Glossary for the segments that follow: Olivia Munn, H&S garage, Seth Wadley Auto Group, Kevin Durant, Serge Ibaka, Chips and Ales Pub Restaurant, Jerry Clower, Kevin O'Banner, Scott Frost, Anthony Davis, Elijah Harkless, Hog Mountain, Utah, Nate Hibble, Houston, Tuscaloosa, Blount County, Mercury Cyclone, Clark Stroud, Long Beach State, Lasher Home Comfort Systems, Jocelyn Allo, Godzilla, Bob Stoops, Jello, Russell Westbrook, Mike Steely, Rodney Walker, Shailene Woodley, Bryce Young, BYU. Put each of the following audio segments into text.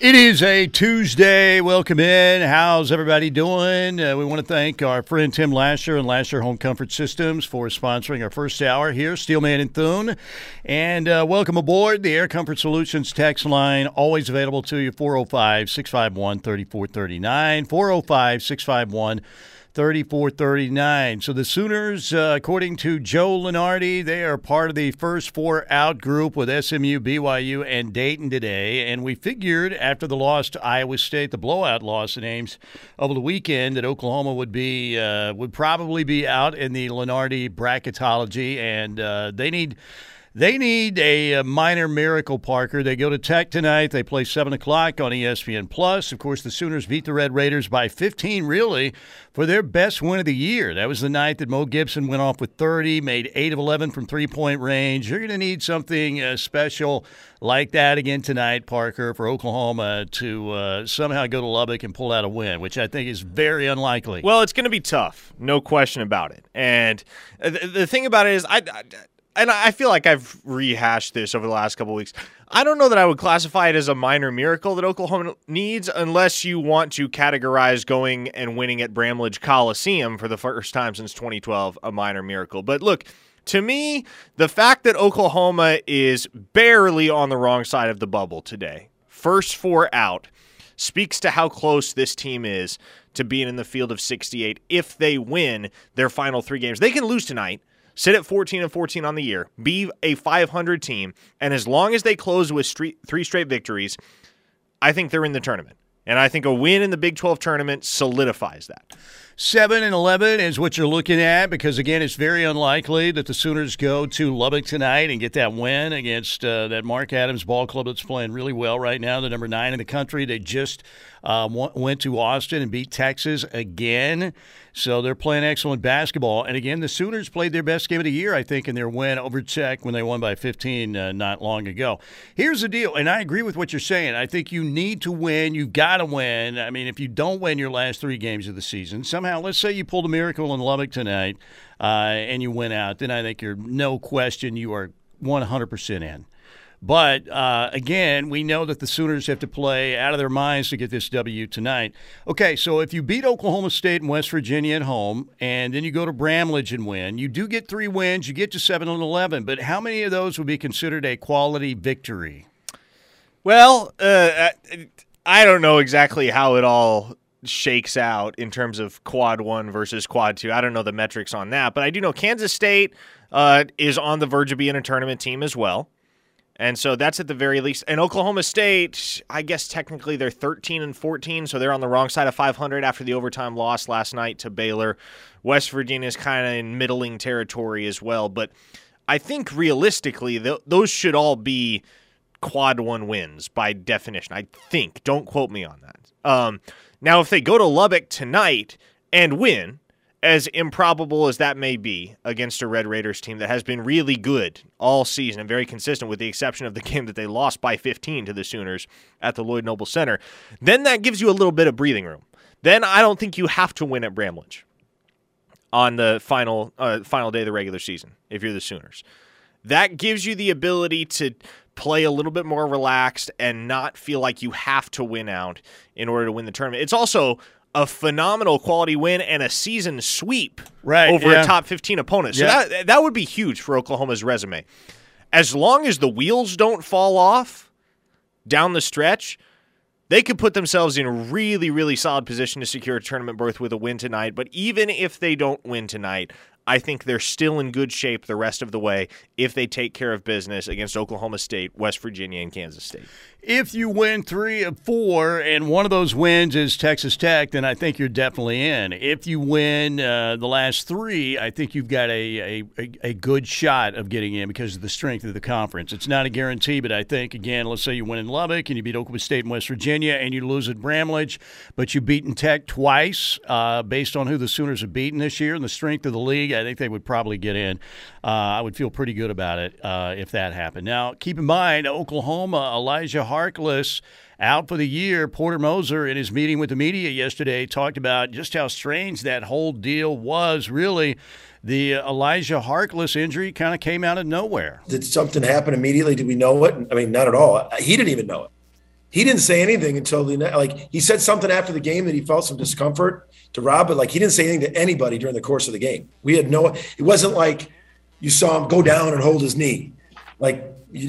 It is a Tuesday. Welcome in. How's everybody doing? We want to thank our friend Tim Lasher and Lasher Home Comfort Systems for sponsoring our first hour here, Steelman and Thune. And welcome aboard the Air Comfort Solutions text line, always available to you, 405-651-3439, 405-651-3439. So the Sooners, according to Joe Lunardi, they are part of the first four out group with SMU, BYU, and Dayton today. And we figured after the loss to Iowa State, the blowout loss in Ames over the weekend, that Oklahoma would be would probably be out in the Lunardi bracketology, and they need a minor miracle, Parker. They go to Tech tonight. They play 7 o'clock on ESPN+. Of course, the Sooners beat the Red Raiders by 15, really, for their best win of the year. That was the night that Mo Gibson went off with 30, made 8 of 11 from three-point range. You're going to need something special like that again tonight, Parker, for Oklahoma to somehow go to Lubbock and pull out a win, which I think is very unlikely. Well, it's going to be tough, no question about it. And the thing about it is And I feel like I've rehashed this over the last couple of weeks. I don't know that I would classify it as a minor miracle that Oklahoma needs, unless you want to categorize going and winning at Bramlage Coliseum for the first time since 2012 a minor miracle. But look, to me, the fact that Oklahoma is barely on the wrong side of the bubble today, first four out, speaks to how close this team is to being in the field of 68 if they win their final three games. They can lose tonight, sit at 14-14 on the year, be a 500 team, and as long as they close with three straight victories, I think they're in the tournament. And I think a win in the Big 12 tournament solidifies that. 7-11 is what you're looking at, because, again, it's very unlikely that the Sooners go to Lubbock tonight and get that win against that Mark Adams ball club that's playing really well right now. They're number 9 in the country. They just went to Austin and beat Texas again. So they're playing excellent basketball. And, again, the Sooners played their best game of the year, I think, in their win over Tech when they won by 15 not long ago. Here's the deal, and I agree with what you're saying. I think you need to win. You've got to win. I mean, if you don't win your last three games of the season, somehow, let's say you pulled a miracle in Lubbock tonight and you win out, then I think you're no question you are 100% in. But, again, we know that the Sooners have to play out of their minds to get this W tonight. Okay, so if you beat Oklahoma State and West Virginia at home, and then you go to Bramlage and win, you do get 3 wins, you get to 7-11, but how many of those would be considered a quality victory? Well, I don't know exactly how it all shakes out in terms of quad one versus quad two. I don't know the metrics on that, but I do know Kansas State is on the verge of being a tournament team as well. And so that's at the very least. And Oklahoma State, I guess technically they're 13-14, so they're on the wrong side of 500 after the overtime loss last night to Baylor. West Virginia is kind of in middling territory as well. But I think realistically, those should all be quad one wins by definition. I think. Don't quote me on that. Now, if they go to Lubbock tonight and win, as improbable as that may be against a Red Raiders team that has been really good all season and very consistent, with the exception of the game that they lost by 15 to the Sooners at the Lloyd Noble Center, then that gives you a little bit of breathing room. Then I don't think you have to win at Bramlage on the final day of the regular season if you're the Sooners. That gives you the ability to play a little bit more relaxed and not feel like you have to win out in order to win the tournament. It's also a phenomenal quality win and a season sweep over a top 15 opponent. So that would be huge for Oklahoma's resume. As long as the wheels don't fall off down the stretch, they could put themselves in a really, really solid position to secure a tournament berth with a win tonight. But even if they don't win tonight, I think they're still in good shape the rest of the way if they take care of business against Oklahoma State, West Virginia, and Kansas State. If you win 3 of 4 and one of those wins is Texas Tech, then I think you're definitely in. If you win the last 3, I think you've got a good shot of getting in because of the strength of the conference. It's not a guarantee, but I think, again, let's say you win in Lubbock and you beat Oklahoma State and West Virginia and you lose at Bramlage, but you've beaten Tech twice based on who the Sooners have beaten this year and the strength of the league. I think they would probably get in. I would feel pretty good about it if that happened. Now, keep in mind, Oklahoma, Elijah Harkless out for the year. Porter Moser, in his meeting with the media yesterday, talked about just how strange that whole deal was. Really, the Elijah Harkless injury kind of came out of nowhere. Did something happen immediately? Did we know it? I mean, not at all. He didn't even know it. he didn't say anything until the – like, he said something after the game that he felt some discomfort to Rob, but, like, he didn't say anything to anybody during the course of the game. We had no – it wasn't like you saw him go down and hold his knee. Like, we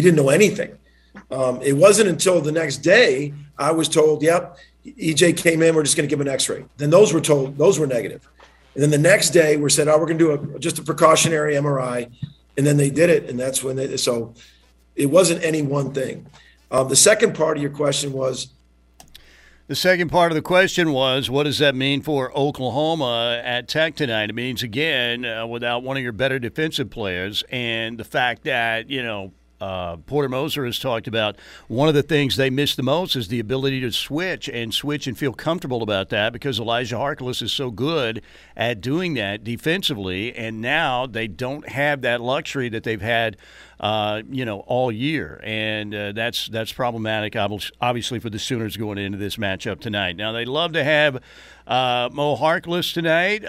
didn't know anything. It wasn't until the next day I was told, yep, EJ came in, we're just going to give him an x-ray. Then those were told – those were negative. And then the next day we're said, oh, we're going to do just a precautionary MRI. And then they did it, and that's when they – so it wasn't any one thing. The second part of your question was? The second part of the question was, what does that mean for Oklahoma at Tech tonight? It means, again, without one of your better defensive players, and the fact that, you know, Porter Moser has talked about one of the things they miss the most is the ability to switch and feel comfortable about that, because Elijah Harkless is so good at doing that defensively, and now they don't have that luxury that they've had all year, and that's problematic, obviously, for the Sooners going into this matchup tonight. Now, they love to have Mo Harkless tonight,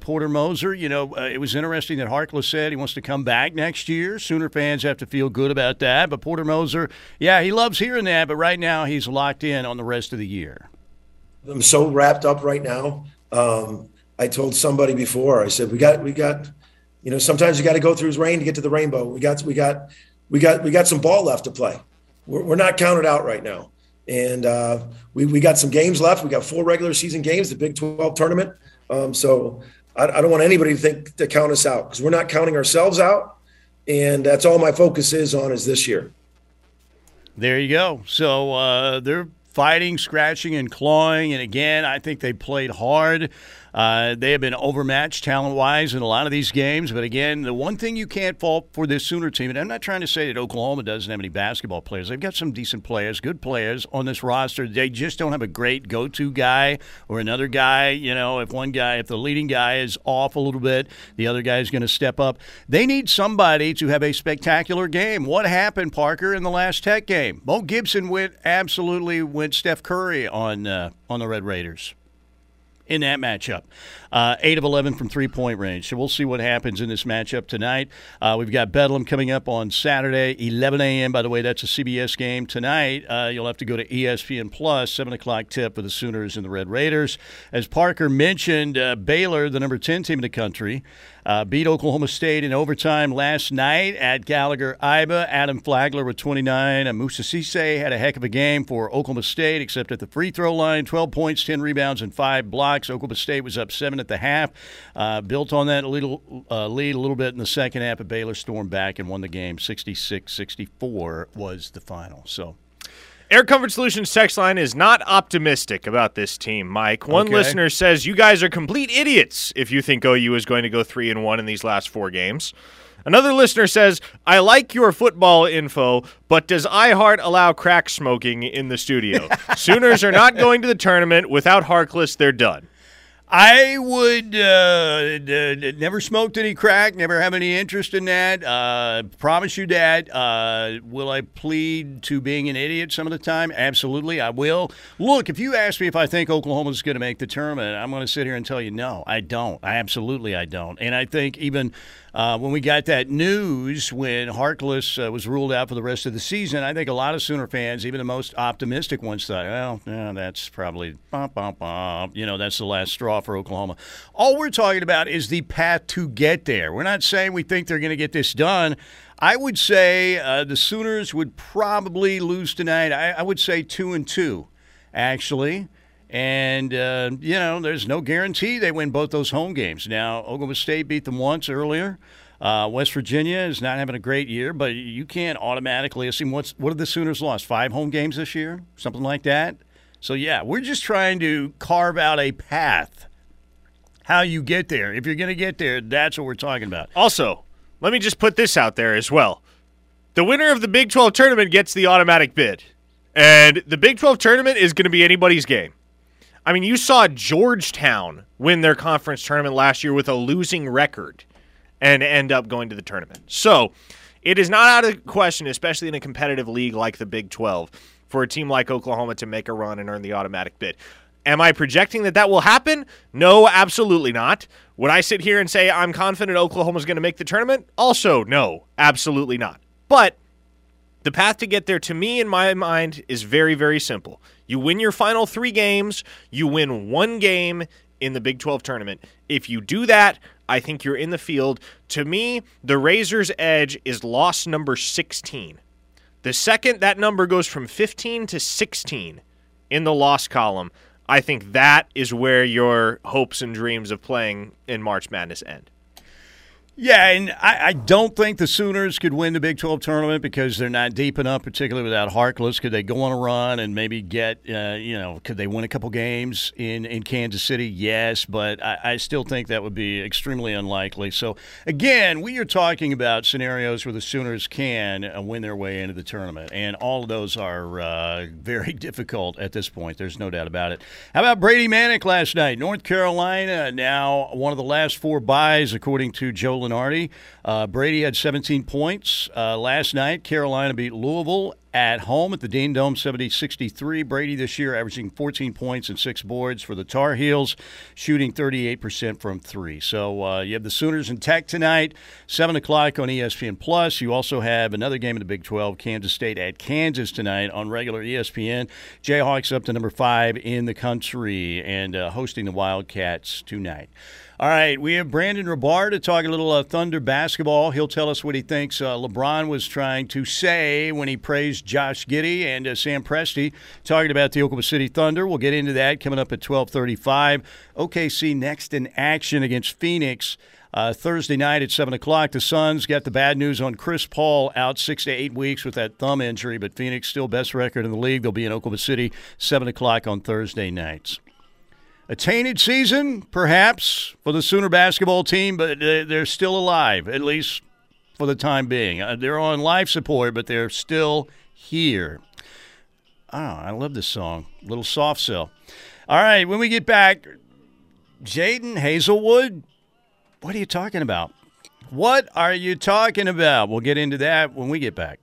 Porter Moser. You know, it was interesting that Harkless said he wants to come back next year. Sooner fans have to feel good about that. But Porter Moser, yeah, he loves hearing that, but right now he's locked in on the rest of the year. I'm so wrapped up right now. I told somebody before, I said, we got – you know, sometimes you got to go through rain to get to the rainbow. We got some ball left to play. We're not counted out right now, and we got some games left. We got 4 regular season games, the Big 12 tournament. So I don't want anybody to think to count us out, because we're not counting ourselves out, and that's all my focus is this year. There you go. So they're fighting, scratching, and clawing, and again, I think they played hard. They have been overmatched talent-wise in a lot of these games. But, again, the one thing you can't fault for this Sooner team, and I'm not trying to say that Oklahoma doesn't have any basketball players. They've got some decent players, good players on this roster. They just don't have a great go-to guy or another guy. You know, if the leading guy is off a little bit, the other guy is going to step up. They need somebody to have a spectacular game. What happened, Parker, in the last Tech game? Mo Gibson went Steph Curry on the Red Raiders in that matchup. 8 of 11 from three-point range. So we'll see what happens in this matchup tonight. We've got Bedlam coming up on Saturday, 11 a.m. By the way, that's a CBS game tonight. You'll have to go to ESPN+, 7 o'clock tip for the Sooners and the Red Raiders. As Parker mentioned, Baylor, the number 10 team in the country, beat Oklahoma State in overtime last night at Gallagher-Iba. Adam Flagler with 29. Musa Cisse had a heck of a game for Oklahoma State, except at the free throw line, 12 points, 10 rebounds, and 5 blocks. Oklahoma State was up 7 at the half. Built on that lead a little bit in the second half, but Baylor stormed back and won the game. 66-64 was the final. So, Air Comfort Solutions text line is not optimistic about this team, Mike. One listener says, you guys are complete idiots if you think OU is going to go 3-1 in these last 4 games. Another listener says, I like your football info, but does iHeart allow crack smoking in the studio? Sooners are not going to the tournament. Without Harkless, they're done. I would never smoked any crack, never have any interest in that. Promise you that. Will I plead to being an idiot some of the time? Absolutely, I will. Look, if you ask me if I think Oklahoma's going to make the tournament, I'm going to sit here and tell you no, I don't. I don't. And I think even when we got that news when Harkless was ruled out for the rest of the season, I think a lot of Sooner fans, even the most optimistic ones, thought, well, yeah, that's probably, that's the last straw for Oklahoma. All we're talking about is the path to get there. We're not saying we think they're going to get this done. I would say the Sooners would probably lose tonight. I would say 2-2, actually. And, there's no guarantee they win both those home games. Now, Oklahoma State beat them once earlier. West Virginia is not having a great year, but you can't automatically assume what have the Sooners lost? 5 home games this year? Something like that? So, yeah, we're just trying to carve out a path. How you get there. If you're going to get there, that's what we're talking about. Also, let me just put this out there as well. The winner of the Big 12 tournament gets the automatic bid. And the Big 12 tournament is going to be anybody's game. I mean, you saw Georgetown win their conference tournament last year with a losing record and end up going to the tournament. So it is not out of the question, especially in a competitive league like the Big 12, for a team like Oklahoma to make a run and earn the automatic bid. Am I projecting that will happen? No, absolutely not. Would I sit here and say I'm confident Oklahoma's going to make the tournament? Also, no, absolutely not. But The path to get there, to me, in my mind, is very, very simple. You win your final three games. You win one game in the Big 12 tournament. If you do that, I think you're in the field. To me, the razor's edge is loss number 16. The second that number goes from 15 to 16 in the loss column, I think that is where your hopes and dreams of playing in March Madness end. Yeah, and I don't think the Sooners could win the Big 12 tournament because they're not deep enough, particularly without Harkless. Could they go on a run and maybe get, could they win a couple games in Kansas City? Yes, but I still think that would be extremely unlikely. So, again, we are talking about scenarios where the Sooners can win their way into the tournament, and all of those are very difficult at this point. There's no doubt about it. How about Brady Manick last night? North Carolina, now one of the last four byes, according to Joe Lunardi. Brady had 17 points last night. Carolina beat Louisville at home at the Dean Dome 70-63. Brady this year averaging 14 points and 6 boards for the Tar Heels, shooting 38% from 3. So you have the Sooners and Tech tonight, 7 o'clock on ESPN+. You also have another game in the Big 12, Kansas State at Kansas tonight on regular ESPN. Jayhawks up to number 5 in the country and hosting the Wildcats tonight. All right, we have Brandon Rabar to talk a little Thunder basketball. He'll tell us what he thinks LeBron was trying to say when he praised Josh Giddey and Sam Presti, talking about the Oklahoma City Thunder. We'll get into that coming up at 12:35. OKC next in action against Phoenix Thursday night at 7 o'clock. The Suns got the bad news on Chris Paul, out 6 to 8 weeks with that thumb injury, but Phoenix still best record in the league. They'll be in Oklahoma City, 7 o'clock on Thursday nights. A tainted season, perhaps, for the Sooner basketball team, but they're still alive, at least for the time being. They're on life support, but they're still here. Oh, I love this song, Little Soft Cell. All right, when we get back, Jaden Hazelwood, what are you talking about? What are you talking about? We'll get into that when we get back.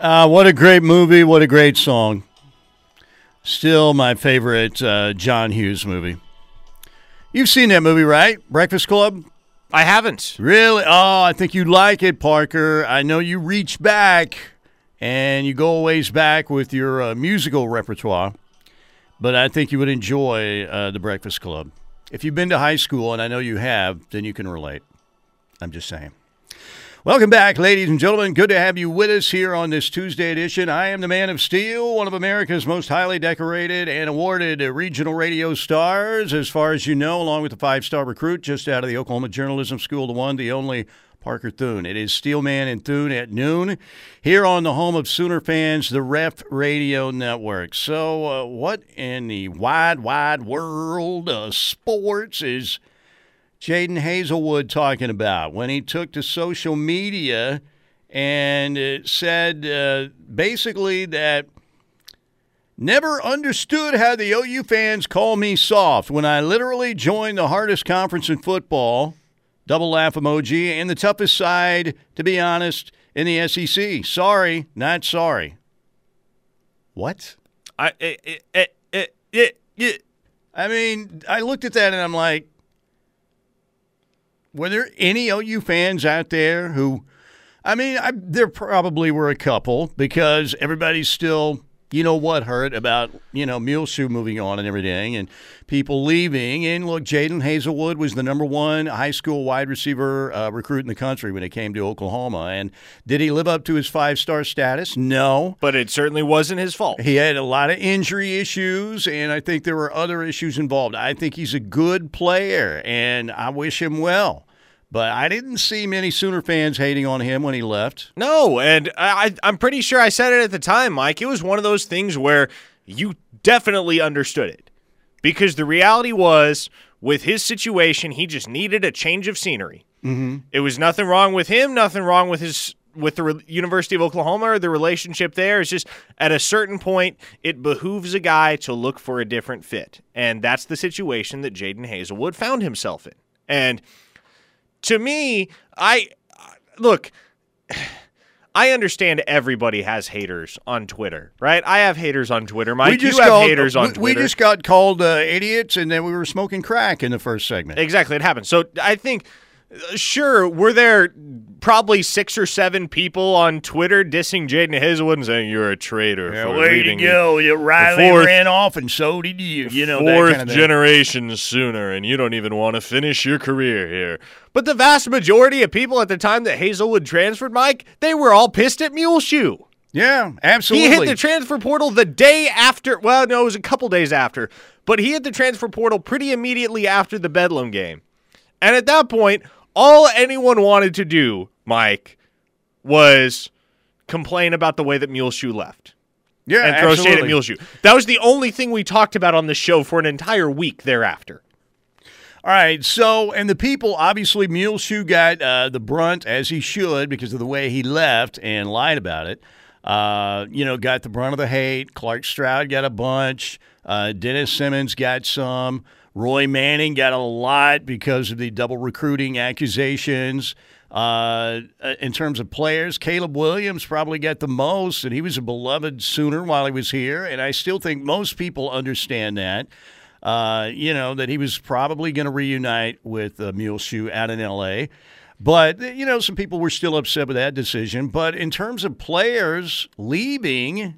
What a great movie. What a great song. Still my favorite John Hughes movie. You've seen that movie, right? Breakfast Club? I haven't. Really? Oh, I think you'd like it, Parker. I know you reach back and you go a ways back with your musical repertoire, but I think you would enjoy The Breakfast Club. If you've been to high school, and I know you have, then you can relate. I'm just saying. Welcome back, ladies and gentlemen. Good to have you with us here on this Tuesday edition. I am the Man of Steel, one of America's most highly decorated and awarded regional radio stars, as far as you know, along with the five-star recruit just out of the Oklahoma Journalism School, the one, the only, Parker Thune. It is Steelman and Thune at noon here on the home of Sooner fans, the Ref Radio Network. So what in the wide, wide world of sports is Jaden Hazelwood talking about when he took to social media and said basically that never understood how the OU fans call me soft when I literally joined the hardest conference in football, double laugh emoji, and the toughest side, to be honest, in the SEC. Sorry, not sorry. What? I mean, I looked at that and I'm like, were there any OU fans out there who, I mean, there probably were a couple because everybody's still, you know what, hurt about, you know, Muleshoe moving on and everything and people leaving. And, look, Jaden Hazelwood was the number one high school wide receiver recruit in the country when it came to Oklahoma. And did he live up to his five-star status? No. But it certainly wasn't his fault. He had a lot of injury issues, and I think there were other issues involved. I think he's a good player, and I wish him well. But I didn't see many Sooner fans hating on him when he left. No, and I'm pretty sure I said it at the time, Mike. It was one of those things where you definitely understood it. Because the reality was, with his situation, he just needed a change of scenery. Mm-hmm. It was nothing wrong with him, nothing wrong with his with the University of Oklahoma or the relationship there. It's just at a certain point, it behooves a guy to look for a different fit. And that's the situation that Jaden Hazelwood found himself in. And to me, I understand everybody has haters on Twitter, right? I have haters on Twitter, Mike. You have haters on Twitter. We just got called idiots, and then we were smoking crack in the first segment. Exactly, it happened. So I think, sure, were there probably 6 or 7 people on Twitter dissing Jaden Hazelwood and saying you're a traitor for leaving. Way to go. You Riley ran off, and so did you. You know, fourth that kind of generation Sooner, and you don't even want to finish your career here. But the vast majority of people at the time that Hazelwood transferred, Mike, they were all pissed at Muleshoe. Yeah, absolutely. He hit the transfer portal the day after. Well, no, it was a couple days after. But he hit the transfer portal pretty immediately after the Bedlam game. And at that point, all anyone wanted to do, Mike, was complain about the way that Muleshoe left. Yeah, and throw shade at Muleshoe. That was the only thing we talked about on the show for an entire week thereafter. All right, so, and the people, obviously, Muleshoe got the brunt, as he should, because of the way he left and lied about it. You know, got the brunt of the hate. Clark Stroud got a bunch. Dennis Simmons got some. Roy Manning got a lot because of the double recruiting accusations. In terms of players, Caleb Williams probably got the most, and he was a beloved Sooner while he was here, and I still think most people understand that, you know, that he was probably going to reunite with Muleshoe out in L.A., but, you know, some people were still upset with that decision. But in terms of players leaving,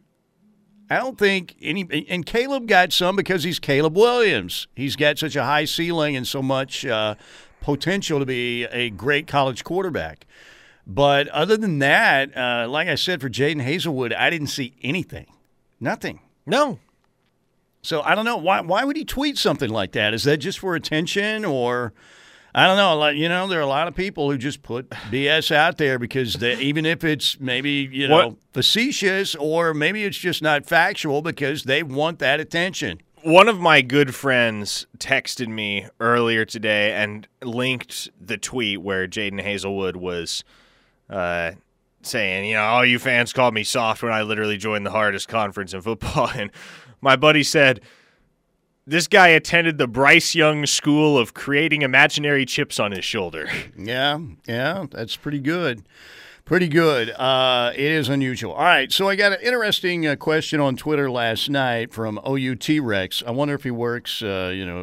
I don't think any – and Caleb got some because he's Caleb Williams. He's got such a high ceiling and so much potential to be a great college quarterback. But other than that, like I said, for Jaden Hazelwood, I didn't see anything. Nothing. No. So I don't know. Why would he tweet something like that? Is that just for attention or – I don't know. You know, there are a lot of people who just put BS out there because even if it's maybe, you know, facetious or maybe it's just not factual because they want that attention. One of my good friends texted me earlier today and linked the tweet where Jaden Hazelwood was saying, you know, all you fans called me soft when I literally joined the hardest conference in football. And my buddy said, this guy attended the Bryce Young School of creating imaginary chips on his shoulder. Yeah, that's pretty good. Pretty good. It is unusual. All right, so I got an interesting question on Twitter last night from OUT Rex. I wonder if he works, looking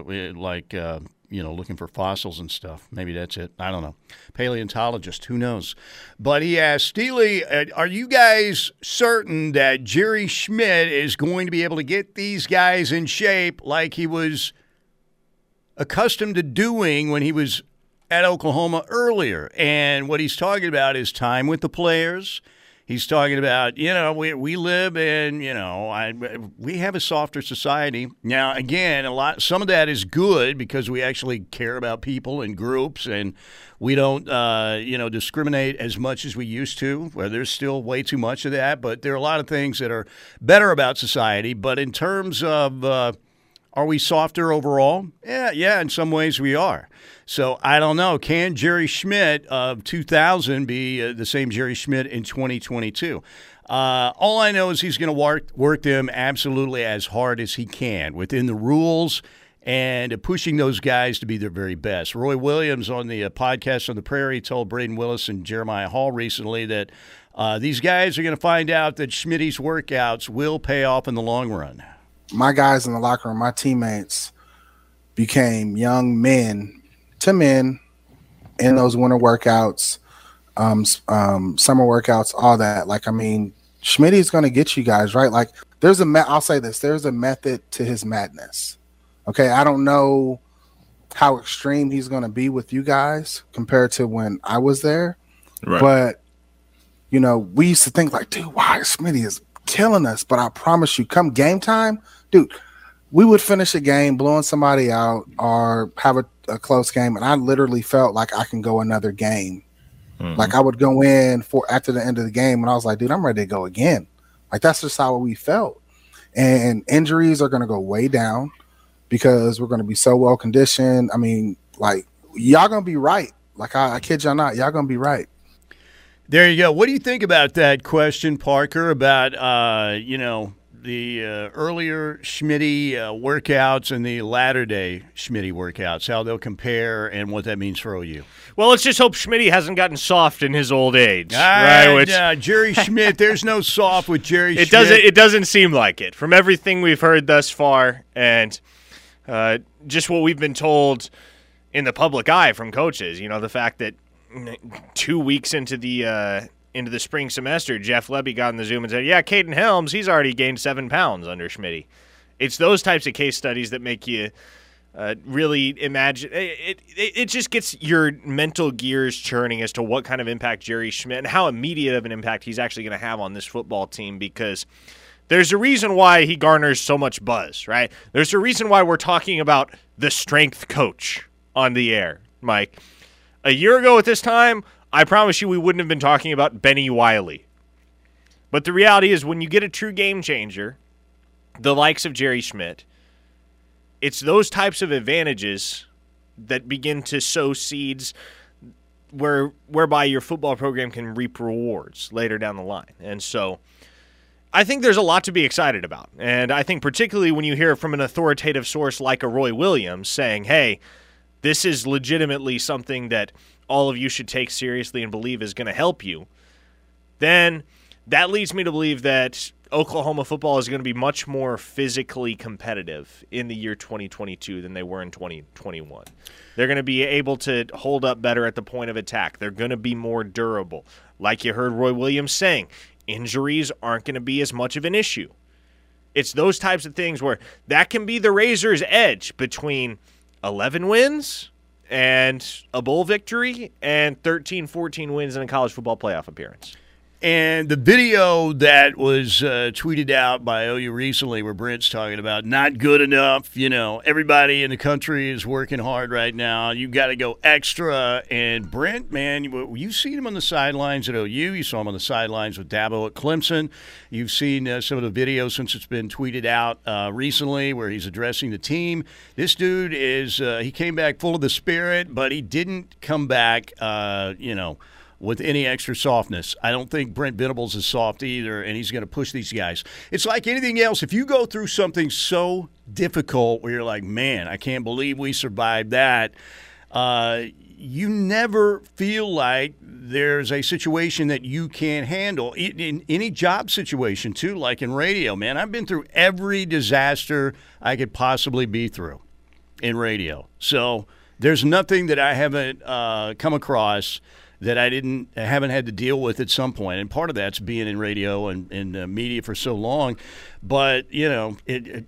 for fossils and stuff. Maybe that's it. I don't know. Paleontologist, who knows? But he asked, Steely, are you guys certain that Jerry Schmidt is going to be able to get these guys in shape like he was accustomed to doing when he was at Oklahoma earlier? And what he's talking about is time with the players. He's talking about, we live in, we have a softer society. Now, again, some of that is good because we actually care about people and groups, and we don't, discriminate as much as we used to. Well, there's still way too much of that, but there are a lot of things that are better about society. But in terms of are we softer overall? Yeah, in some ways we are. So I don't know. Can Jerry Schmidt of 2000 be the same Jerry Schmidt in 2022? All I know is he's going to work them absolutely as hard as he can within the rules and pushing those guys to be their very best. Roy Williams on the podcast on the Prairie told Braden Willis and Jeremiah Hall recently that these guys are going to find out that Schmidt's workouts will pay off in the long run. My guys in the locker room, my teammates, became young men to men in those winter workouts, summer workouts, all that. Like, I mean, Schmidt is going to get you guys, right? Like, I'll say this, there's a method to his madness. Okay, I don't know how extreme he's going to be with you guys compared to when I was there. Right. But, we used to think like, dude, why Schmitty is killing us? But I promise you, come game time, dude, we would finish a game blowing somebody out or have a close game, and I literally felt like I can go another game. Mm-hmm. Like I would go in after the end of the game, and I was like, dude, I'm ready to go again. Like that's just how we felt. And injuries are going to go way down because we're going to be so well conditioned. I mean, like y'all going to be right. Like I kid y'all not, y'all going to be right. There you go. What do you think about that question, Parker, about, the earlier Schmitty workouts and the latter-day Schmitty workouts, how they'll compare and what that means for OU? Well, let's just hope Schmitty hasn't gotten soft in his old age. Right? Jerry Schmidt, there's no soft with Jerry Schmidt. It doesn't seem like it from everything we've heard thus far and just what we've been told in the public eye from coaches, the fact that 2 weeks into the spring semester, Jeff Lebby got on the Zoom and said, yeah, Caden Helms, he's already gained 7 pounds under Schmitty. It's those types of case studies that make you really imagine. It just gets your mental gears churning as to what kind of impact Jerry Schmidt and how immediate of an impact he's actually going to have on this football team, because there's a reason why he garners so much buzz, right? There's a reason why we're talking about the strength coach on the air, Mike. A year ago at this time, I promise you we wouldn't have been talking about Benny Wiley. But the reality is when you get a true game changer, the likes of Jerry Schmidt, it's those types of advantages that begin to sow seeds whereby your football program can reap rewards later down the line. And so I think there's a lot to be excited about. And I think particularly when you hear from an authoritative source like a Roy Williams saying, hey, this is legitimately something that all of you should take seriously and believe is going to help you, then that leads me to believe that Oklahoma football is going to be much more physically competitive in the year 2022 than they were in 2021. They're going to be able to hold up better at the point of attack. They're going to be more durable. Like you heard Roy Williams saying, injuries aren't going to be as much of an issue. It's those types of things where that can be the razor's edge between 11 wins and a bowl victory and 14 wins in a college football playoff appearance. And the video that was tweeted out by OU recently where Brent's talking about not good enough, everybody in the country is working hard right now. You got to go extra. And Brent, man, you've seen him on the sidelines at OU. You saw him on the sidelines with Dabo at Clemson. You've seen some of the videos since it's been tweeted out recently where he's addressing the team. This dude is he came back full of the spirit, but he didn't come back, with any extra softness. I don't think Brent Venables is soft either, and he's going to push these guys. It's like anything else. If you go through something so difficult where you're like, man, I can't believe we survived that, you never feel like there's a situation that you can't handle. In any job situation, too, like in radio, man, I've been through every disaster I could possibly be through in radio. So there's nothing that I haven't come across that I haven't had to deal with at some point. And part of that's being in radio and in media for so long. But, you know,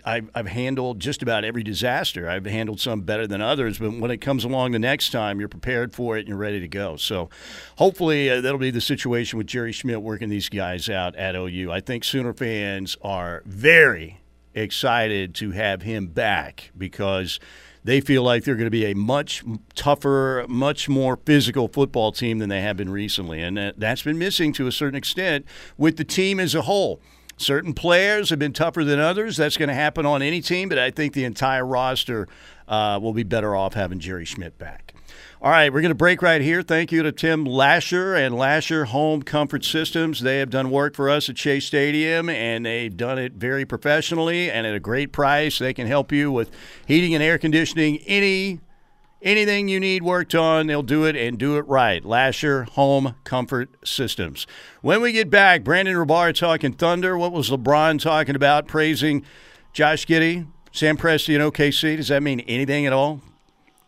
I've handled just about every disaster. I've handled some better than others. But when it comes along the next time, you're prepared for it and you're ready to go. So hopefully that'll be the situation with Jerry Schmidt working these guys out at OU. I think Sooner fans are very excited to have him back because – they feel like they're going to be a much tougher, much more physical football team than they have been recently. And that's been missing to a certain extent with the team as a whole. Certain players have been tougher than others. That's going to happen on any team, but I think the entire roster will be better off having Jerry Schmidt back. All right, we're going to break right here. Thank you to Tim Lasher and Lasher Home Comfort Systems. They have done work for us at Chase Stadium, and they've done it very professionally and at a great price. They can help you with heating and air conditioning, anything you need worked on. They'll do it and do it right. Lasher Home Comfort Systems. When we get back, Brandon Rabar talking Thunder. What was LeBron talking about? Praising Josh Giddey, Sam Presti, and OKC. Does that mean anything at all?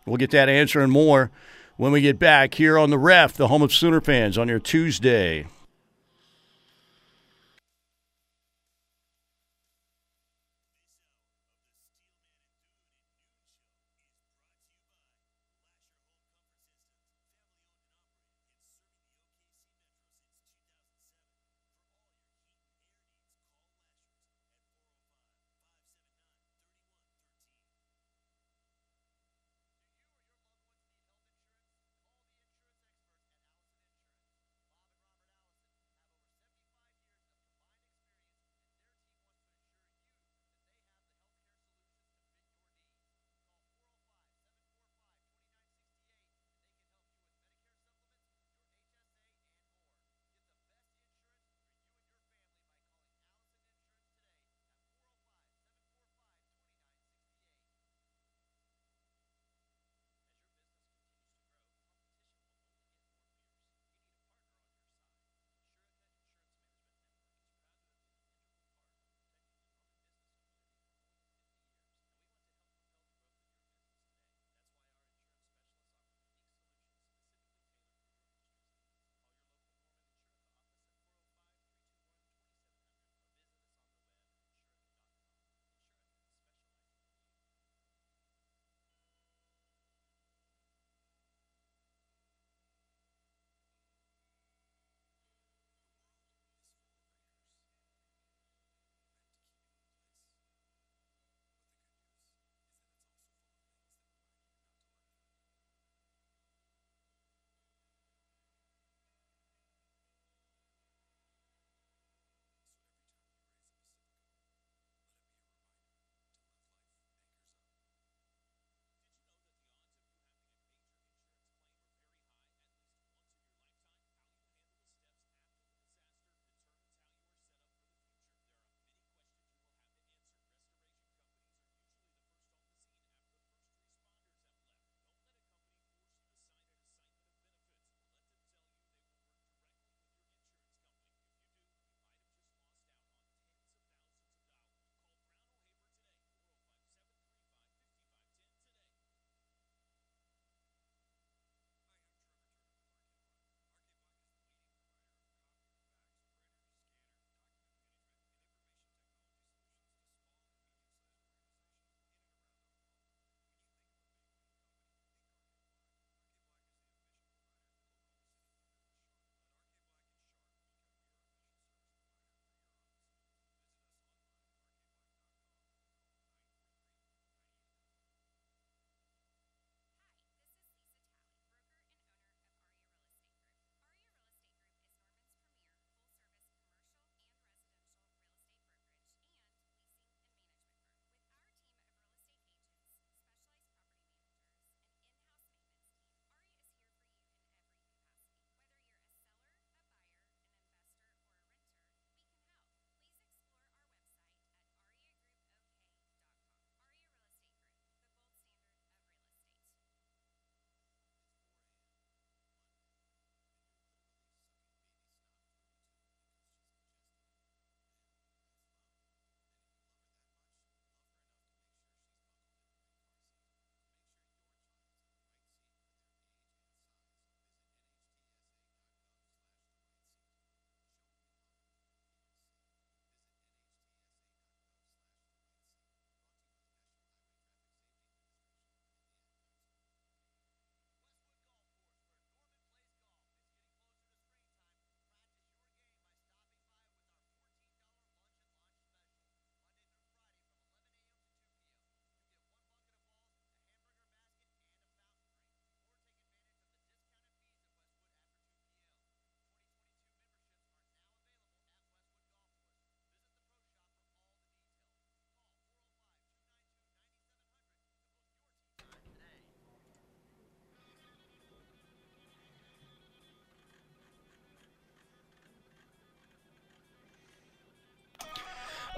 We'll get that answer and more when we get back here on The Ref, the home of Sooner fans, on your Tuesday.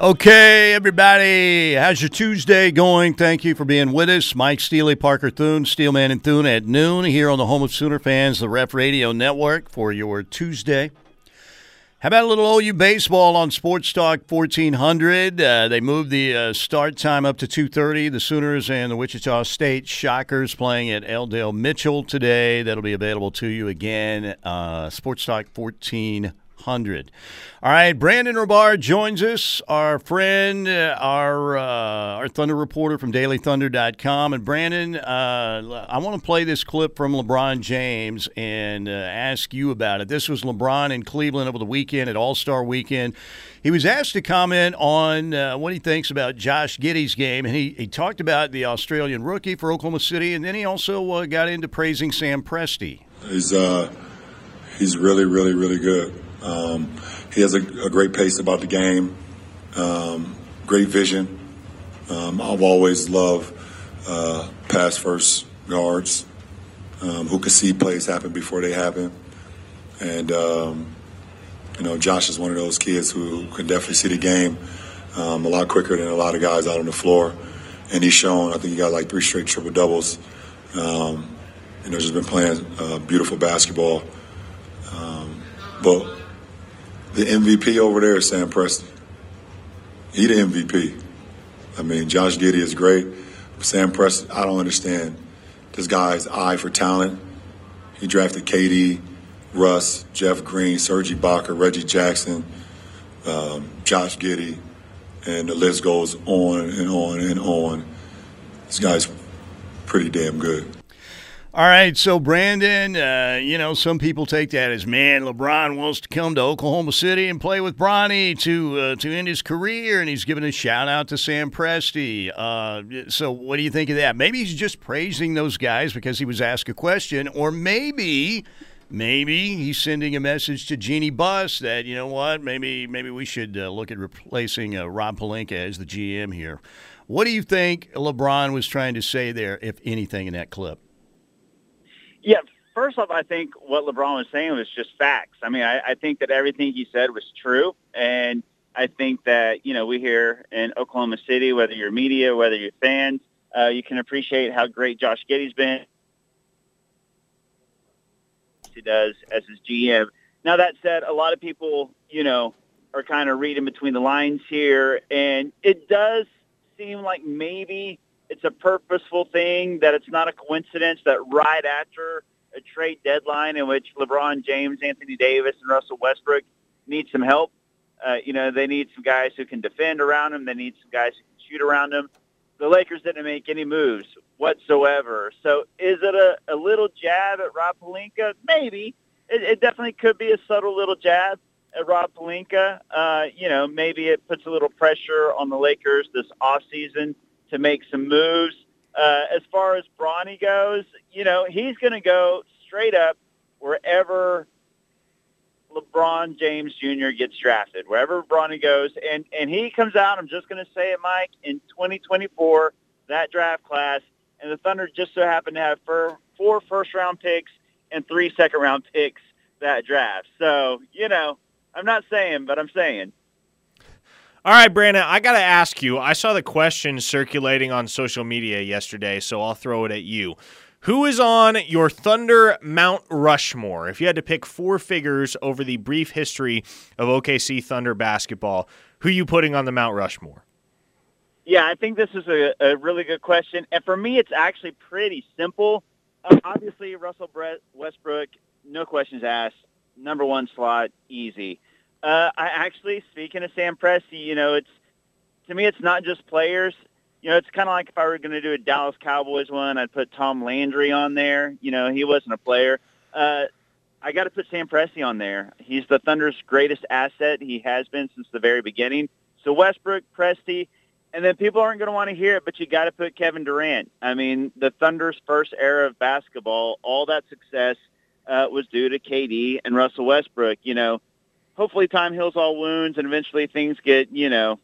Okay, everybody, how's your Tuesday going? Thank you for being with us. Mike Steely, Parker Thune, Steelman and Thune at noon here on the home of Sooner fans, the Ref Radio Network, for your Tuesday. How about a little OU baseball on Sports Talk 1400? They moved the start time up to 2:30. The Sooners and the Wichita State Shockers playing at Eldale Mitchell today. That'll be available to you again, Sports Talk 1400. All right, Brandon Rabar joins us, our friend, our Thunder reporter from DailyThunder.com. And Brandon, I want to play this clip from LeBron James and ask you about it. This was LeBron in Cleveland over the weekend at All-Star Weekend. He was asked to comment on what he thinks about Josh Giddey's game, and he talked about the Australian rookie for Oklahoma City, and then he also got into praising Sam Presti. He's really, really, really good. He has a great pace about the game, great vision. I've always loved pass-first guards who can see plays happen before they happen. And, you know, Josh is one of those kids who can definitely see the game a lot quicker than a lot of guys out on the floor. And he's shown, I think he got like 3 straight triple-doubles. You know, just been playing beautiful basketball. But the MVP over there is Sam Presti. He the MVP. I mean, Josh Giddey is great. Sam Presti, I don't understand this guy's eye for talent. He drafted KD, Russ, Jeff Green, Serge Ibaka, Reggie Jackson, Josh Giddey, and the list goes on and on and on. This guy's pretty damn good. All right, so Brandon, you know, some people take that as, man, LeBron wants to come to Oklahoma City and play with Bronny to end his career, and he's giving a shout-out to Sam Presti. So what do you think of that? Maybe he's just praising those guys because he was asked a question, or maybe he's sending a message to Jeannie Buss that, you know what, maybe we should look at replacing Rob Pelinka as the GM here. What do you think LeBron was trying to say there, if anything, in that clip? Yeah, first off, I think what LeBron was saying was just facts. I mean, I think that everything he said was true, and I think that, you know, we here in Oklahoma City, whether you're media, whether you're fans, you can appreciate how great Josh Giddey's been. He does as his GM. Now, that said, a lot of people, you know, are kind of reading between the lines here, and it does seem like maybe it's a purposeful thing, that it's not a coincidence that right after a trade deadline in which LeBron James, Anthony Davis, and Russell Westbrook need some help. You know, they need some guys who can defend around them. They need some guys who can shoot around them. The Lakers didn't make any moves whatsoever. So is it a little jab at Rob Pelinka? Maybe. It definitely could be a subtle little jab at Rob Pelinka. You know, maybe it puts a little pressure on the Lakers this offseason to make some moves. As far as Bronny goes, you know, he's going to go straight up wherever LeBron James Jr. gets drafted, wherever Bronny goes. And he comes out, I'm just going to say it, Mike, in 2024, that draft class, and the Thunder just so happened to have 4 first-round picks and 3 second-round picks that draft. So, you know, I'm not saying, but I'm saying. All right, Brandon, I got to ask you. I saw the question circulating on social media yesterday, so I'll throw it at you. Who is on your Thunder Mount Rushmore? If you had to pick 4 figures over the brief history of OKC Thunder basketball, who are you putting on the Mount Rushmore? Yeah, I think this is a really good question. And for me, it's actually pretty simple. Obviously, Russell Westbrook, no questions asked. Number 1 slot, easy. I actually, speaking of Sam Presti, you know, it's, to me, it's not just players. You know, it's kind of like if I were going to do a Dallas Cowboys one, I'd put Tom Landry on there. You know, he wasn't a player. I got to put Sam Presti on there. He's the Thunder's greatest asset. He has been since the very beginning. So Westbrook, Presti, and then people aren't going to want to hear it, but you got to put Kevin Durant. I mean, the Thunder's first era of basketball, all that success was due to KD and Russell Westbrook. You know, hopefully time heals all wounds and eventually things get, you know,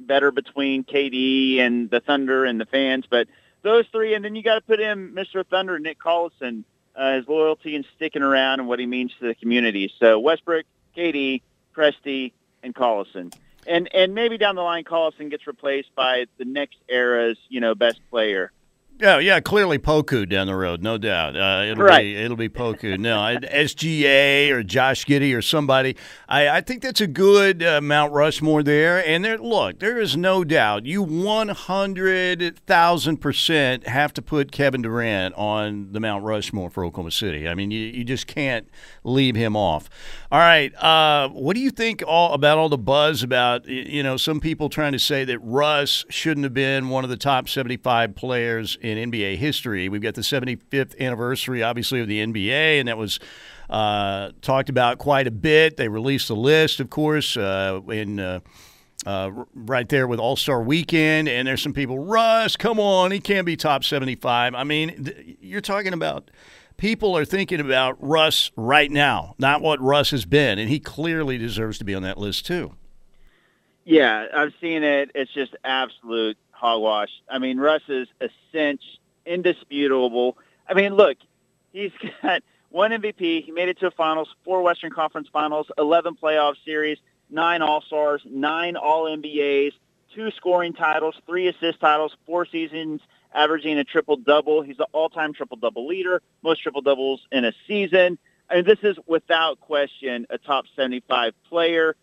better between KD and the Thunder and the fans. But those 3, and then you got to put in Mr. Thunder, Nick Collison, his loyalty and sticking around and what he means to the community. So Westbrook, KD, Presti, and Collison. And maybe down the line, Collison gets replaced by the next era's, you know, best player. Yeah, yeah, clearly Poku down the road, no doubt. It'll be Poku. No, SGA or Josh Giddey or somebody. I think that's a good Mount Rushmore there. And there, look, there is no doubt. You 100,000% have to put Kevin Durant on the Mount Rushmore for Oklahoma City. I mean, you just can't leave him off. All right, what do you think about all the buzz about, you know, some people trying to say that Russ shouldn't have been one of the top 75 players in NBA history? We've got the 75th anniversary, obviously, of the NBA, and that was talked about quite a bit. They released a list, of course, right there with All-Star Weekend, and there's some people, Russ, come on, he can't be top 75. I mean, you're talking about people are thinking about Russ right now, not what Russ has been, and he clearly deserves to be on that list too. Yeah, I've seen it. It's just absolute hogwash. I mean, Russ is a cinch, indisputable. I mean, look, he's got one MVP. He made it to finals, 4 Western Conference finals, 11 playoff series, 9 All-Stars, 9 All-NBAs, 2 scoring titles, 3 assist titles, 4 seasons averaging a triple-double. He's the all-time triple-double leader, most triple-doubles in a season. I mean, this is without question a top 75 player.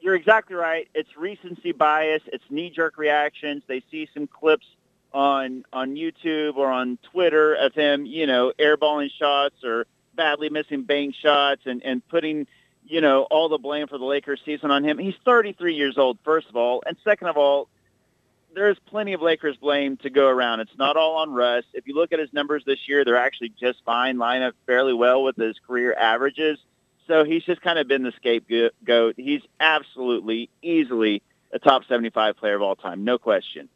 You're exactly right. It's recency bias. It's knee-jerk reactions. They see some clips on YouTube or on Twitter of him, you know, airballing shots or badly missing bang shots and putting, you know, all the blame for the Lakers season on him. He's 33 years old, first of all. And second of all, there's plenty of Lakers blame to go around. It's not all on Russ. If you look at his numbers this year, they're actually just fine, line up fairly well with his career averages. So he's just kind of been the scapegoat. He's absolutely, easily a top 75 player of all time, no question.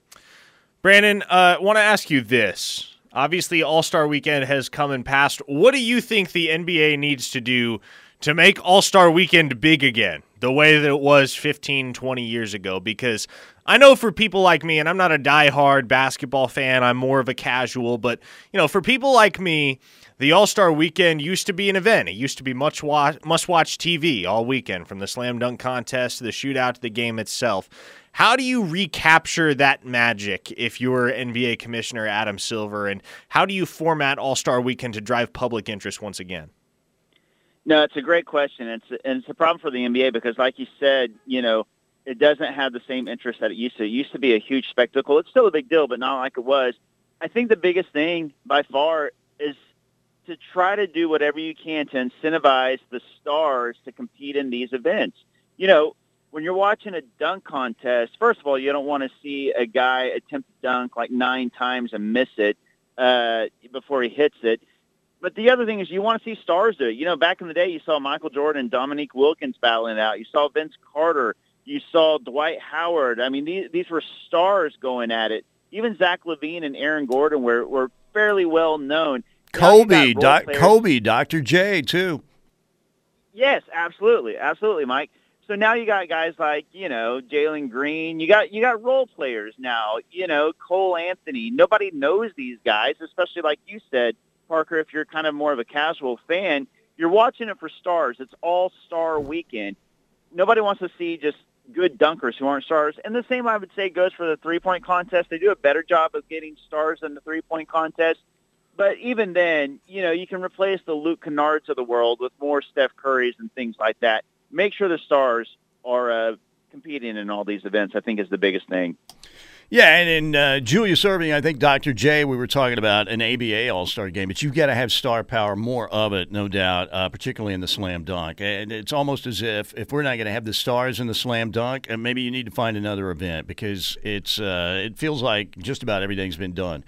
Brandon, I want to ask you this. Obviously, All-Star Weekend has come and passed. What do you think the NBA needs to do to make All-Star Weekend big again, the way that it was 15, 20 years ago? Because I know for people like me, and I'm not a diehard basketball fan, I'm more of a casual, but you know, for people like me, the All-Star Weekend used to be an event. It used to be must-watch TV all weekend, from the slam dunk contest to the shootout to the game itself. How do you recapture that magic if you're NBA Commissioner Adam Silver, and how do you format All-Star Weekend to drive public interest once again? No, it's a great question, and it's a problem for the NBA because, like you said, you know, it doesn't have the same interest that it used to. It used to be a huge spectacle. It's still a big deal, but not like it was. I think the biggest thing by far is to try to do whatever you can to incentivize the stars to compete in these events. You know, when you're watching a dunk contest, first of all, you don't want to see a guy attempt to dunk like 9 times and miss it before he hits it. But the other thing is you want to see stars do it. You know, back in the day, you saw Michael Jordan and Dominique Wilkins battling it out. You saw Vince Carter. You saw Dwight Howard. I mean, these were stars going at it. Even Zach LaVine and Aaron Gordon were fairly well known. Kobe, Dr. J, too. Yes, absolutely. Absolutely, Mike. So now you got guys like, you know, Jalen Green. You got role players now, you know, Cole Anthony. Nobody knows these guys, especially like you said, Parker, if you're kind of more of a casual fan. You're watching it for stars. It's All-Star Weekend. Nobody wants to see just good dunkers who aren't stars. And the same, I would say, goes for the three-point contest. They do a better job of getting stars in the three-point contest. But even then, you know, you can replace the Luke Kennards of the world with more Steph Currys and things like that. Make sure the stars are competing in all these events, I think, is the biggest thing. Yeah, and in Julius Erving, I think Dr. J, we were talking about an ABA All-Star game, but you've got to have star power, more of it, no doubt, particularly in the slam dunk. And it's almost as if we're not going to have the stars in the slam dunk, maybe you need to find another event because it feels like just about everything's been done.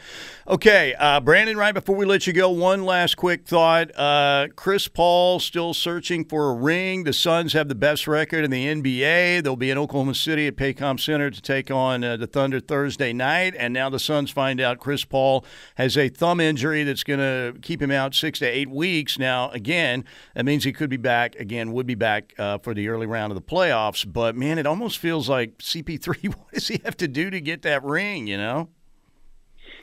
Okay, Brandon, right before we let you go, one last quick thought. Chris Paul still searching for a ring. The Suns have the best record in the NBA. They'll be in Oklahoma City at Paycom Center to take on the Thunder Thursday night, and now the Suns find out Chris Paul has a thumb injury that's going to keep him out 6 to 8 weeks. Now, again, that means he could be back, for the early round of the playoffs, but, man, it almost feels like CP3, what does he have to do to get that ring, you know?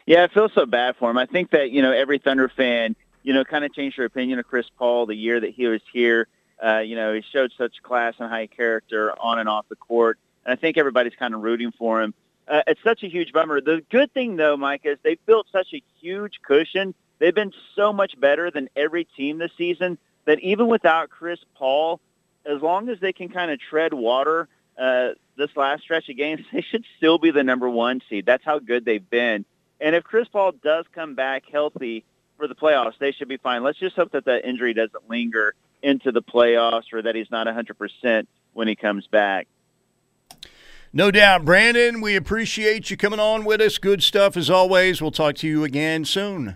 Yeah, I feel so bad for him. I think that, you know, every Thunder fan, you know, kind of changed their opinion of Chris Paul the year that he was here. You know, he showed such class and high character on and off the court. And I think everybody's kind of rooting for him. It's such a huge bummer. The good thing, though, Mike, is they've built such a huge cushion. They've been so much better than every team this season that even without Chris Paul, as long as they can kind of tread water this last stretch of games, they should still be the number one seed. That's how good they've been. And if Chris Paul does come back healthy for the playoffs, they should be fine. Let's just hope that that injury doesn't linger into the playoffs or that he's not 100% when he comes back. No doubt. Brandon, we appreciate you coming on with us. Good stuff as always. We'll talk to you again soon.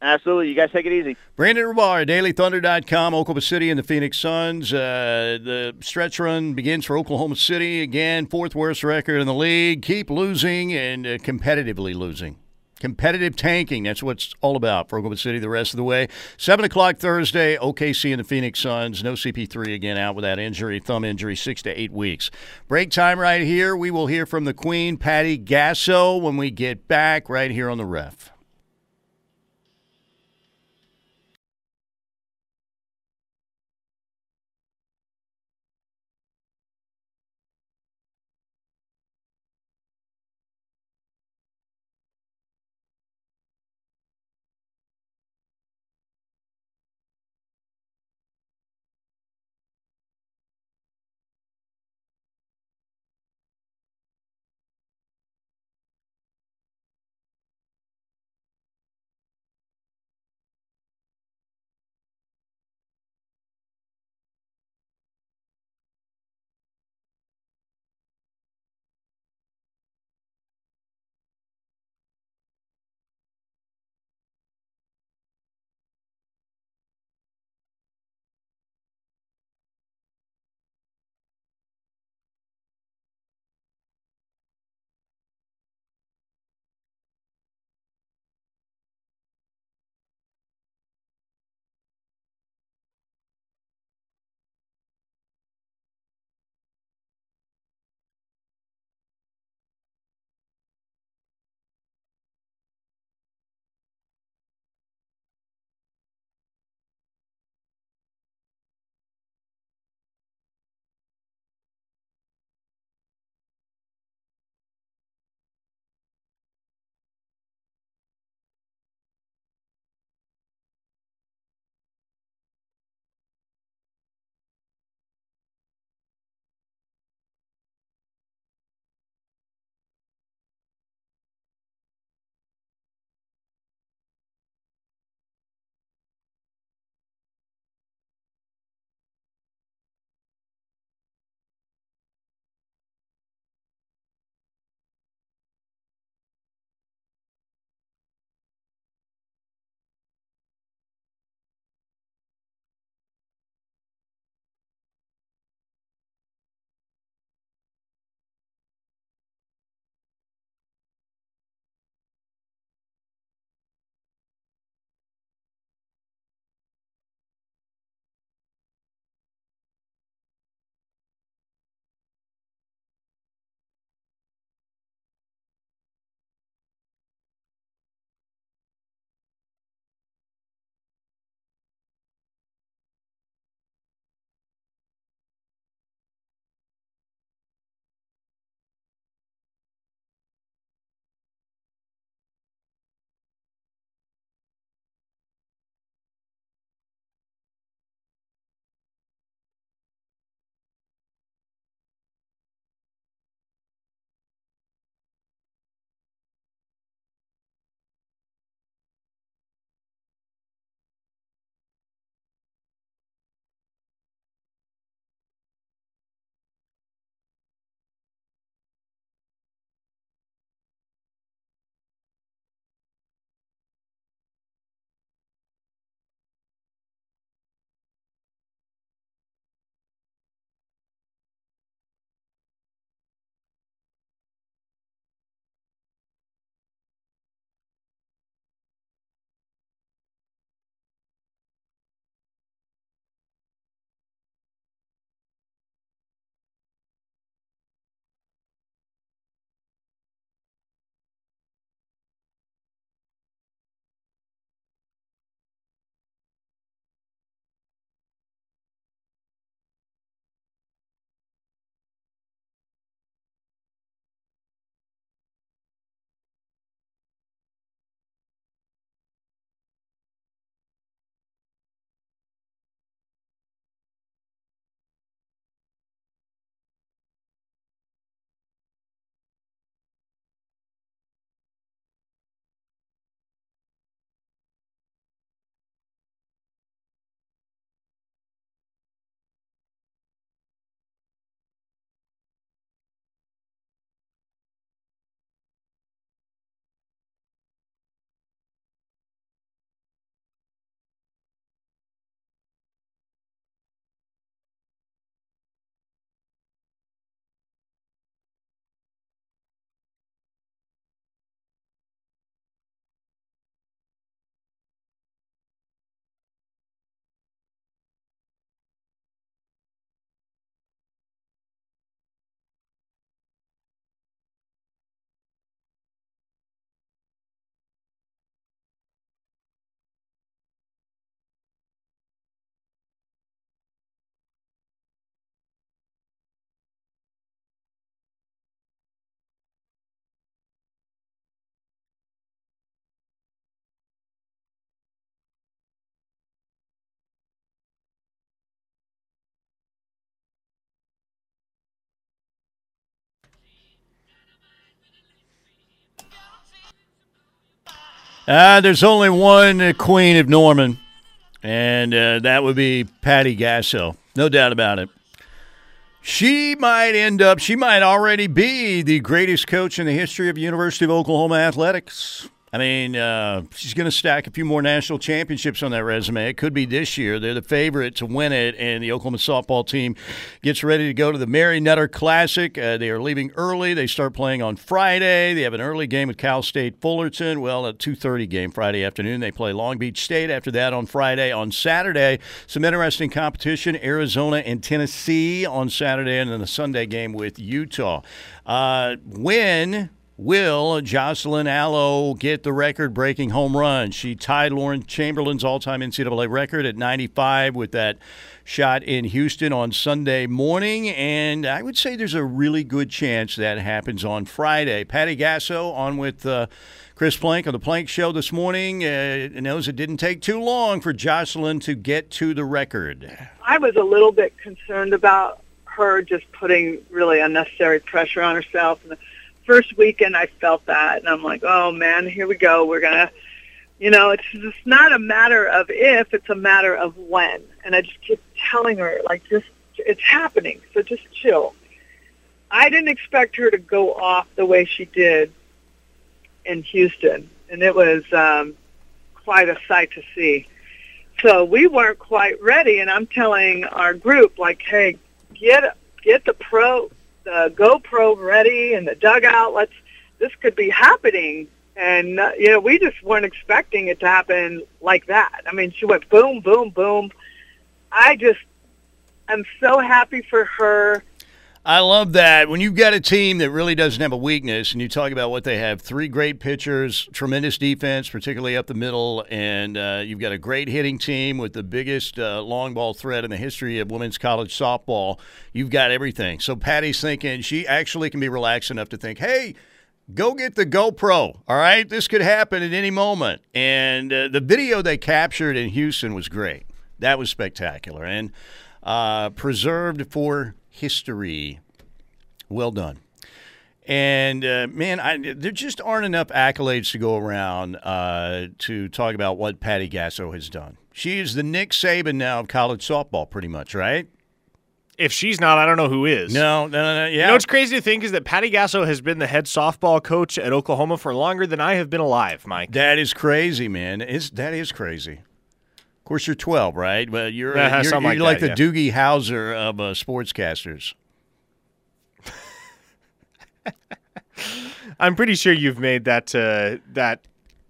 Absolutely. You guys take it easy. Brandon Rabar, DailyThunder.com, Oklahoma City and the Phoenix Suns. The stretch run begins for Oklahoma City. Again, fourth worst record in the league. Keep losing and competitively losing. Competitive tanking, that's what it's all about for Oklahoma City the rest of the way. 7 o'clock Thursday, OKC and the Phoenix Suns. No CP3 again, out with that injury, thumb injury, 6 to 8 weeks. Break time right here. We will hear from the Queen, Patty Gasso, when we get back right here on The Ref. There's only one queen of Norman, and that would be Patty Gasso. No doubt about it. She might already be the greatest coach in the history of University of Oklahoma athletics. I mean, she's going to stack a few more national championships on that resume. It could be this year. They're the favorite to win it, and the Oklahoma softball team gets ready to go to the Mary Nutter Classic. They are leaving early. They start playing on Friday. They have an early game with Cal State Fullerton. Well, a 2:30 game Friday afternoon. They play Long Beach State after that on Friday. On Saturday, some interesting competition, Arizona and Tennessee on Saturday, and then the Sunday game with Utah. Will Jocelyn Allo get the record-breaking home run? She tied Lauren Chamberlain's all-time NCAA record at 95 with that shot in Houston on Sunday morning, and I would say there's a really good chance that happens on Friday. Patty Gasso on with Chris Plank on the Plank Show this morning. Knows it didn't take too long for Jocelyn to get to the record. I was a little bit concerned about her just putting really unnecessary pressure on herself, and first weekend I felt that, and I'm like, oh, man, here we go. We're going to, it's just not a matter of if, it's a matter of when. And I just keep telling her, it's happening, so just chill. I didn't expect her to go off the way she did in Houston, and it was quite a sight to see. So we weren't quite ready, and I'm telling our group, hey, get the GoPro ready and the dugout. This could be happening. And, we just weren't expecting it to happen like that. I mean, she went boom, boom, boom. I'm so happy for her. I love that. When you've got a team that really doesn't have a weakness, and you talk about what they have, three great pitchers, tremendous defense, particularly up the middle, and you've got a great hitting team with the biggest long ball threat in the history of women's college softball. You've got everything. So Patty's thinking she actually can be relaxed enough to think, hey, go get the GoPro, all right? This could happen at any moment. And the video they captured in Houston was great. That was spectacular and preserved for history. Well done. And, there just aren't enough accolades to go around to talk about what Patty Gasso has done. She is the Nick Saban now of college softball, pretty much, right? If she's not, I don't know who is. No, yeah. You know what's crazy to think is that Patty Gasso has been the head softball coach at Oklahoma for longer than I have been alive, Mike. That is crazy, man. That is crazy. Of course, you're 12, right? But you're like the Doogie Howser of sportscasters. I'm pretty sure you've made that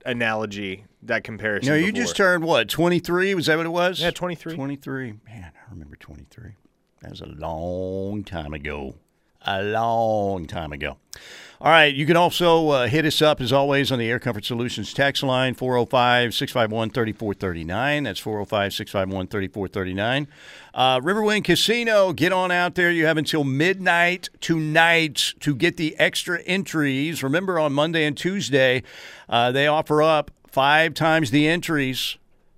analogy, that comparison. No, you before. Just turned what? 23? Was that what it was? Yeah, 23. 23. Man, I remember 23. That was a long time ago. A long time ago. All right, you can also hit us up, as always, on the Air Comfort Solutions text line, 405-651-3439. That's 405-651-3439. Riverwind Casino, get on out there. You have until midnight tonight to get the extra entries. Remember, on Monday and Tuesday, they offer up 5 times the entries.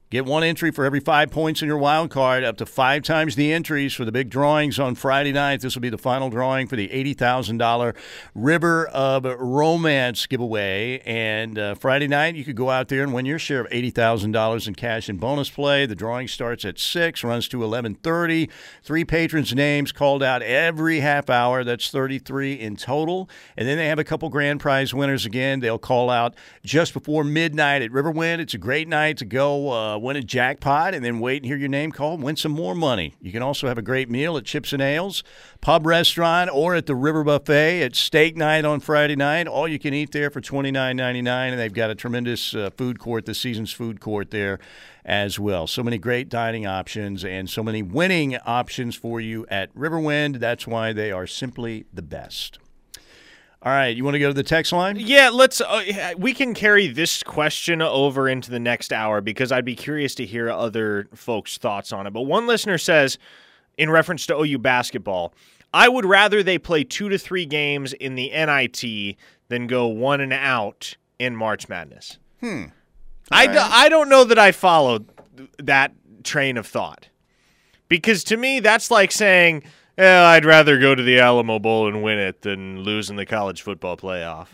Get one entry for every 5 points in your wild card, up to 5 times the entries for the big drawings on Friday night. This will be the final drawing for the $80,000 River of Romance giveaway. And Friday night, you could go out there and win your share of $80,000 in cash and bonus play. The drawing starts at 6, runs to 11:30. 3 patrons' names called out every half hour. That's 33 in total. And then they have a couple grand prize winners again. They'll call out just before midnight at Riverwind. It's a great night to go win a jackpot and then wait and hear your name called, win some more money. You can also have a great meal at Chips and Ales Pub Restaurant or at the River Buffet. It's steak night on Friday night. All you can eat there for $29.99, and they've got a tremendous food court, the Seasons Food Court there as well. So many great dining options and so many winning options for you at Riverwind. That's why they are simply the best. All right, you want to go to the text line? Yeah, let's. We can carry this question over into the next hour because I'd be curious to hear other folks' thoughts on it. But one listener says, in reference to OU basketball, I would rather they play 2 to 3 games in the NIT than go 1 and out in March Madness. I don't know that I followed that train of thought, because to me that's like saying, I'd rather go to the Alamo Bowl and win it than lose in the college football playoff.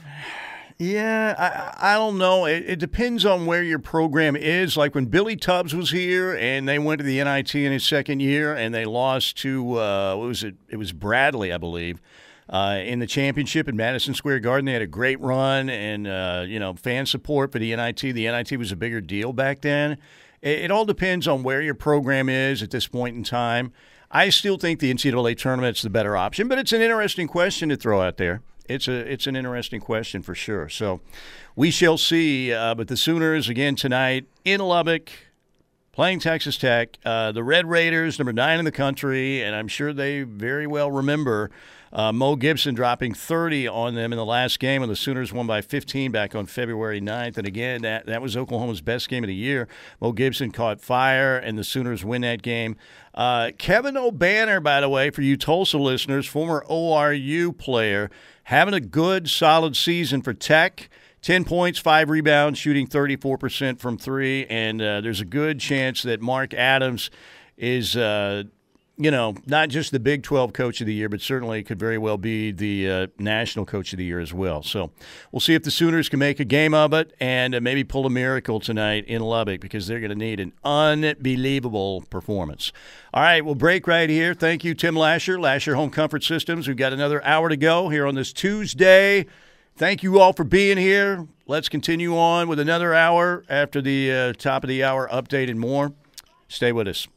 Yeah, I don't know. It depends on where your program is. Like when Billy Tubbs was here and they went to the NIT in his second year and they lost to, what was it? It was Bradley, I believe, in the championship in Madison Square Garden. They had a great run and, fan support for the NIT. The NIT was a bigger deal back then. It all depends on where your program is at this point in time. I still think the NCAA tournament's the better option, but it's an interesting question to throw out there. It's an interesting question for sure. So we shall see. But the Sooners, again, tonight in Lubbock, playing Texas Tech. The Red Raiders, number 9 in the country, and I'm sure they very well remember Mo Gibson dropping 30 on them in the last game, and the Sooners won by 15 back on February 9th. And, again, that was Oklahoma's best game of the year. Mo Gibson caught fire, and the Sooners win that game. Kevin O'Banner, by the way, for you Tulsa listeners, former ORU player, having a good, solid season for Tech. 10 points, 5 rebounds, shooting 34% from 3, and there's a good chance that Mark Adams is, not just the Big 12 Coach of the Year, but certainly could very well be the National Coach of the Year as well. So we'll see if the Sooners can make a game of it and maybe pull a miracle tonight in Lubbock, because they're going to need an unbelievable performance. All right, we'll break right here. Thank you, Tim Lasher, Lasher Home Comfort Systems. We've got another hour to go here on this Tuesday. Thank you all for being here. Let's continue on with another hour after the top of the hour update and more. Stay with us.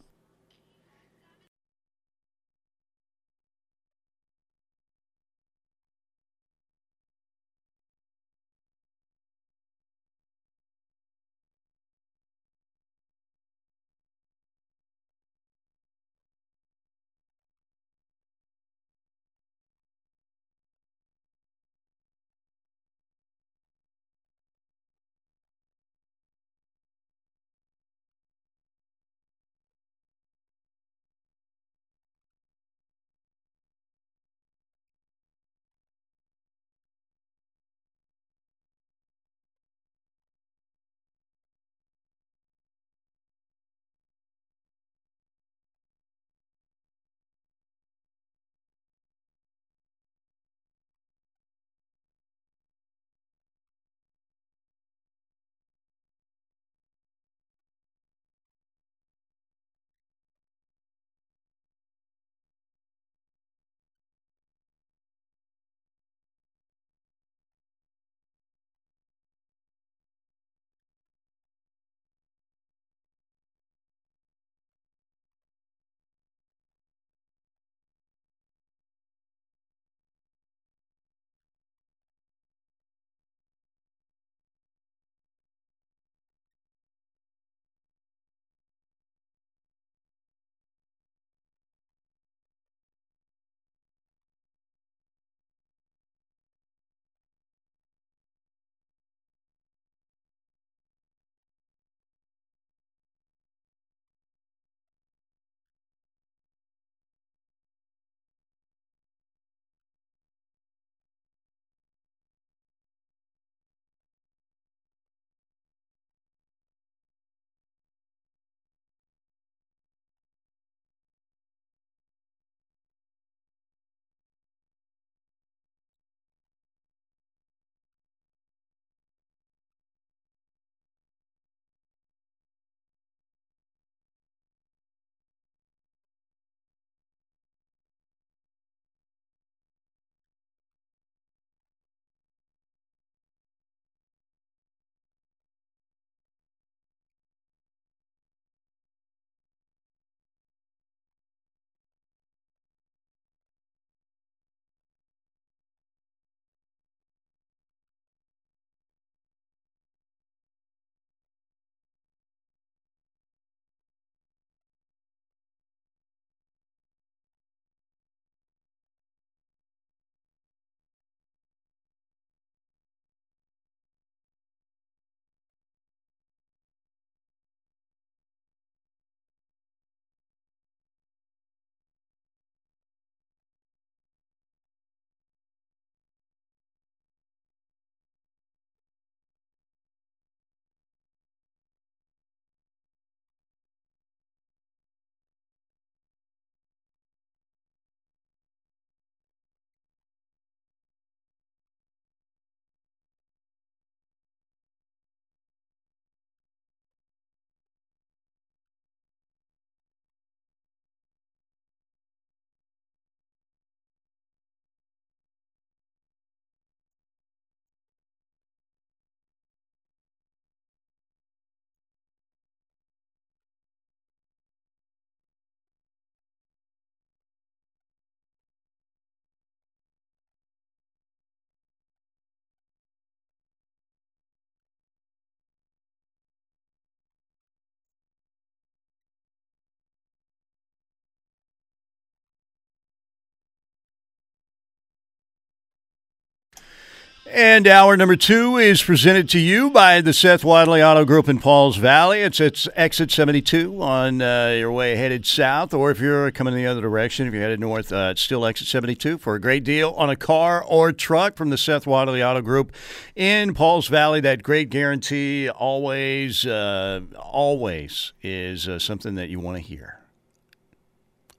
And hour number two is presented to you by the Seth Wadley Auto Group in Paul's Valley. It's exit 72 on your way headed south, or if you're coming the other direction, if you're headed north, it's still exit 72 for a great deal on a car or truck from the Seth Wadley Auto Group in Paul's Valley. That great guarantee always, always is something that you want to hear.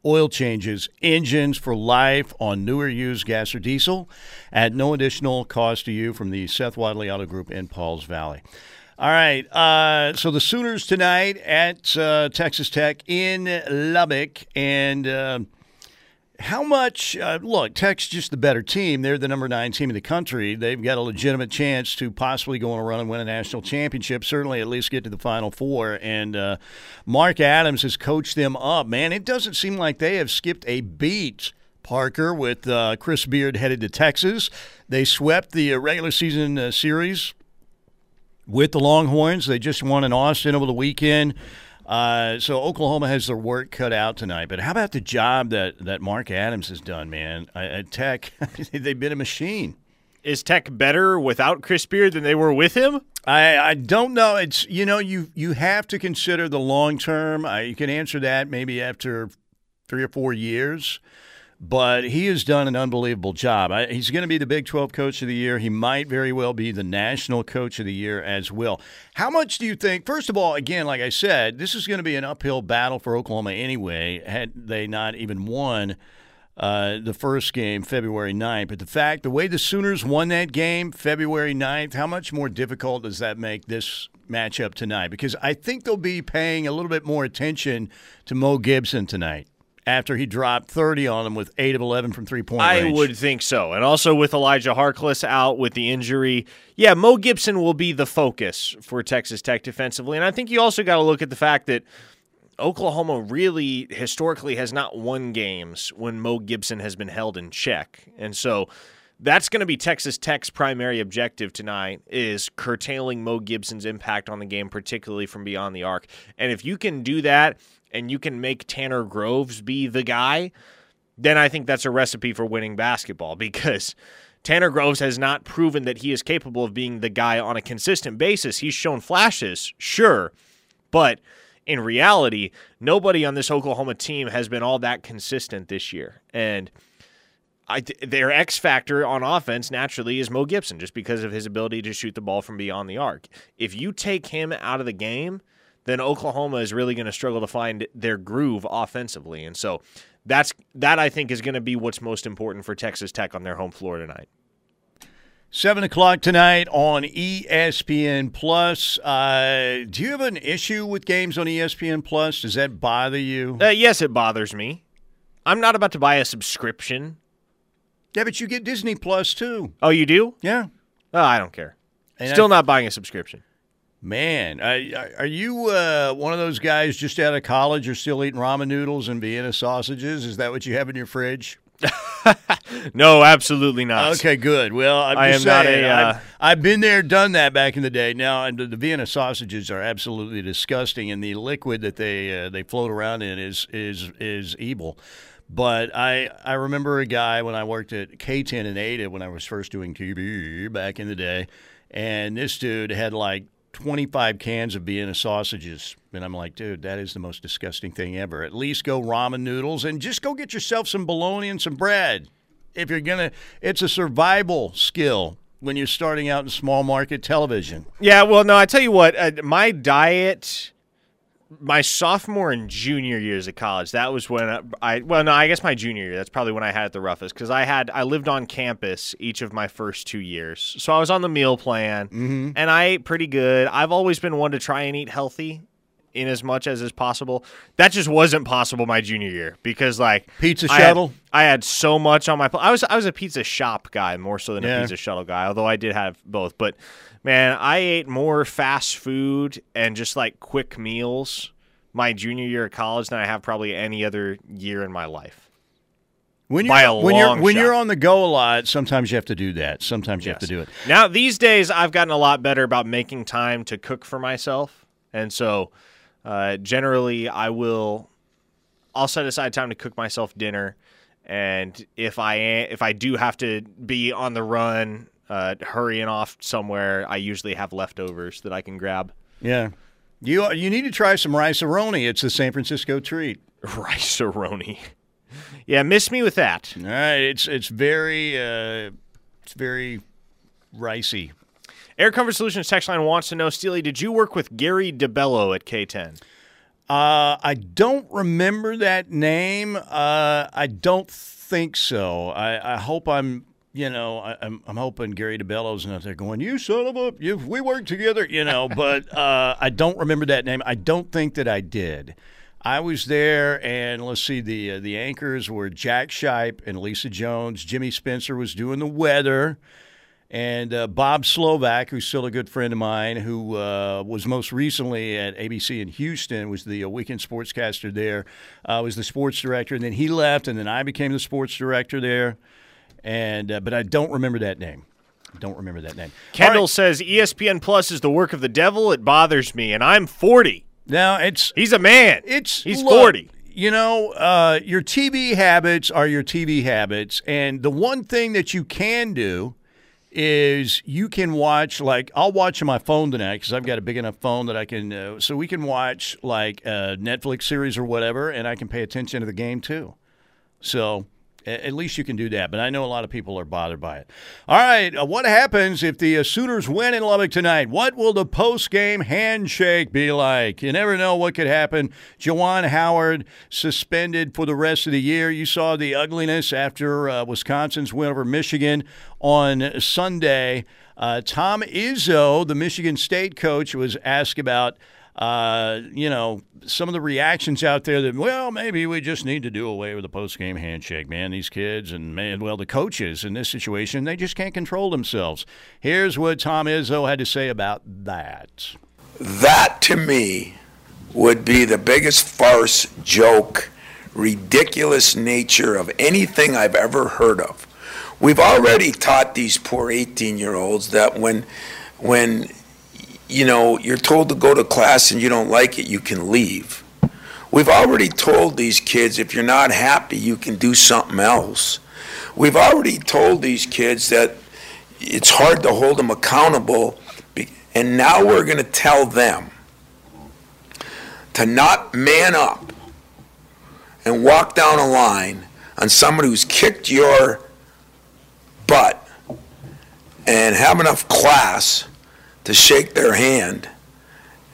Oil changes, engines for life on new or used gas or diesel at no additional cost to you from the Seth Wadley Auto Group in Paul's Valley. All right, so the Sooners tonight at Texas Tech in Lubbock. And how much – look, Tech's just the better team. They're the number 9 team in the country. They've got a legitimate chance to possibly go on a run and win a national championship, certainly at least get to the Final Four. And Mark Adams has coached them up. Man, it doesn't seem like they have skipped a beat, Parker, with Chris Beard headed to Texas. They swept the regular season series with the Longhorns. They just won in Austin over the weekend. So Oklahoma has their work cut out tonight. But how about the job that Mark Adams has done, man? At Tech, they've been a machine. Is Tech better without Chris Beard than they were with him? I don't know. It's, you know, you have to consider the long term. You can answer that maybe after 3 or 4 years. But he has done an unbelievable job. He's going to be the Big 12 Coach of the Year. He might very well be the National Coach of the Year as well. How much do you think, first of all, again, like I said, this is going to be an uphill battle for Oklahoma anyway, had they not even won the first game February 9th. But the way the Sooners won that game February 9th, how much more difficult does that make this matchup tonight? Because I think they'll be paying a little bit more attention to Mo Gibson tonight, after he dropped 30 on them with 8 of 11 from three-point range. I would think so. And also with Elijah Harkless out with the injury, yeah, Mo Gibson will be the focus for Texas Tech defensively. And I think you also got to look at the fact that Oklahoma really historically has not won games when Mo Gibson has been held in check. And so that's going to be Texas Tech's primary objective tonight, is curtailing Mo Gibson's impact on the game, particularly from beyond the arc. And if you can do that, and you can make Tanner Groves be the guy, then I think that's a recipe for winning basketball, because Tanner Groves has not proven that he is capable of being the guy on a consistent basis. He's shown flashes, sure, but in reality, nobody on this Oklahoma team has been all that consistent this year. And their X factor on offense, naturally, is Mo Gibson, just because of his ability to shoot the ball from beyond the arc. If you take him out of the game, then Oklahoma is really going to struggle to find their groove offensively. And so that, I think, is going to be what's most important for Texas Tech on their home floor tonight. 7 o'clock tonight on ESPN+. Do you have an issue with games on ESPN+? Does that bother you? Yes, it bothers me. I'm not about to buy a subscription. Yeah, but you get Disney+, too. Oh, you do? Yeah. Oh, I don't care. And still not buying a subscription. Man, are you one of those guys just out of college? You're still eating ramen noodles and Vienna sausages? Is that what you have in your fridge? No, absolutely not. Okay, good. Well, I've been there, done that back in the day. Now, the Vienna sausages are absolutely disgusting, and the liquid that they float around in is evil. But I remember a guy when I worked at K10 and Ada when I was first doing TV back in the day, and this dude had like 25 cans of Vienna sausages. And I'm like, dude, that is the most disgusting thing ever. At least go ramen noodles and just go get yourself some bologna and some bread. If you're going to, it's a survival skill when you're starting out in small market television. Yeah, well, no, I tell you what, my diet, my sophomore and junior years of college, that was when I guess my junior year, that's probably when I had it the roughest, because I lived on campus each of my first 2 years. So I was on the meal plan, and I ate pretty good. I've always been one to try and eat healthy in as much as is possible. That just wasn't possible my junior year because, like, I had so much on my plate. I was a pizza shop guy more so than a pizza shuttle guy, although I did have both. But, man, I ate more fast food and just, like, quick meals my junior year of college than I have probably any other year in my life. When you're on the go a lot, sometimes you have to do that. Sometimes you have to do it. Now, these days, I've gotten a lot better about making time to cook for myself. And so generally, I'll set aside time to cook myself dinner, and if I do have to be on the run hurrying off somewhere, I usually have leftovers that I can grab. Yeah. You need to try some rice-a-roni. It's a San Francisco treat. Rice-a-roni. Yeah, miss me with that. All right, it's very ricey. Air Comfort Solutions text line wants to know, Steely, did you work with Gary DiBello at K10? I don't remember that name. I don't think so. I hope I'm. You know, I'm hoping Gary DiBello's not there going, you son of a, we worked together, you know, but I don't remember that name. I don't think that I did. I was there, and let's see, the anchors were Jack Scheib and Lisa Jones. Jimmy Spencer was doing the weather, and Bob Slovak, who's still a good friend of mine, who was most recently at ABC in Houston, was the weekend sportscaster there, was the sports director, and then he left, and then I became the sports director there. And but I don't remember that name. Don't remember that name. Kendall says ESPN Plus is the work of the devil. It bothers me, and I'm 40. Now he's a man. He's 40. You know, your TV habits are your TV habits, and the one thing that you can do is you can watch, like, I'll watch on my phone tonight because I've got a big enough phone that I can, so we can watch like a Netflix series or whatever, and I can pay attention to the game too. So. At least you can do that, but I know a lot of people are bothered by it. All right, what happens if the Sooners win in Lubbock tonight? What will the post-game handshake be like? You never know what could happen. Juwan Howard suspended for the rest of the year. You saw the ugliness after Wisconsin's win over Michigan on Sunday. Tom Izzo, the Michigan State coach, was asked about you know, some of the reactions out there that, well, maybe we just need to do away with the post-game handshake, man. These kids and, man, well, the coaches in this situation, they just can't control themselves. Here's what Tom Izzo had to say about that. That, to me, would be the biggest farce, joke, ridiculous nature of anything I've ever heard of. We've already taught these poor 18-year-olds that when you know, you're told to go to class and you don't like it, you can leave. We've already told these kids if you're not happy, you can do something else. We've already told these kids that it's hard to hold them accountable, and now we're going to tell them to not man up and walk down a line on somebody who's kicked your butt and have enough class to shake their hand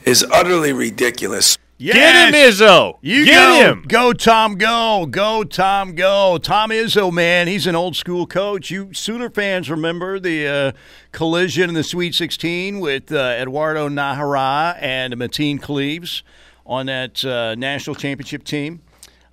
is utterly ridiculous. Yes. Get him, Izzo. Get him. Go, Tom, go. Go, Tom, go. Tom Izzo, man, he's an old school coach. You Sooner fans remember the collision in the Sweet 16 with Eduardo Nájera and Mateen Cleaves on that national championship team,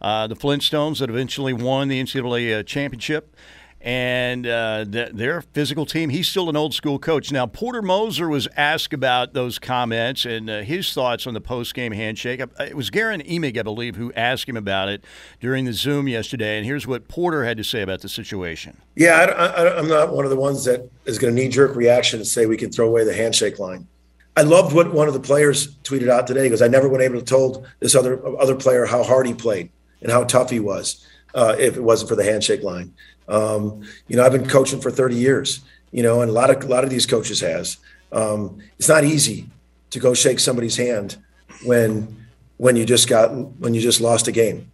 the Flintstones that eventually won the NCAA championship. And their physical team, he's still an old-school coach. Now, Porter Moser was asked about those comments and his thoughts on the post-game handshake. It was Garen Emig, I believe, who asked him about it during the Zoom yesterday, and here's what Porter had to say about the situation. Yeah, I'm not one of the ones that is going to knee-jerk reaction and say we can throw away the handshake line. I loved what one of the players tweeted out today because I never went able to tell this other player how hard he played and how tough he was if it wasn't for the handshake line. You know, I've been coaching for 30 years, you know, and a lot of these coaches has. It's not easy to go shake somebody's hand when you just lost a game.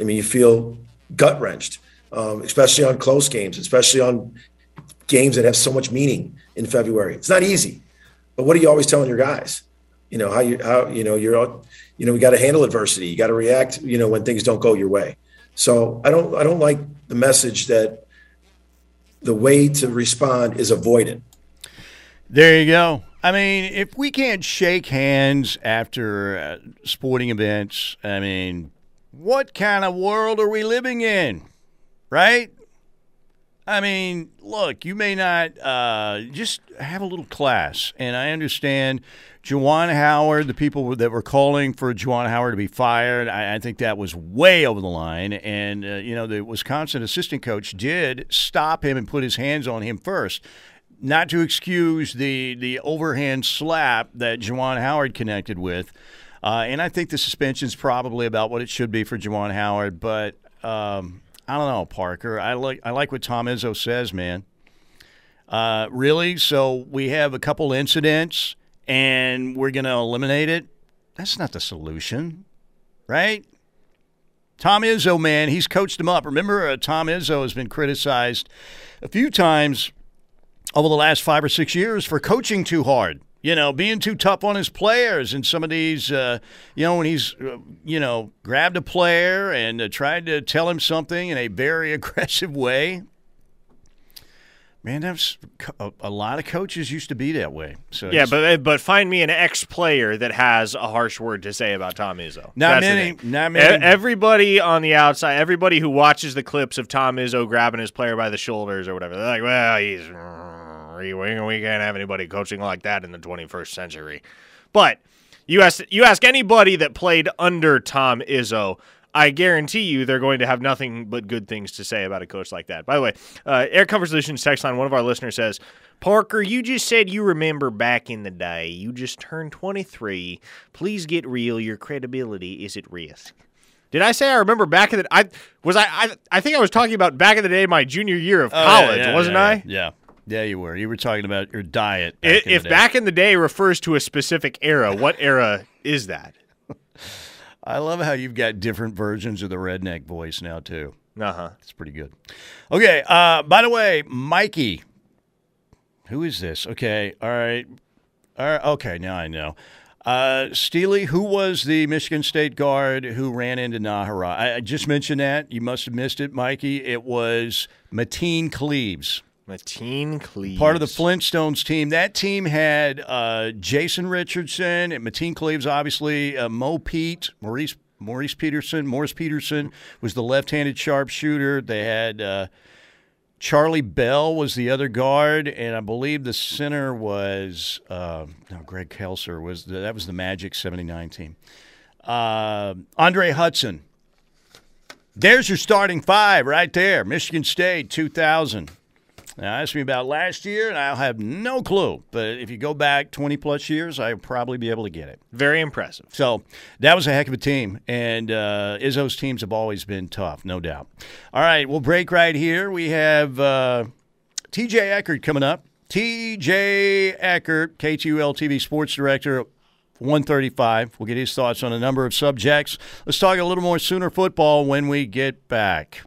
I mean, you feel gut wrenched, especially on close games, especially on games that have so much meaning in February. It's not easy, but what are you always telling your guys? You know, how we got to handle adversity. You got to react, you know, when things don't go your way. So I don't like the message that the way to respond is avoid it. There you go. I mean, if we can't shake hands after sporting events, I mean, what kind of world are we living in, right? I mean, look, you may not just have a little class, and I understand Juwan Howard, the people that were calling for Juwan Howard to be fired, I think that was way over the line, and, you know, the Wisconsin assistant coach did stop him and put his hands on him first, not to excuse the overhand slap that Juwan Howard connected with, and I think the suspension's probably about what it should be for Juwan Howard, but I don't know, Parker. I like what Tom Izzo says, man. Really? So we have a couple incidents and we're going to eliminate it? That's not the solution, right? Tom Izzo, man, he's coached him up. Remember, Tom Izzo has been criticized a few times over the last 5 or 6 years for coaching too hard, you know, being too tough on his players. And some of these, you know, when he's, you know, grabbed a player and tried to tell him something in a very aggressive way. Man, that's a lot of coaches used to be that way. So yeah, but find me an ex-player that has a harsh word to say about Tom Izzo. Not many. Everybody on the outside, everybody who watches the clips of Tom Izzo grabbing his player by the shoulders or whatever, they're like, well, we can't have anybody coaching like that in the 21st century. But you ask anybody that played under Tom Izzo, I guarantee you they're going to have nothing but good things to say about a coach like that. By the way, Air Comfort Solutions text line, one of our listeners says, Parker, you just said you remember back in the day. You just turned 23. Please get real. Your credibility is at risk. Did I say I remember back in the day? I think I was talking about back in the day, my junior year of college, wasn't I? Yeah. Yeah, you were. You were talking about your diet. If back in the day refers to a specific era, what era is that? I love how you've got different versions of the redneck voice now, too. Uh-huh. It's pretty good. Okay, by the way, Mikey. Who is this? Okay, all right. All right. Okay, now I know. Steely, who was the Michigan State guard who ran into Nahara? I just mentioned that. You must have missed it, Mikey. It was Mateen Cleaves. Mateen Cleaves. Part of the Flintstones team. That team had Jason Richardson and Mateen Cleaves, obviously. Mo Pete, Maurice Peterson. Morris Peterson was the left-handed sharpshooter. They had Charlie Bell was the other guard, and I believe the center was Greg Kelser. That was the Magic 79 team. Andre Hudson. There's your starting five right there. Michigan State, 2000. Now, ask me about last year, and I'll have no clue. But if you go back 20-plus years, I'll probably be able to get it. Very impressive. So that was a heck of a team, and Izzo's teams have always been tough, no doubt. All right, we'll break right here. We have T.J. Eckert coming up. T.J. Eckert, KTUL-TV sports director, 135. We'll get his thoughts on a number of subjects. Let's talk a little more Sooner football when we get back.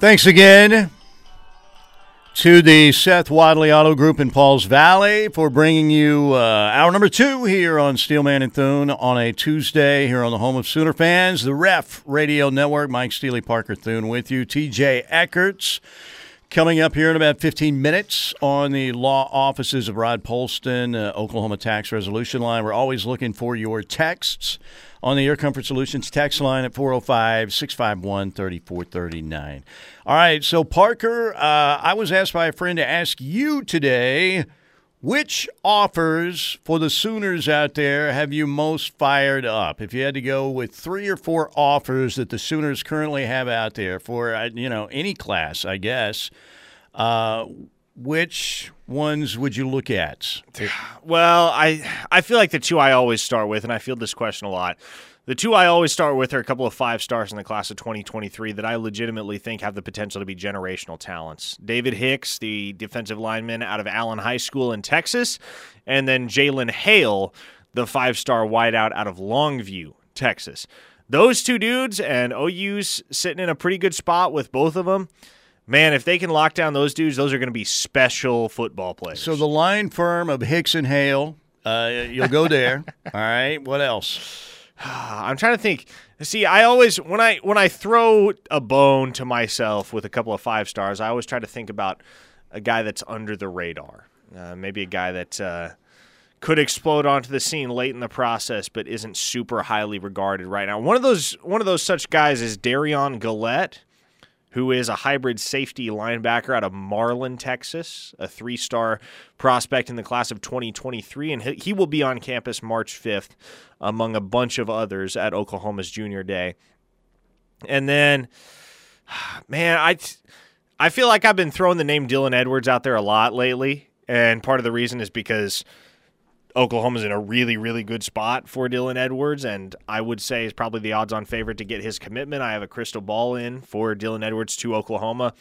Thanks again to the Seth Wadley Auto Group in Paul's Valley for bringing you hour number 2 here on Steelman and Thune on a Tuesday here on the home of Sooner fans, the Ref Radio Network. Mike Steely, Parker Thune with you. TJ Eckerts coming up here in about 15 minutes on the law offices of Rod Polston, Oklahoma Tax Resolution Line. We're always looking for your texts on the Air Comfort Solutions text line at 405-651-3439. All right, so Parker, I was asked by a friend to ask you today, which offers for the Sooners out there have you most fired up? If you had to go with 3 or 4 offers that the Sooners currently have out there for, any class, I guess, which ones would you look at? Well, I feel like the 2 I always start with, and I field this question a lot, the 2 I always start with are a couple of 5-stars in the class of 2023 that I legitimately think have the potential to be generational talents. David Hicks, the defensive lineman out of Allen High School in Texas, and then Jalen Hale, the 5-star wideout out of Longview, Texas. Those 2 dudes, and OU's sitting in a pretty good spot with both of them. Man, if they can lock down those dudes, those are going to be special football players. So the line firm of Hicks and Hale, you'll go there. All right, what else? I'm trying to think. See, I always when I throw a bone to myself with a couple of 5-stars, I always try to think about a guy that's under the radar, maybe a guy that could explode onto the scene late in the process, but isn't super highly regarded right now. One of those such guys is Darion Gillette, who is a hybrid safety linebacker out of Marlin, Texas, a 3-star prospect in the class of 2023, and he will be on campus March 5th among a bunch of others at Oklahoma's Junior Day. And then, man, I feel like I've been throwing the name Dylan Edwards out there a lot lately, and part of the reason is because Oklahoma's in a really, really good spot for Dylan Edwards, and I would say is probably the odds-on favorite to get his commitment. I have a crystal ball in for Dylan Edwards to Oklahoma.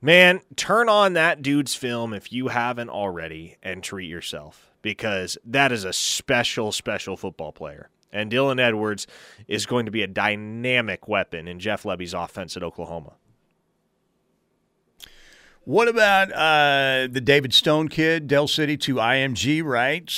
Man, turn on that dude's film if you haven't already and treat yourself, because that is a special, special football player. And Dylan Edwards is going to be a dynamic weapon in Jeff Lebby's offense at Oklahoma. What about the David Stone kid, Del City to IMG, right?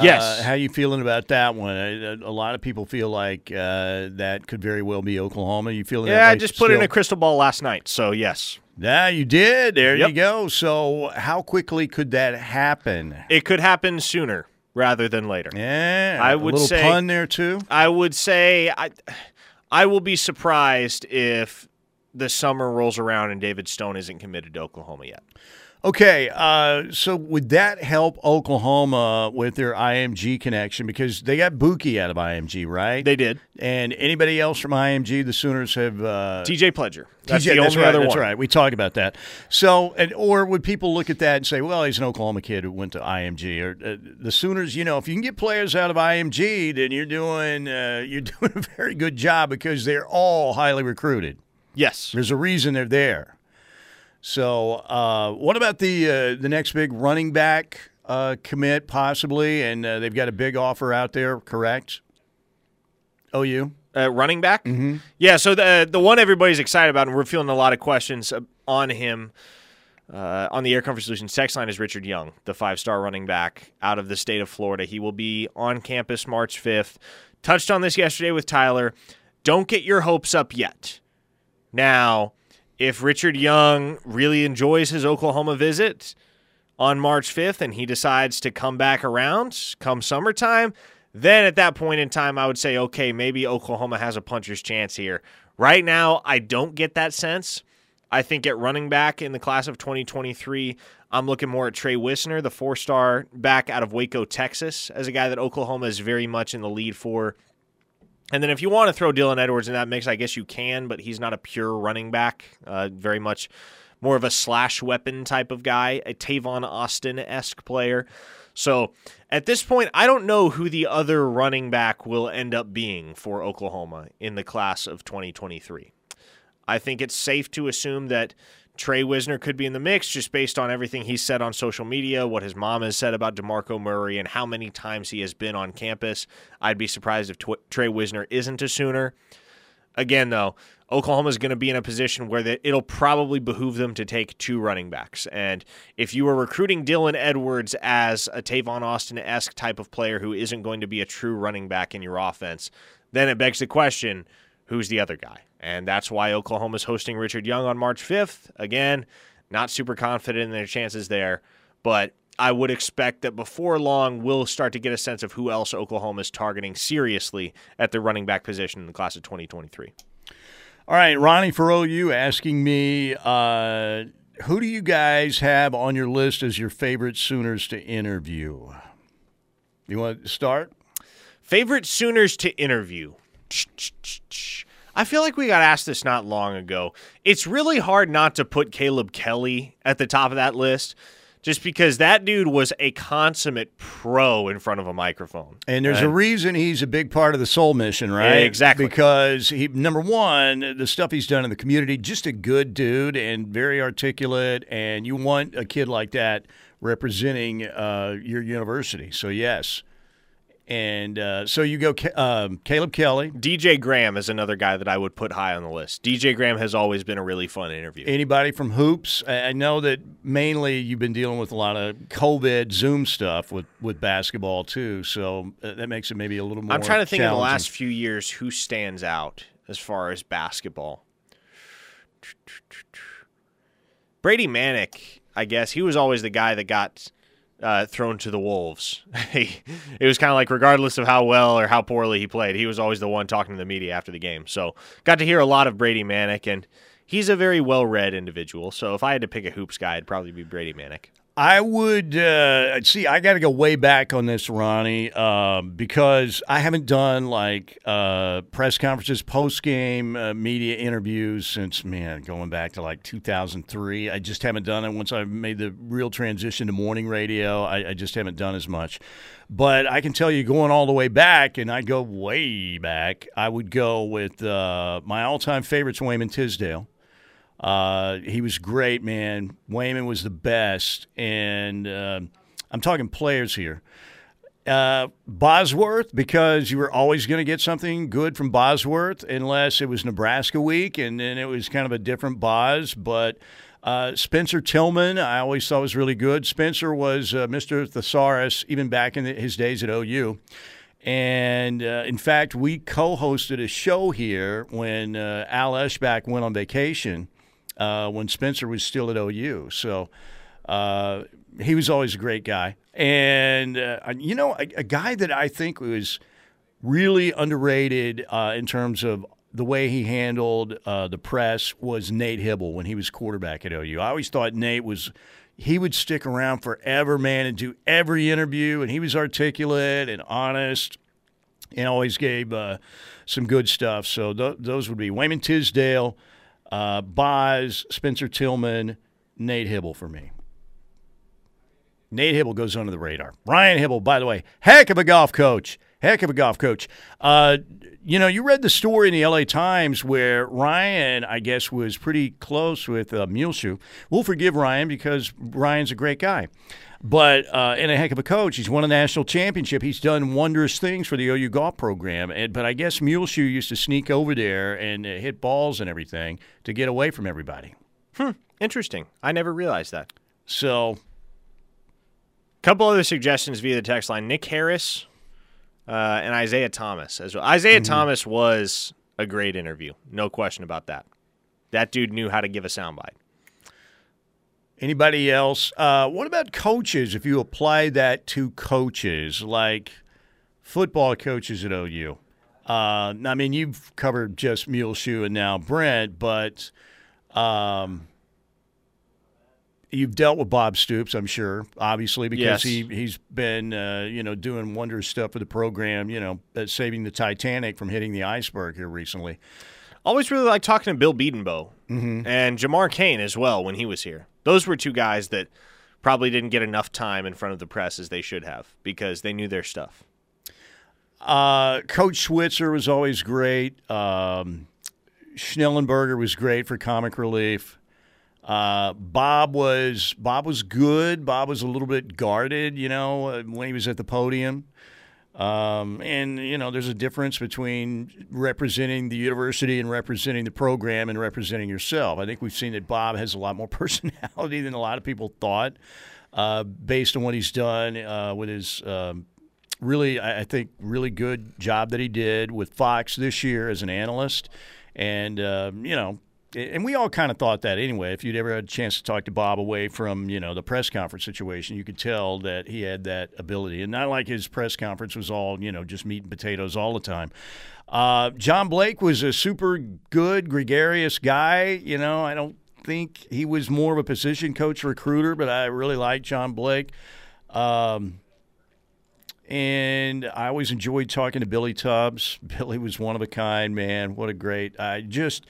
Yes. How you feeling about that one? A lot of people feel like that could very well be Oklahoma. You feeling? Yeah, I just put in a crystal ball last night, so yes. Yeah, you did. There you go. So how quickly could that happen? It could happen sooner rather than later. Yeah, I would say a little pun there too. I would say I will be surprised if the summer rolls around and David Stone isn't committed to Oklahoma yet. Okay, so would that help Oklahoma with their IMG connection? Because they got Buki out of IMG, right? They did. And anybody else from IMG, the Sooners have TJ Pledger. That's the only other one. That's right. We talk about that. So, or would people look at that and say, well, he's an Oklahoma kid who went to IMG? Or the Sooners, if you can get players out of IMG, then you're doing a very good job because they're all highly recruited. Yes. There's a reason they're there. So what about the next big running back commit possibly? And they've got a big offer out there, correct? OU? Running back? Mm-hmm. Yeah, so the one everybody's excited about, and we're feeling a lot of questions on him on the Air Comfort Solutions text line, is Richard Young, the 5-star running back out of the state of Florida. He will be on campus March 5th. Touched on this yesterday with Tyler. Don't get your hopes up yet. Now, if Richard Young really enjoys his Oklahoma visit on March 5th and he decides to come back around come summertime, then at that point in time I would say, okay, maybe Oklahoma has a puncher's chance here. Right now, I don't get that sense. I think at running back in the class of 2023, I'm looking more at Trey Wisner, the 4-star back out of Waco, Texas, as a guy that Oklahoma is very much in the lead for. And then if you want to throw Dylan Edwards in that mix, I guess you can, but he's not a pure running back, very much more of a slash weapon type of guy, a Tavon Austin-esque player. So at this point, I don't know who the other running back will end up being for Oklahoma in the class of 2023. I think it's safe to assume that Trey Wisner could be in the mix just based on everything he's said on social media, what his mom has said about DeMarco Murray, and how many times he has been on campus. I'd be surprised if Trey Wisner isn't a Sooner. Again, though, Oklahoma's going to be in a position where it'll probably behoove them to take two running backs. And if you were recruiting Dylan Edwards as a Tavon Austin-esque type of player who isn't going to be a true running back in your offense, then it begs the question, who's the other guy? And that's why Oklahoma's hosting Richard Young on March 5th. Again, not super confident in their chances there, but I would expect that before long we'll start to get a sense of who else Oklahoma is targeting seriously at the running back position in the class of 2023. All right, Ronnie for OU asking me, who do you guys have on your list as your favorite Sooners to interview? You want to start? Favorite Sooners to interview. I feel like we got asked this not long ago. It's really hard not to put Caleb Kelly at the top of that list, just because that dude was a consummate pro in front of a microphone. And there's a reason he's a big part of the Soul Mission, right? Yeah, exactly. Because, number one, the stuff he's done in the community, just a good dude and very articulate, and you want a kid like that representing your university. So, yes. And so you go Caleb Kelly. DJ Graham is another guy that I would put high on the list. DJ Graham has always been a really fun interview. Anybody from Hoops? I know that mainly you've been dealing with a lot of COVID Zoom stuff with basketball too, so that makes it maybe a little more challenging. I'm trying to think in the last few years who stands out as far as basketball. Brady Manick, I guess. He was always the guy that got thrown to the wolves. It was kind of like regardless of how well or how poorly he played, he was always the one talking to the media after the game. So got to hear a lot of Brady Manick, and he's a very well-read individual. So if I had to pick a Hoops guy, it'd probably be Brady Manick. I would see. I got to go way back on this, Ronnie, because I haven't done like press conferences, post-game media interviews since going back to like 2003. I just haven't done it. Once I made the real transition to morning radio, I just haven't done as much. But I can tell you, going all the way back, and I go way back, I would go with my all-time favorites, Wayman Tisdale. He was great, man. Wayman was the best. And I'm talking players here. Bosworth, because you were always going to get something good from Bosworth unless it was Nebraska week, and then it was kind of a different Bos. But Spencer Tillman, I always thought was really good. Spencer was Mr. Thesaurus even back in his days at OU. And, in fact, we co-hosted a show here when Al Eshbach went on vacation. When Spencer was still at OU. So he was always a great guy. And, a guy that I think was really underrated in terms of the way he handled the press was Nate Hibble when he was quarterback at OU. I always thought Nate he would stick around forever, man, and do every interview. And he was articulate and honest and always gave some good stuff. So those would be Wayman Tisdale, Boz, Spencer Tillman, Nate Hibble for me. Nate Hibble goes under the radar. Brian Hibble, by the way, heck of a golf coach. Heck of a golf coach. You read the story in the LA Times where Ryan, I guess, was pretty close with Muleshoe. We'll forgive Ryan because Ryan's a great guy. But and a heck of a coach. He's won a national championship. He's done wondrous things for the OU golf program. But I guess Muleshoe used to sneak over there and hit balls and everything to get away from everybody. Interesting. I never realized that. So, couple other suggestions via the text line. Nick Harris and Isaiah Thomas as well. Isaiah Thomas was a great interview. No question about that. That dude knew how to give a soundbite. Anybody else? What about coaches, if you apply that to coaches, like football coaches at OU? You've covered just Muleshoe and now Brent, but you've dealt with Bob Stoops, I'm sure, obviously, because yes. He's been, doing wondrous stuff for the program, saving the Titanic from hitting the iceberg here recently. Always really like talking to Bill Biedenbow and Jamar Kane as well when he was here. Those were two guys that probably didn't get enough time in front of the press as they should have because they knew their stuff. Coach Switzer was always great. Schnellenberger was great for comic relief. Bob was good. Bob was a little bit guarded, when he was at the podium. And, you know, there's a difference between representing the university and representing the program and representing yourself. I think we've seen that Bob has a lot more personality than a lot of people thought, based on what he's done with his really good job that he did with Fox this year as an analyst. And, you know, and we all kind of thought that anyway. If you'd ever had a chance to talk to Bob away from, you know, the press conference situation, you could tell that he had that ability. And not like his press conference was all, you know, just meat and potatoes all the time. John Blake was a super good, gregarious guy. You know, I don't think he was more of a position coach recruiter, but I really liked John Blake. And I always enjoyed talking to Billy Tubbs. Billy was one of a kind, man. What a great – I just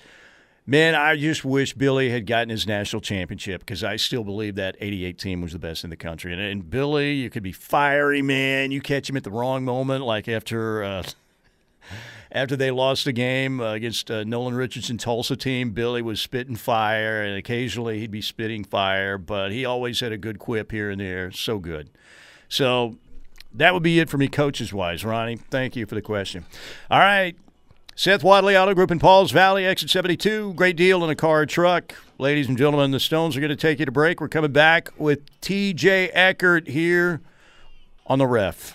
wish Billy had gotten his national championship, because I still believe that '88 team was the best in the country. And Billy, you could be fiery, man. You catch him at the wrong moment, like after they lost the game against Nolan Richardson Tulsa team. Billy was spitting fire, and occasionally he'd be spitting fire, but he always had a good quip here and there. So good. So that would be it for me coaches-wise. Ronnie, thank you for the question. All right. Seth Wadley Auto Group in Paul's Valley, exit 72. Great deal on a car or truck. Ladies and gentlemen, the Stones are going to take you to break. We're coming back with TJ Eckert here on The Ref.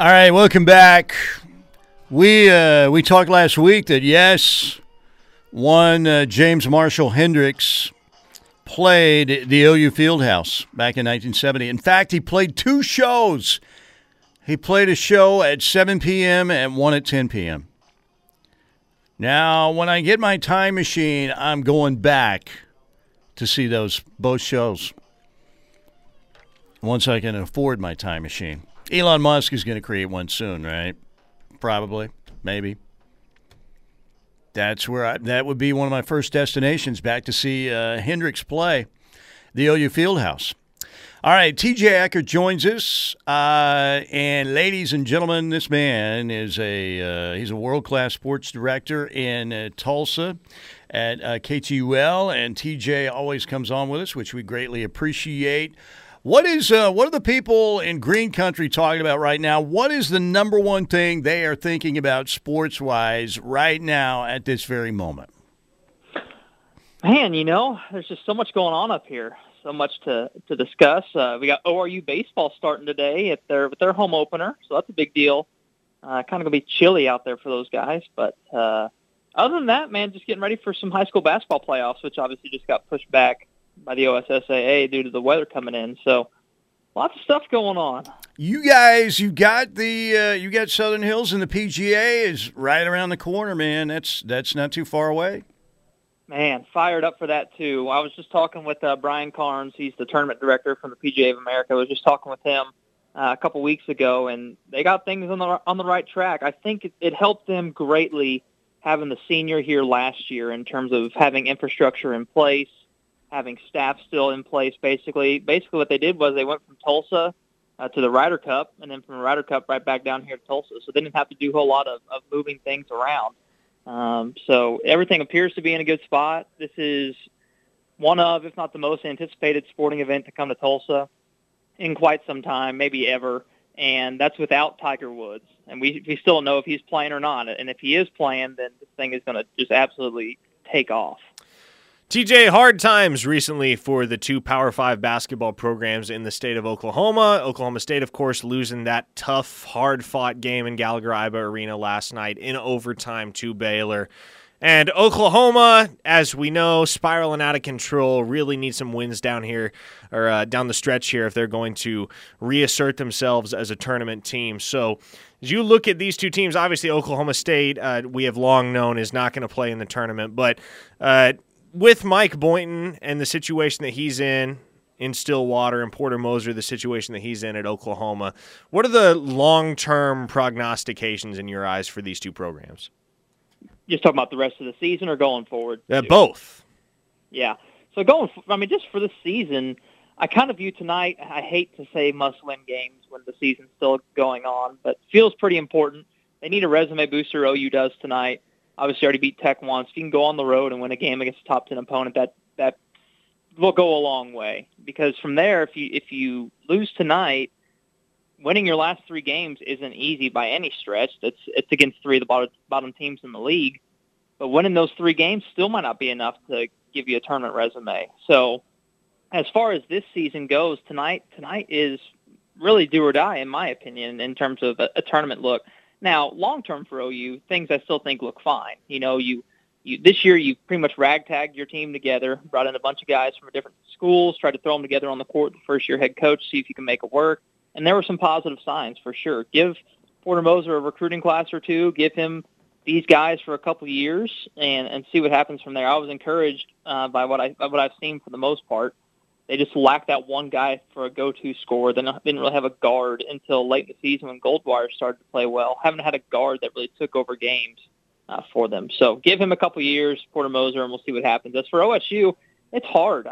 All right, welcome back. We talked last week that, yes, James Marshall Hendricks played the OU Fieldhouse back in 1970. In fact, he played two shows. He played a show at 7 p.m. and one at 10 p.m. Now, when I get my time machine, I'm going back to see those both shows once I can afford my time machine. Elon Musk is going to create one soon, right? Probably, maybe. That's where that would be one of my first destinations, back to see Hendricks play the OU Fieldhouse. All right, TJ Acker joins us, and ladies and gentlemen, this man is he's a world-class sports director in Tulsa at KTUL, and TJ always comes on with us, which we greatly appreciate. What are the people in Green Country talking about right now? What is the number one thing they are thinking about sports-wise right now at this very moment? Man, you know, there's just so much going on up here, so much to discuss. We got ORU baseball starting today with their home opener, so that's a big deal. Kind of going to be chilly out there for those guys. But other than that, man, just getting ready for some high school basketball playoffs, which obviously just got pushed back by the OSSAA due to the weather coming in. So lots of stuff going on. You guys, you got Southern Hills, and the PGA is right around the corner, man. That's not too far away. Man, fired up for that too. I was just talking with Brian Carnes. He's the tournament director from the PGA of America. I was just talking with him a couple weeks ago, and they got things on the right track. I think it helped them greatly having the senior here last year in terms of having infrastructure in place, having staff still in place. Basically what they did was they went from Tulsa to the Ryder Cup, and then from the Ryder Cup right back down here to Tulsa. So they didn't have to do a whole lot of moving things around. So everything appears to be in a good spot. This is one of, if not the most anticipated sporting event to come to Tulsa in quite some time, maybe ever. And that's without Tiger Woods. And we still don't know if he's playing or not. And if he is playing, then this thing is going to just absolutely take off. TJ, hard times recently for the two Power 5 basketball programs in the state of Oklahoma. Oklahoma State, of course, losing that tough, hard-fought game in Gallagher-Iba Arena last night in overtime to Baylor. And Oklahoma, as we know, spiraling out of control, really needs some wins down here or down the stretch here if they're going to reassert themselves as a tournament team. So as you look at these two teams, obviously Oklahoma State, we have long known, is not going to play in the tournament, but with Mike Boynton and the situation that he's in Stillwater, and Porter Moser, the situation that he's in at Oklahoma, what are the long-term prognostications in your eyes for these two programs? Just talking about the rest of the season or going forward? Both. Yeah. So just for the season, I kind of view tonight, I hate to say must-win games when the season's still going on, but feels pretty important. They need a resume booster, OU does tonight. Obviously, already beat Tech once. If you can go on the road and win a game against a top-10 opponent, that will go a long way. Because from there, if you lose tonight, winning your last three games isn't easy by any stretch. It's against three of the bottom teams in the league. But winning those three games still might not be enough to give you a tournament resume. So as far as this season goes, tonight is really do or die, in my opinion, in terms of a tournament look. Now, long-term for OU, things I still think look fine. You know, you this year you pretty much ragtagged your team together, brought in a bunch of guys from different schools, tried to throw them together on the court with the first-year head coach, see if you can make it work. And there were some positive signs for sure. Give Porter Moser a recruiting class or two, give him these guys for a couple of years, and see what happens from there. I was encouraged by what I've seen for the most part. They just lacked that one guy for a go-to scorer. They didn't really have a guard until late in the season when Goldwire started to play well. Haven't had a guard that really took over games for them. So give him a couple years, Porter Moser, and we'll see what happens. As for OSU, it's hard.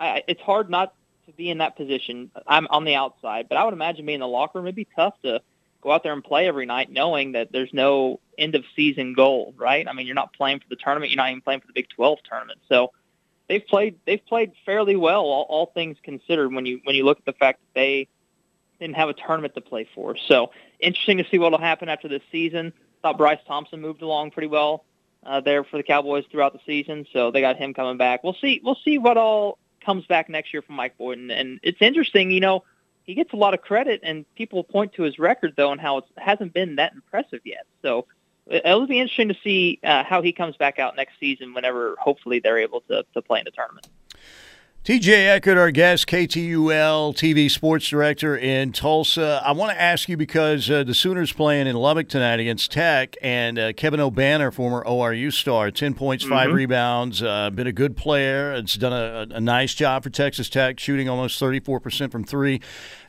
It's hard not to be in that position. I'm on the outside, but I would imagine being in the locker room, it'd be tough to go out there and play every night knowing that there's no end-of-season goal, right? I mean, you're not playing for the tournament. You're not even playing for the Big 12 tournament. So They've played fairly well, all things considered, when you look at the fact that they didn't have a tournament to play for. So interesting to see what will happen after this season. Thought Bryce Thompson moved along pretty well there for the Cowboys throughout the season, so they got him coming back. We'll see what all comes back next year from Mike Boynton. And it's interesting, you know, he gets a lot of credit, and people point to his record, though, and how it hasn't been that impressive yet. So it'll be interesting to see how he comes back out next season whenever, hopefully, they're able to play in the tournament. T.J. Eckert, our guest, KTUL-TV sports director in Tulsa. I want to ask you because the Sooners playing in Lubbock tonight against Tech, and Kevin O'Banner, former ORU star, 10 points, 5 rebounds, been a good player. It's done a nice job for Texas Tech, shooting almost 34% from three.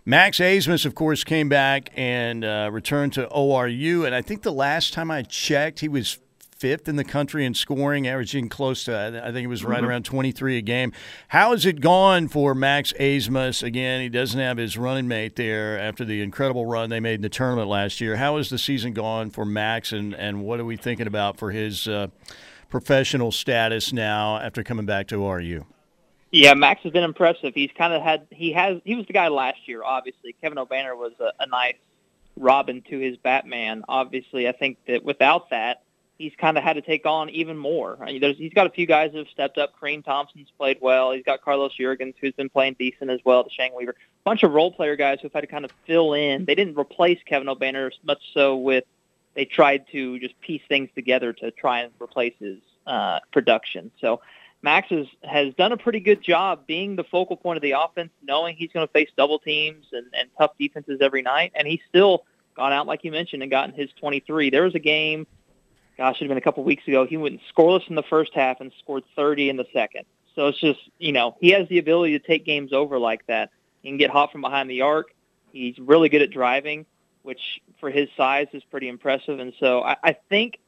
Max Asmus, of course, came back and returned to ORU, and I think the last time I checked, he was 5th in the country in scoring, averaging close to, I think it was right around 23 a game. How has it gone for Max Asmus? Again, he doesn't have his running mate there after the incredible run they made in the tournament last year. How has the season gone for Max, and what are we thinking about for his professional status now after coming back to ORU? Yeah, Max has been impressive. He's kind of had, he was the guy last year, obviously. Kevin O'Banner was a nice Robin to his Batman. Obviously, I think that without that, he's kind of had to take on even more. I mean, he's got a few guys that have stepped up. Kareem Thompson's played well. He's got Carlos Juergens, who's been playing decent as well, Shane Weaver. A bunch of role-player guys who've had to kind of fill in. They didn't replace Kevin O'Banner much so with they tried to just piece things together to try and replace his production. So Max has done a pretty good job being the focal point of the offense, knowing he's going to face double teams and tough defenses every night. And he's still gone out, like you mentioned, and gotten his 23. There was a game, gosh, it had been a couple weeks ago, he went scoreless in the first half and scored 30 in the second. So it's just, you know, he has the ability to take games over like that. He can get hot from behind the arc. He's really good at driving, which for his size is pretty impressive. And so I think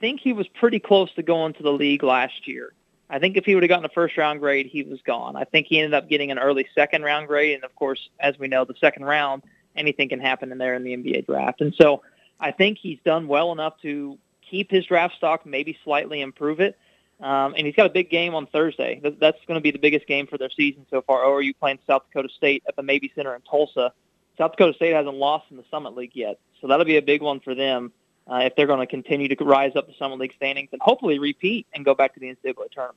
he was pretty close to going to the league last year. I think if he would have gotten a first-round grade, he was gone. I think he ended up getting an early second-round grade. And, of course, as we know, the second round, anything can happen in there in the NBA draft. And so I think he's done well enough to keep his draft stock, maybe slightly improve it. And he's got a big game on Thursday. That's going to be the biggest game for their season so far. ORU playing South Dakota State at the Mabee Center in Tulsa. South Dakota State hasn't lost in the Summit League yet, so that'll be a big one for them if they're going to continue to rise up the Summit League standings and hopefully repeat and go back to the NCAA tournament.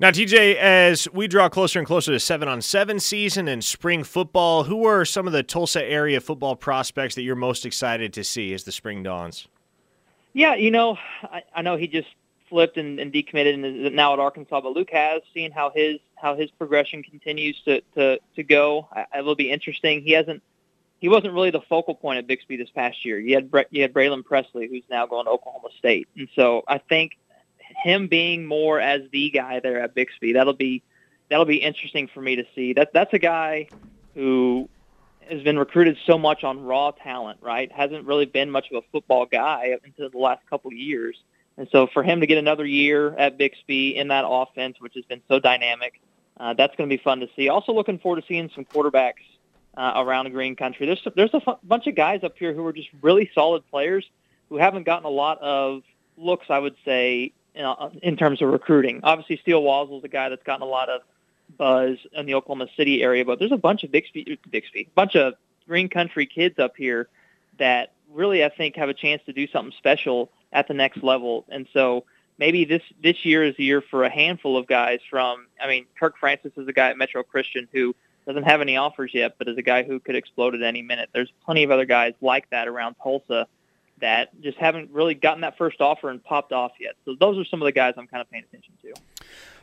Now, TJ, as we draw closer and closer to 7-on-7 season and spring football, who are some of the Tulsa area football prospects that you're most excited to see as the spring dawns? Yeah, you know, I know he just flipped and decommitted and is now at Arkansas, but Luke has seen how his progression continues to go. It will be interesting. He wasn't really the focal point at Bixby this past year. You had Braylon Presley, who's now going to Oklahoma State, and so I think him being more as the guy there at Bixby, that'll be interesting for me to see. That's a guy who has been recruited so much on raw talent, right? Hasn't really been much of a football guy up until the last couple of years. And so for him to get another year at Bixby in that offense, which has been so dynamic, that's going to be fun to see. Also looking forward to seeing some quarterbacks around the Green Country. There's a bunch of guys up here who are just really solid players who haven't gotten a lot of looks, I would say, in terms of recruiting. Obviously, Steele Wazel is a guy that's gotten a lot of buzz in the Oklahoma City area, but there's a bunch of bunch of Green Country kids up here that really I think have a chance to do something special at the next level. And so maybe this year is the year for a handful of guys from, I mean, Kirk Francis is a guy at Metro Christian who doesn't have any offers yet, but is a guy who could explode at any minute. There's plenty of other guys like that around Tulsa that just haven't really gotten that first offer and popped off yet. So those are some of the guys I'm kind of paying attention to.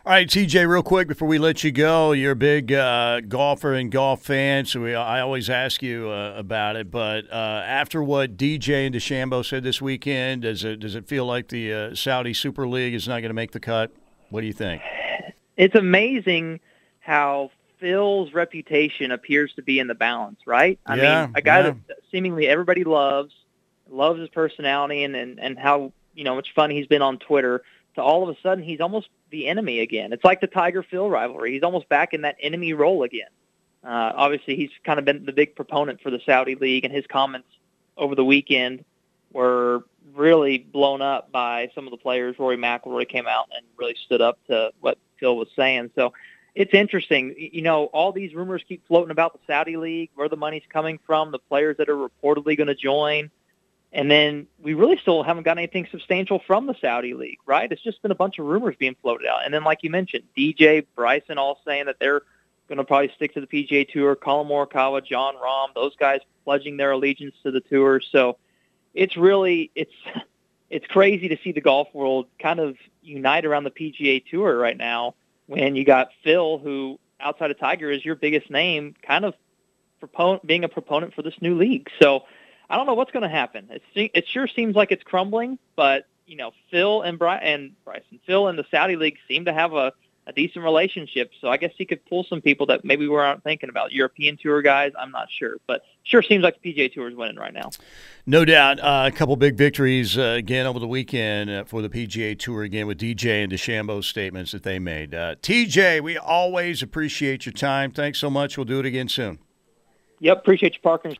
All right, TJ, real quick before we let you go, you're a big golfer and golf fan, so I always ask you about it. But after what DJ and DeChambeau said this weekend, does it feel like the Saudi Super League is not going to make the cut? What do you think? It's amazing how Phil's reputation appears to be in the balance, right? I mean, a guy that seemingly everybody loves his personality and how, you know, much fun he's been on Twitter. So all of a sudden, he's almost the enemy again. It's like the Tiger-Phil rivalry. He's almost back in that enemy role again. Obviously, he's kind of been the big proponent for the Saudi League, and his comments over the weekend were really blown up by some of the players. Rory McIlroy came out and really stood up to what Phil was saying. So it's interesting. You know, all these rumors keep floating about the Saudi League, where the money's coming from, the players that are reportedly going to join. And then we really still haven't got anything substantial from the Saudi League, right? It's just been a bunch of rumors being floated out. And then, like you mentioned, DJ, Bryson all saying that they're going to probably stick to the PGA Tour. Colin Morikawa, John Rahm, those guys pledging their allegiance to the tour. So it's really, it's crazy to see the golf world kind of unite around the PGA Tour right now when you got Phil, who outside of Tiger is your biggest name, kind of being a proponent for this new league. So I don't know what's going to happen. It sure seems like it's crumbling, but you know, Phil and Bryson, Phil and the Saudi League seem to have a decent relationship. So I guess he could pull some people that maybe we weren't thinking about. European Tour guys, I'm not sure. But sure seems like the PGA Tour is winning right now. No doubt. A couple big victories again over the weekend for the PGA Tour again with DJ and DeChambeau's statements that they made. TJ, we always appreciate your time. Thanks so much. We'll do it again soon. Yep, appreciate you, Parker.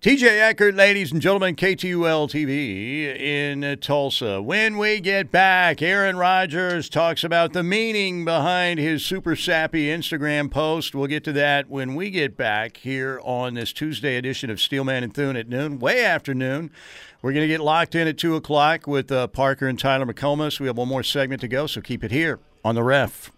TJ Eckert, ladies and gentlemen, KTUL-TV in Tulsa. When we get back, Aaron Rodgers talks about the meaning behind his super sappy Instagram post. We'll get to that when we get back here on this Tuesday edition of Steelman and Thune at noon, way after noon. We're going to get locked in at 2 o'clock with Parker and Tyler McComas. We have one more segment to go, so keep it here on The Ref.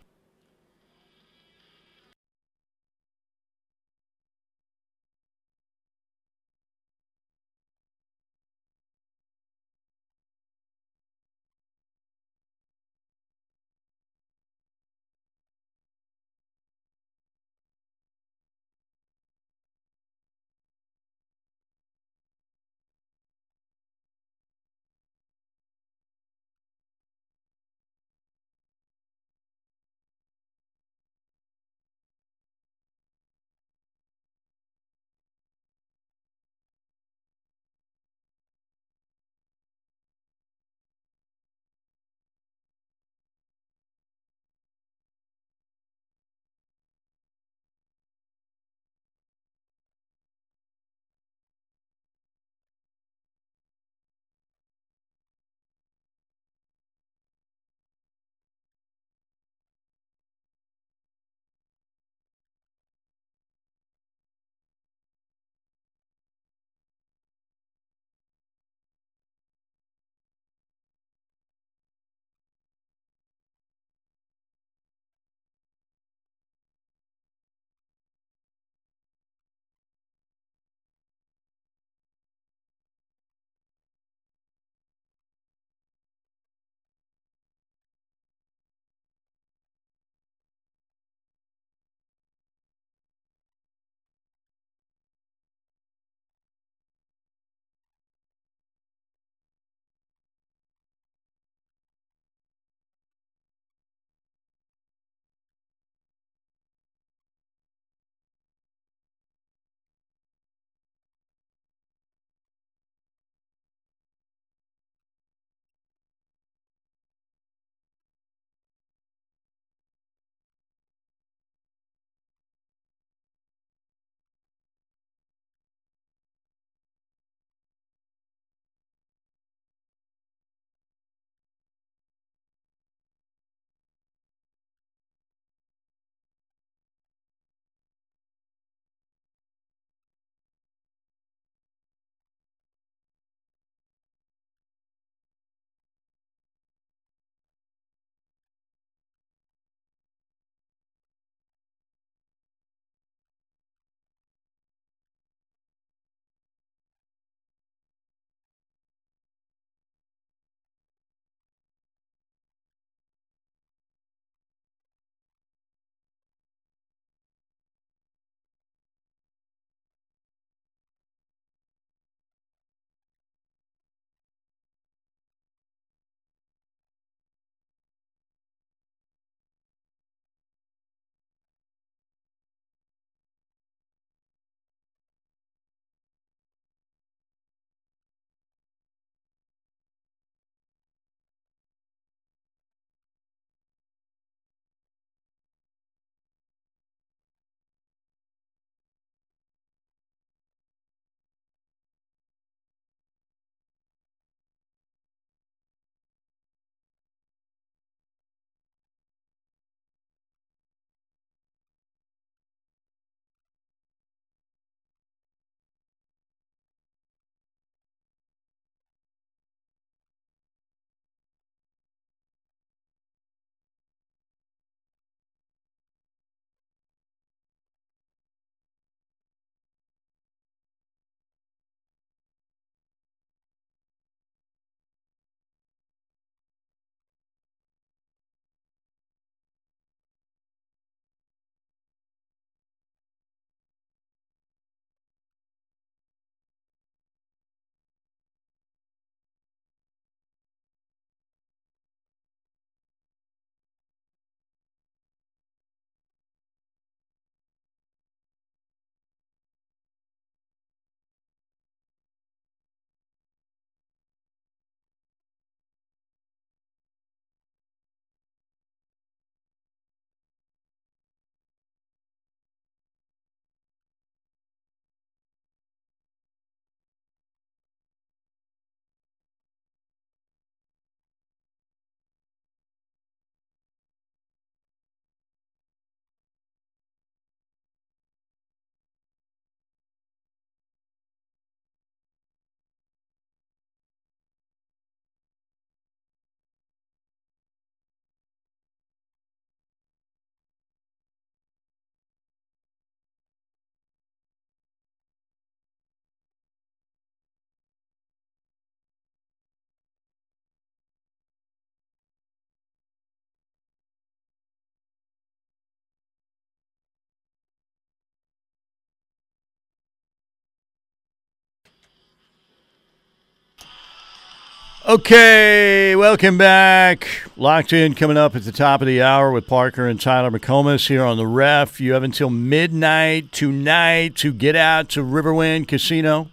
Okay, welcome back. Locked in coming up at the top of the hour with Parker and Tyler McComas here on The Ref. You have until midnight tonight to get out to Riverwind Casino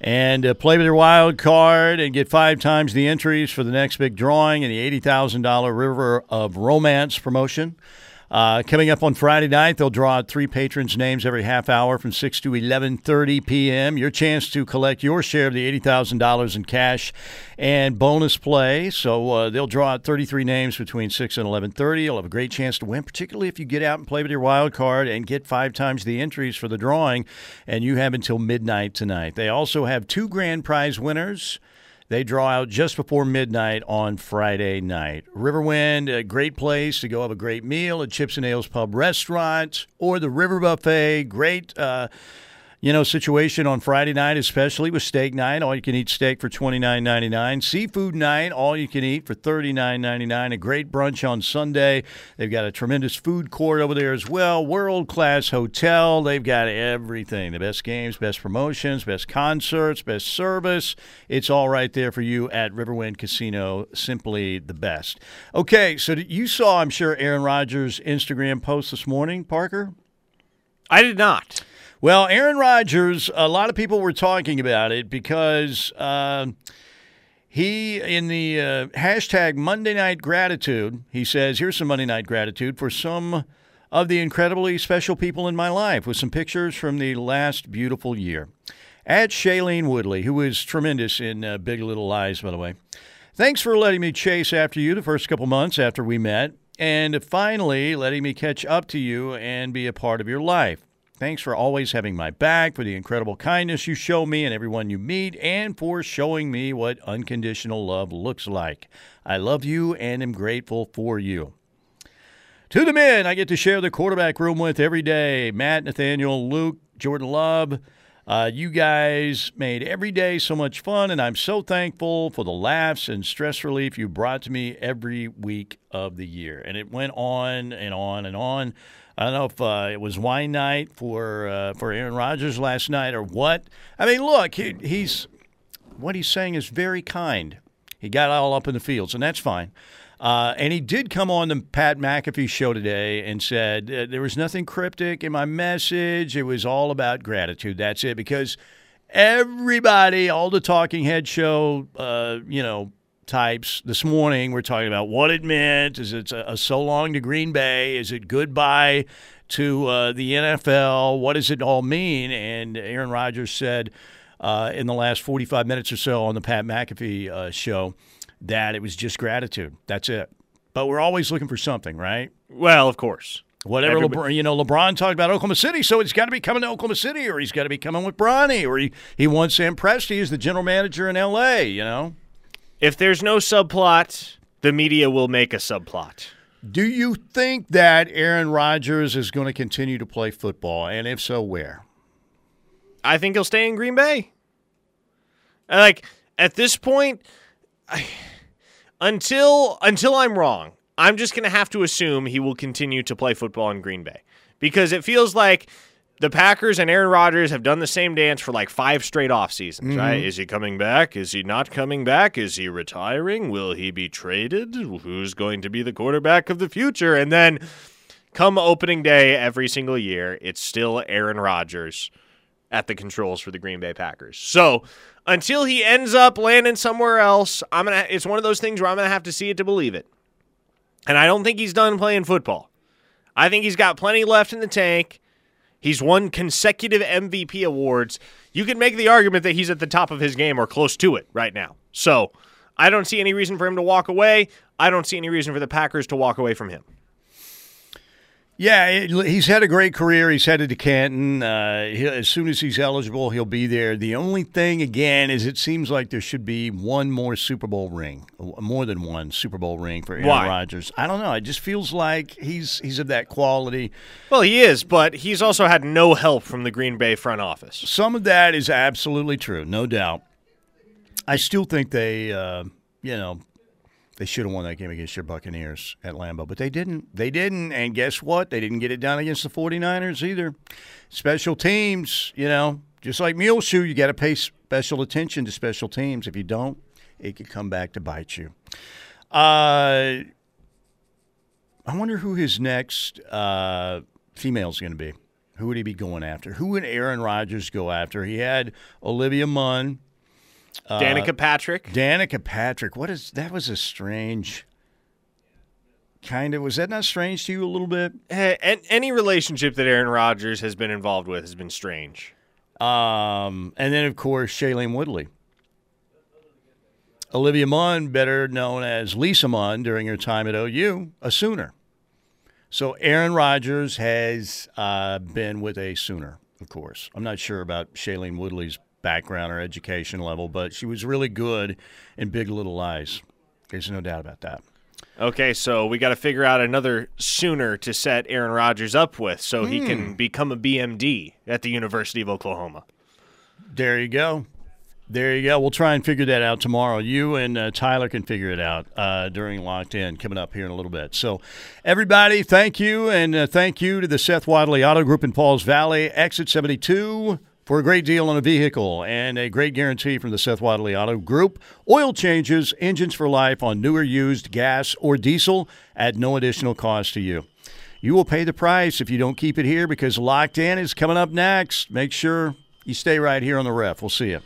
and play with your wild card and get 5 times the entries for the next big drawing in the $80,000 River of Romance promotion. Coming up on Friday night, they'll draw out 3 patrons' names every half hour from 6 to 11:30 p.m. Your chance to collect your share of the $80,000 in cash and bonus play. So they'll draw out 33 names between 6 and 11:30. You'll have a great chance to win, particularly if you get out and play with your wild card and get 5 times the entries for the drawing, and you have until midnight tonight. They also have 2 grand prize winners. They draw out just before midnight on Friday night. Riverwind, a great place to go have a great meal at Chips and Ales Pub Restaurant or the River Buffet. Great, situation on Friday night, especially with steak night. All-you-can-eat steak for $29.99. Seafood night, all-you-can-eat for $39.99. A great brunch on Sunday. They've got a tremendous food court over there as well. World-class hotel. They've got everything. The best games, best promotions, best concerts, best service. It's all right there for you at Riverwind Casino. Simply the best. Okay, so you saw, I'm sure, Aaron Rodgers' Instagram post this morning, Parker? I did not. Well, Aaron Rodgers, a lot of people were talking about it because he, in the hashtag Monday Night Gratitude, he says, here's some Monday Night Gratitude for some of the incredibly special people in my life with some pictures from the last beautiful year. At Shailene Woodley, who is tremendous in Big Little Lies, by the way. Thanks for letting me chase after you the first couple months after we met and finally letting me catch up to you and be a part of your life. Thanks for always having my back, for the incredible kindness you show me and everyone you meet, and for showing me what unconditional love looks like. I love you and am grateful for you. To the men I get to share the quarterback room with every day, Matt, Nathaniel, Luke, Jordan Love. You guys made every day so much fun, and I'm so thankful for the laughs and stress relief you brought to me every week of the year. And it went on and on and on. I don't know if it was wine night for Aaron Rodgers last night or what. I mean, look, he's what he's saying is very kind. He got all up in the fields, and that's fine. And he did come on the Pat McAfee show today and said there was nothing cryptic in my message. It was all about gratitude. That's it, because everybody, all the talking head show, types this morning we're talking about what it meant. Is it a so long to Green Bay? Is it goodbye to the NFL? What does it all mean? And Aaron Rodgers said in the last 45 minutes or so on the Pat McAfee show that it was just gratitude. That's it. But we're always looking for something, right? Well, of course. Whatever, LeBron talked about Oklahoma City, so he's got to be coming to Oklahoma City, or he's got to be coming with Bronny, or he wants Sam Presti as the general manager in L.A., If there's no subplot, the media will make a subplot. Do you think that Aaron Rodgers is going to continue to play football? And if so, where? I think he'll stay in Green Bay. At this point, until I'm wrong, I'm just going to have to assume he will continue to play football in Green Bay. Because it feels like the Packers and Aaron Rodgers have done the same dance for 5 straight off seasons, right? Is he coming back? Is he not coming back? Is he retiring? Will he be traded? Who's going to be the quarterback of the future? And then come opening day every single year, it's still Aaron Rodgers at the controls for the Green Bay Packers. So until he ends up landing somewhere else, it's one of those things where I'm going to have to see it to believe it. And I don't think he's done playing football. I think he's got plenty left in the tank. He's won consecutive MVP awards. You can make the argument that he's at the top of his game or close to it right now. So I don't see any reason for him to walk away. I don't see any reason for the Packers to walk away from him. Yeah, he's had a great career. He's headed to Canton. As soon as he's eligible, he'll be there. The only thing, again, is it seems like there should be more than one Super Bowl ring for Aaron Rodgers. I don't know. It just feels like he's of that quality. Well, he is, but he's also had no help from the Green Bay front office. Some of that is absolutely true, no doubt. I still think they should have won that game against your Buccaneers at Lambeau, but they didn't. They didn't, and guess what? They didn't get it done against the 49ers either. Special teams, just like Muleshoe, you got to pay special attention to special teams. If you don't, it could come back to bite you. I wonder who his next female is going to be. Who would he be going after? Who would Aaron Rodgers go after? He had Olivia Munn. Danica Patrick. Danica Patrick. What is that? Was a strange kind of. Was that not strange to you a little bit? Hey, and any relationship that Aaron Rodgers has been involved with has been strange. And then, of course, Shailene Woodley. Olivia Munn, better known as Lisa Munn during her time at OU, a Sooner. So Aaron Rodgers has been with a Sooner, of course. I'm not sure about Shailene Woodley's background or education level, but she was really good in Big Little Lies. There's no doubt about that. Okay, so we got to figure out another Sooner to set Aaron Rodgers up with so he can become a BMD at the University of Oklahoma. There you go. There you go. We'll try and figure that out tomorrow. You and Tyler can figure it out during Locked In coming up here in a little bit. So, everybody, thank you, and thank you to the Seth Wadley Auto Group in Paul's Valley, Exit 72, for a great deal on a vehicle and a great guarantee from the Seth Wadley Auto Group. Oil changes, engines for life on newer used gas or diesel at no additional cost to you. You will pay the price if you don't keep it here because Locked In is coming up next. Make sure you stay right here on the Ref. We'll see you.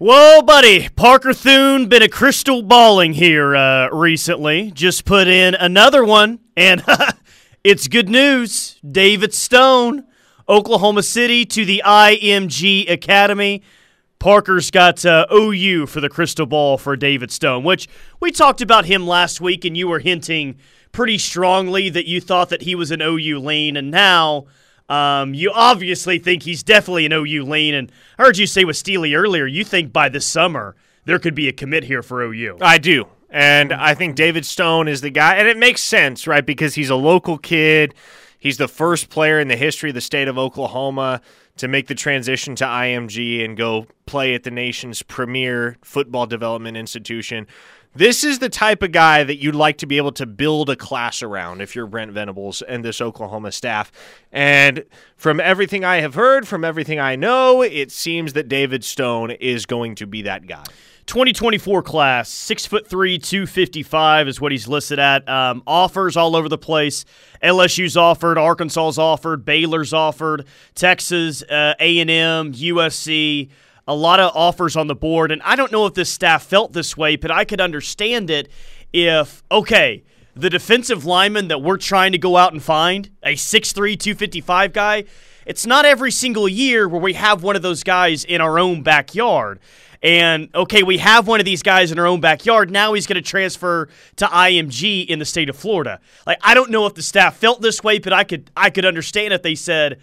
Whoa, buddy. Parker Thune, been a crystal balling here recently. Just put in another one, and it's good news. David Stone, Oklahoma City to the IMG Academy. Parker's got OU for the crystal ball for David Stone, which we talked about him last week, and you were hinting pretty strongly that you thought that he was an OU lean, and now you obviously think he's definitely an OU lean. And I heard you say with Steely earlier, you think by this summer there could be a commit here for OU. I do, and I think David Stone is the guy, and it makes sense, right, because he's a local kid. He's the first player in the history of the state of Oklahoma to make the transition to IMG and go play at the nation's premier football development institution. This is the type of guy that you'd like to be able to build a class around if you're Brent Venables and this Oklahoma staff. And from everything I have heard, from everything I know, it seems that David Stone is going to be that guy. 2024 class, 6 foot 3, 255 is what he's listed at. Offers all over the place. LSU's offered, Arkansas's offered, Baylor's offered, Texas, A&M, USC. A lot of offers on the board, and I don't know if this staff felt this way, but I could understand it if, okay, the defensive lineman that we're trying to go out and find, a 6'3", 255 guy, it's not every single year where we have one of those guys in our own backyard. And, okay, we have one of these guys in our own backyard. Now he's going to transfer to IMG in the state of Florida. Like, I don't know if the staff felt this way, but I could understand if they said,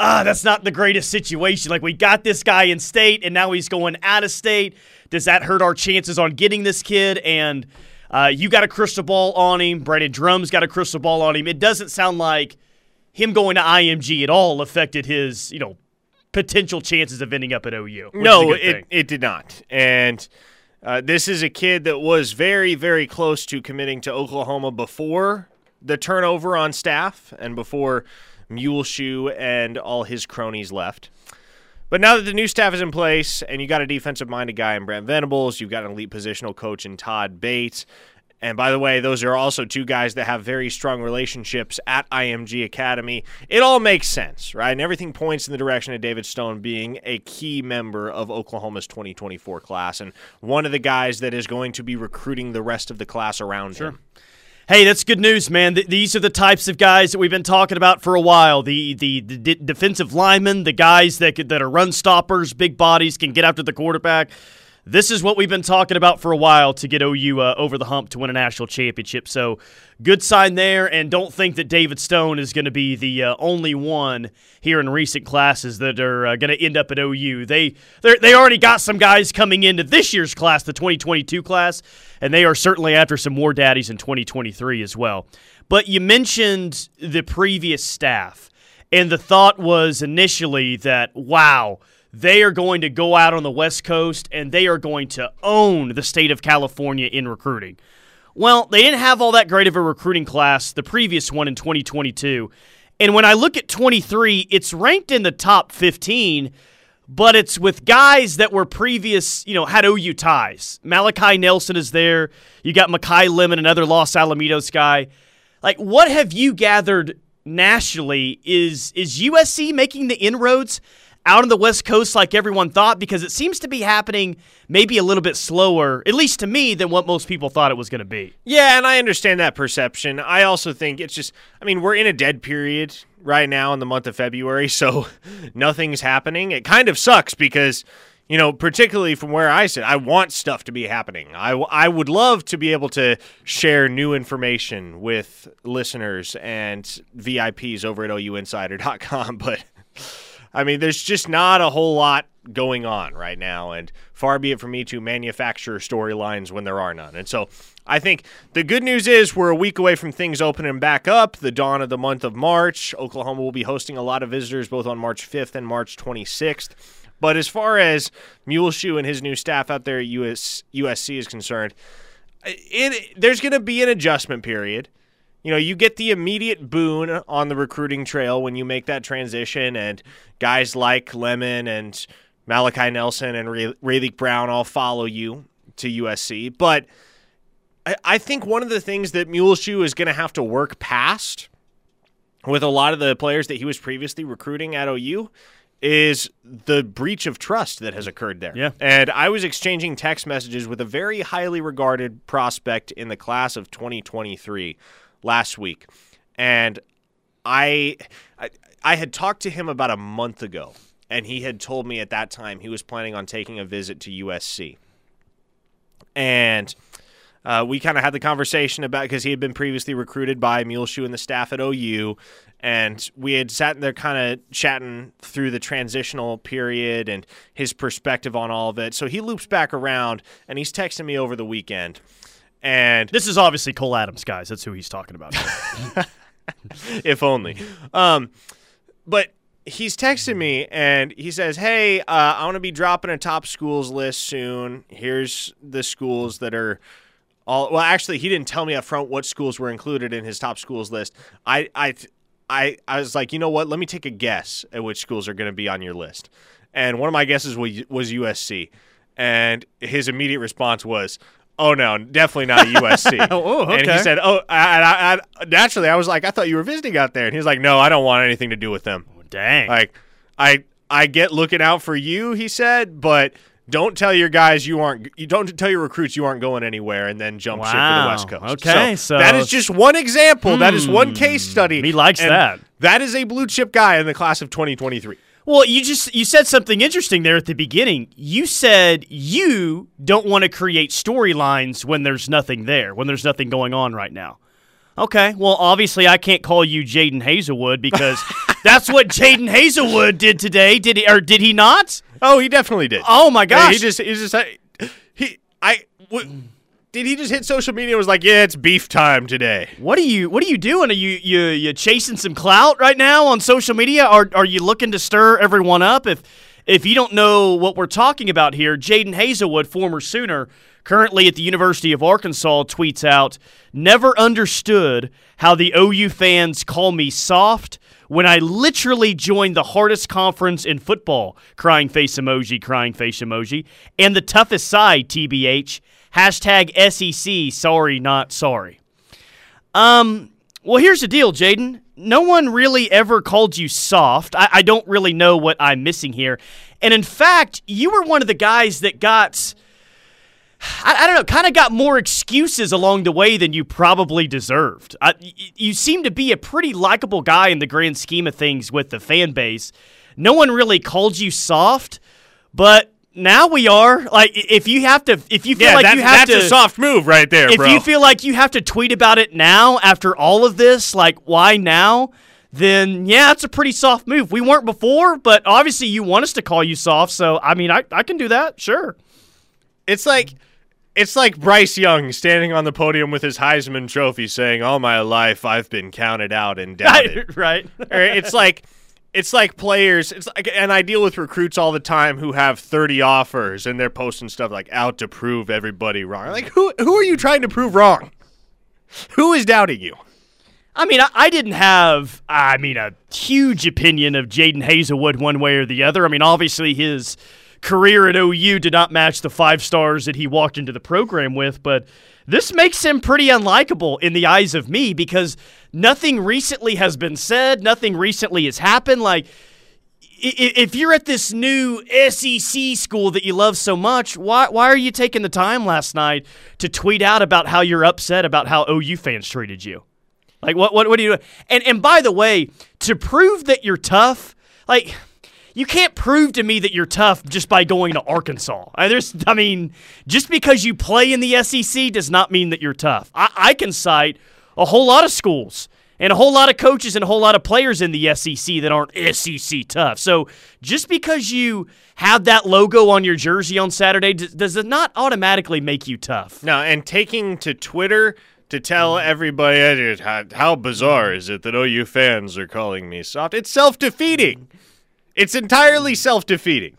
that's not the greatest situation. Like, we got this guy in state, and now he's going out of state. Does that hurt our chances on getting this kid? And you got a crystal ball on him. Brandon Drum's got a crystal ball on him. It doesn't sound like him going to IMG at all affected his, you know, potential chances of ending up at OU. No, it did not. And this is a kid that was very, very close to committing to Oklahoma before the turnover on staff and before Muleshoe and all his cronies left. But now that the new staff is in place and you got a defensive-minded guy in Brent Venables, you've got an elite positional coach in Todd Bates. And by the way, those are also two guys that have very strong relationships at IMG Academy. It all makes sense, right? And everything points in the direction of David Stone being a key member of Oklahoma's 2024 class and one of the guys that is going to be recruiting the rest of the class around him. Hey, that's good news, man. These are the types of guys that we've been talking about for a while. The defensive linemen, the guys that are run stoppers, big bodies, can get after the quarterback. This is what we've been talking about for a while to get OU over the hump to win a national championship. So good sign there, and don't think that David Stone is going to be the only one here in recent classes that are going to end up at OU. They already got some guys coming into this year's class, the 2022 class, and they are certainly after some more daddies in 2023 as well. But you mentioned the previous staff, and the thought was initially that, wow, they are going to go out on the West Coast and they are going to own the state of California in recruiting. Well, they didn't have all that great of a recruiting class, the previous one in 2022. And when I look at 23, it's ranked in the top 15, but it's with guys that were previous, you know, had OU ties. Malachi Nelson is there. You got Makai Lemon, another Los Alamitos guy. Like, what have you gathered nationally? Is USC making the inroads out on the West Coast like everyone thought? Because it seems to be happening maybe a little bit slower, at least to me, than what most people thought it was going to be. Yeah, and I understand that perception. I also think it's just, I mean, we're in a dead period right now in the month of February, so nothing's happening. It kind of sucks because, you know, particularly from where I sit, I want stuff to be happening. I would love to be able to share new information with listeners and VIPs over at OUinsider.com, but I mean, there's just not a whole lot going on right now, and far be it from me to manufacture storylines when there are none. And so I think the good news is we're a week away from things opening back up, the dawn of the month of March. Oklahoma will be hosting a lot of visitors both on March 5th and March 26th. But as far as Muleshoe and his new staff out there at USC is concerned, there's going to be an adjustment period. You know, you get the immediate boon on the recruiting trail when you make that transition, and guys like Lemon and Malachi Nelson and Rayleigh Brown all follow you to USC. But I think one of the things that Muleshoe is going to have to work past with a lot of the players that he was previously recruiting at OU is the breach of trust that has occurred there. Yeah. And I was exchanging text messages with a very highly regarded prospect in the class of 2023 last week. And I had talked to him about a month ago, and he had told me at that time he was planning on taking a visit to USC. And we kind of had the conversation about, because he had been previously recruited by Muleshoe and the staff at OU, and we had sat there kind of chatting through the transitional period and his perspective on all of it. So he loops back around, and he's texting me over the weekend. And this is obviously Cole Adams, guys. That's who he's talking about. If only. But he's texting me, and he says, hey, I'm going to be dropping a top schools list soon. Here's the schools that are all – well, actually, he didn't tell me up front what schools were included in his top schools list. I was like, you know what? Let me take a guess at which schools are going to be on your list. And one of my guesses was USC. And his immediate response was, oh, no, definitely not USC. Oh, okay. And he said, oh, I naturally, I was like, I thought you were visiting out there. And he was like, no, I don't want anything to do with them. Oh, dang. Like, I get looking out for you, he said, but don't tell your guys you don't tell your recruits you aren't going anywhere and then jump ship to the West Coast. Okay. So that is just one example. That is one case study. He likes that. That is a blue chip guy in the class of 2023. Well, you said something interesting there at the beginning. You said you don't want to create storylines when there's nothing there, when there's nothing going on right now. Okay, well, obviously I can't call you Jaden Hazelwood because that's what Jaden Hazelwood did today. Did he not? Oh, he definitely did. Oh my gosh, yeah, did he just hit social media and was like, yeah, it's beef time today? What are you doing? Are you chasing some clout right now on social media? Are you looking to stir everyone up? If you don't know what we're talking about here, Jaden Hazelwood, former Sooner, currently at the University of Arkansas, tweets out, never understood how the OU fans call me soft when I literally joined the hardest conference in football, crying face emoji, and the toughest side, TBH. #SEC, sorry, not sorry. Well, here's the deal, Jaden. No one really ever called you soft. I don't really know what I'm missing here. And, in fact, you were one of the guys that got, I don't know, kind of got more excuses along the way than you probably deserved. You seem to be a pretty likable guy in the grand scheme of things with the fan base. No one really called you soft, but now we are. Like, if you feel like that's a soft move right there, bro. If you feel like you have to tweet about it now after all of this, like, why now? Then, yeah, that's a pretty soft move. We weren't before, but obviously you want us to call you soft, so, I mean, I can do that, sure. It's like Bryce Young standing on the podium with his Heisman Trophy saying, all my life I've been counted out and doubted. Right. It's like players, it's like, and I deal with recruits all the time who have 30 offers and they're posting stuff like out to prove everybody wrong. Like, who are you trying to prove wrong? Who is doubting you? I mean, I didn't have, a huge opinion of Jaden Hazelwood one way or the other. I mean, obviously his career at OU did not match the 5 stars that he walked into the program with, but this makes him pretty unlikable in the eyes of me because nothing recently has been said. Nothing recently has happened. Like, if you're at this new SEC school that you love so much, why are you taking the time last night to tweet out about how you're upset about how OU fans treated you? Like, what are you doing? And by the way, to prove that you're tough, like, you can't prove to me that you're tough just by going to Arkansas. Just because you play in the SEC does not mean that you're tough. I can cite a whole lot of schools and a whole lot of coaches and a whole lot of players in the SEC that aren't SEC tough. So just because you have that logo on your jersey on Saturday, does it not automatically make you tough? No, and taking to Twitter to tell everybody how bizarre is it that OU fans are calling me soft, it's self-defeating. It's entirely self-defeating.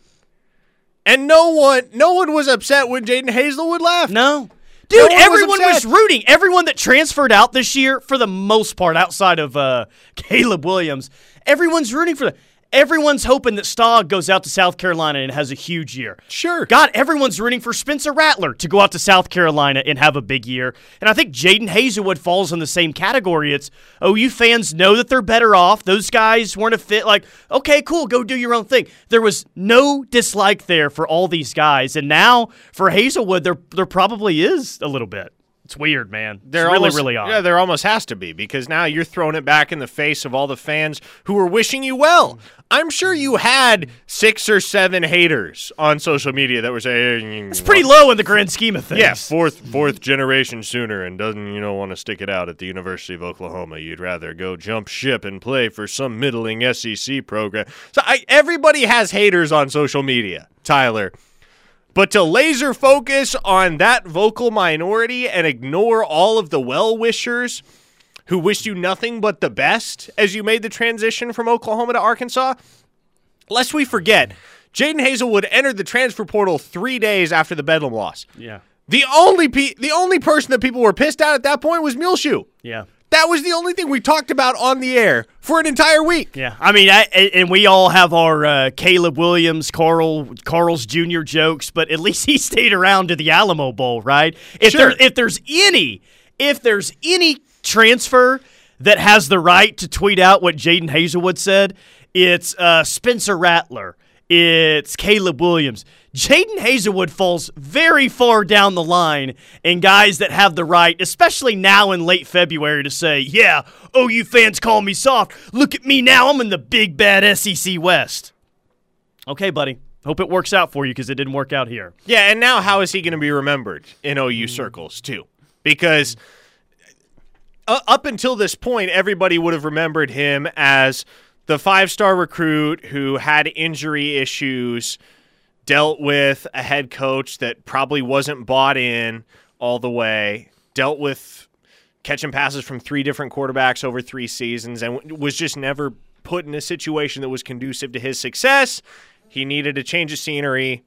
And no one was upset when Jaden Hazelwood left. No. Dude, everyone was rooting. Everyone that transferred out this year, for the most part, outside of Caleb Williams, everyone's rooting for them. Everyone's hoping that Staub goes out to South Carolina and has a huge year. Sure. God, everyone's rooting for Spencer Rattler to go out to South Carolina and have a big year. And I think Jaden Hazelwood falls in the same category. It's, OU fans know that they're better off. Those guys weren't a fit. Like, okay, cool, go do your own thing. There was no dislike there for all these guys. And now for Hazelwood, there probably is a little bit. It's weird, man. It's really, really odd. Yeah, there almost has to be, because now you're throwing it back in the face of all the fans who are wishing you well. I'm sure you had 6 or 7 haters on social media that were saying... It's pretty low in the grand scheme of things. Yeah, fourth generation Sooner and doesn't, you know, want to stick it out at the University of Oklahoma. You'd rather go jump ship and play for some middling SEC program. So everybody has haters on social media, Tyler. But to laser focus on that vocal minority and ignore all of the well-wishers who wished you nothing but the best as you made the transition from Oklahoma to Arkansas, lest we forget, Jaden Hazelwood entered the transfer portal 3 days after the Bedlam loss. Yeah. The only person that people were pissed at that point was Muleshoe. Yeah. That was the only thing we talked about on the air for an entire week. Yeah, I mean, and we all have our Caleb Williams, Carl's Jr. jokes, but at least he stayed around to the Alamo Bowl, right? If there's any transfer that has the right to tweet out what Jaden Hazelwood said, it's Spencer Rattler. It's Caleb Williams. Jaden Hazelwood falls very far down the line in guys that have the right, especially now in late February, to say, yeah, OU fans call me soft. Look at me now. I'm in the big, bad SEC West. Okay, buddy. Hope it works out for you, because it didn't work out here. Yeah, and now how is he going to be remembered in OU circles, too? Because up until this point, everybody would have remembered him as – the five-star recruit who had injury issues, dealt with a head coach that probably wasn't bought in all the way, dealt with catching passes from 3 different quarterbacks over 3 seasons, and was just never put in a situation that was conducive to his success. He needed a change of scenery,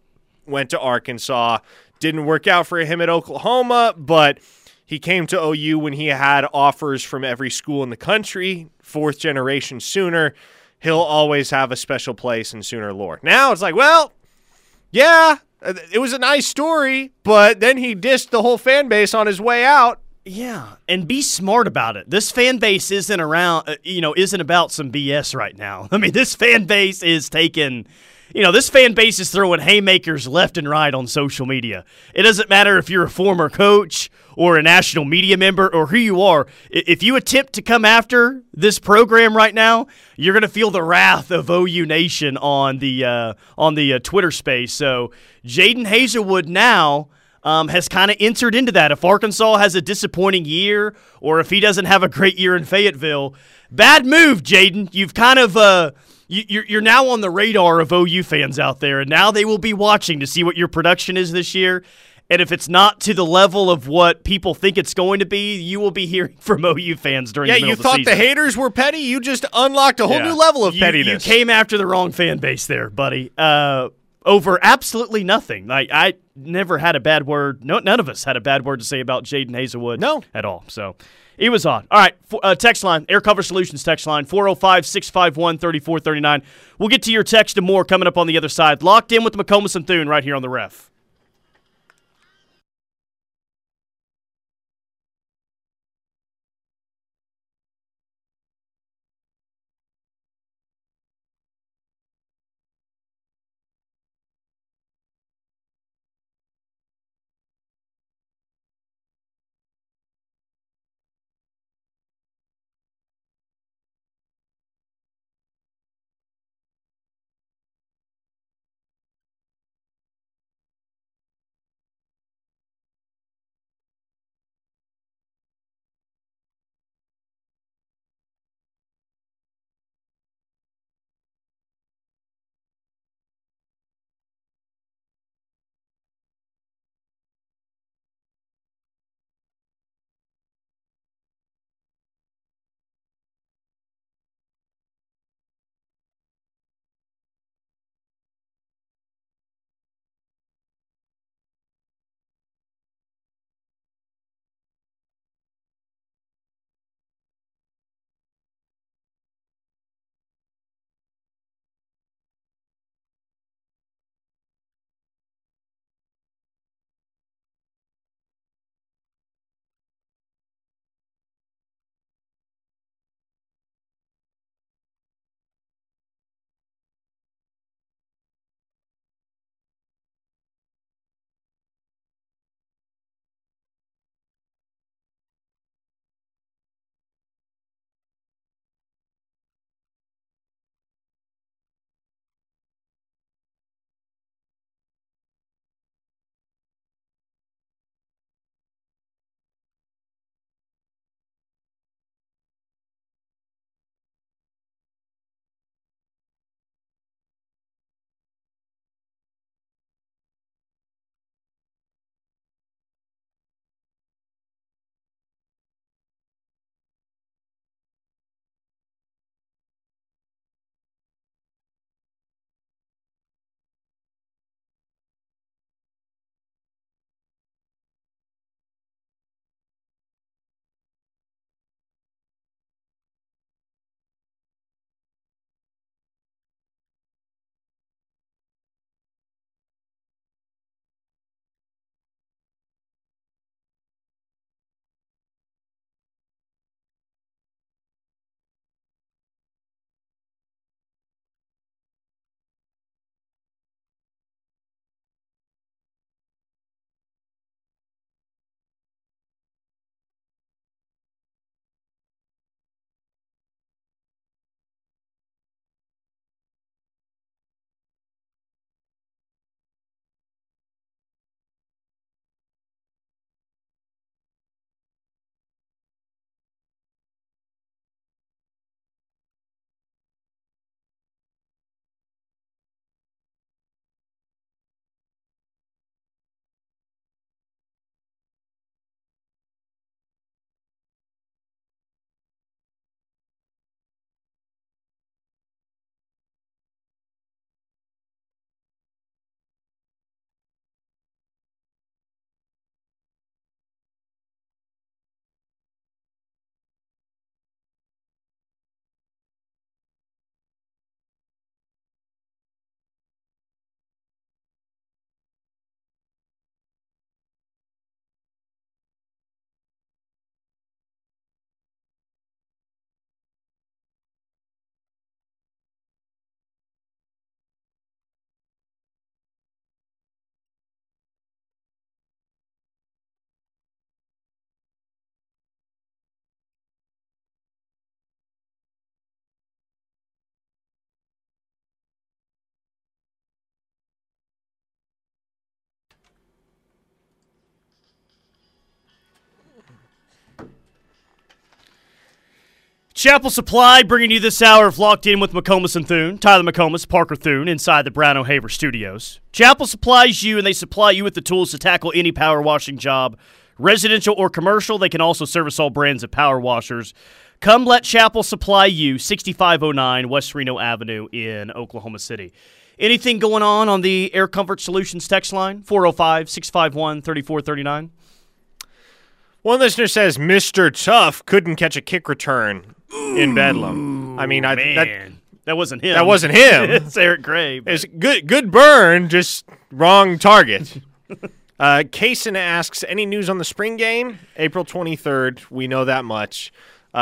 went to Arkansas. Didn't work out for him at Oklahoma, but he came to OU when he had offers from every school in the country. 4th generation Sooner. He'll always have a special place in Sooner lore. Now it's like, well, yeah, it was a nice story, but then he dissed the whole fan base on his way out. Yeah, and be smart about it. This fan base isn't about some BS right now. I mean, this fan base is taking... You know, this fan base is throwing haymakers left and right on social media. It doesn't matter if you're a former coach or a national media member or who you are. If you attempt to come after this program right now, you're going to feel the wrath of OU Nation on the Twitter space. So Jaden Hazelwood now has kind of entered into that. If Arkansas has a disappointing year or if he doesn't have a great year in Fayetteville, bad move, Jaden. You've kind of – You're now on the radar of OU fans out there, and now they will be watching to see what your production is this year. And if it's not to the level of what people think it's going to be, you will be hearing from OU fans during the middle of the season. Yeah, you thought the haters were petty? You just unlocked a whole new level of pettiness. You came after the wrong fan base there, buddy, over absolutely nothing. Like, I never had a bad word. No, none of us had a bad word to say about Jaden Hazelwood at all. So it was odd. All right, text line, Air Comfort Solutions text line, 405-651-3439. We'll get to your text and more coming up on the other side. Locked in with McComas and Thune right here on The Ref. Chapel Supply bringing you this hour of Locked In with McComas and Thune. Tyler McComas, Parker Thune, inside the Brown O'Haver studios. Chapel supplies you, and they supply you with the tools to tackle any power washing job, residential or commercial. They can also service all brands of power washers. Come let Chapel supply you, 6509 West Reno Avenue in Oklahoma City. Anything going on the Air Comfort Solutions text line, 405-651-3439? One listener says Mr. Tough couldn't catch a kick return in Bedlam. I mean, that wasn't him. That wasn't him. It's Eric Gray. It's good burn, just wrong target. Kaysen asks, any news on the spring game? April 23rd, we know that much.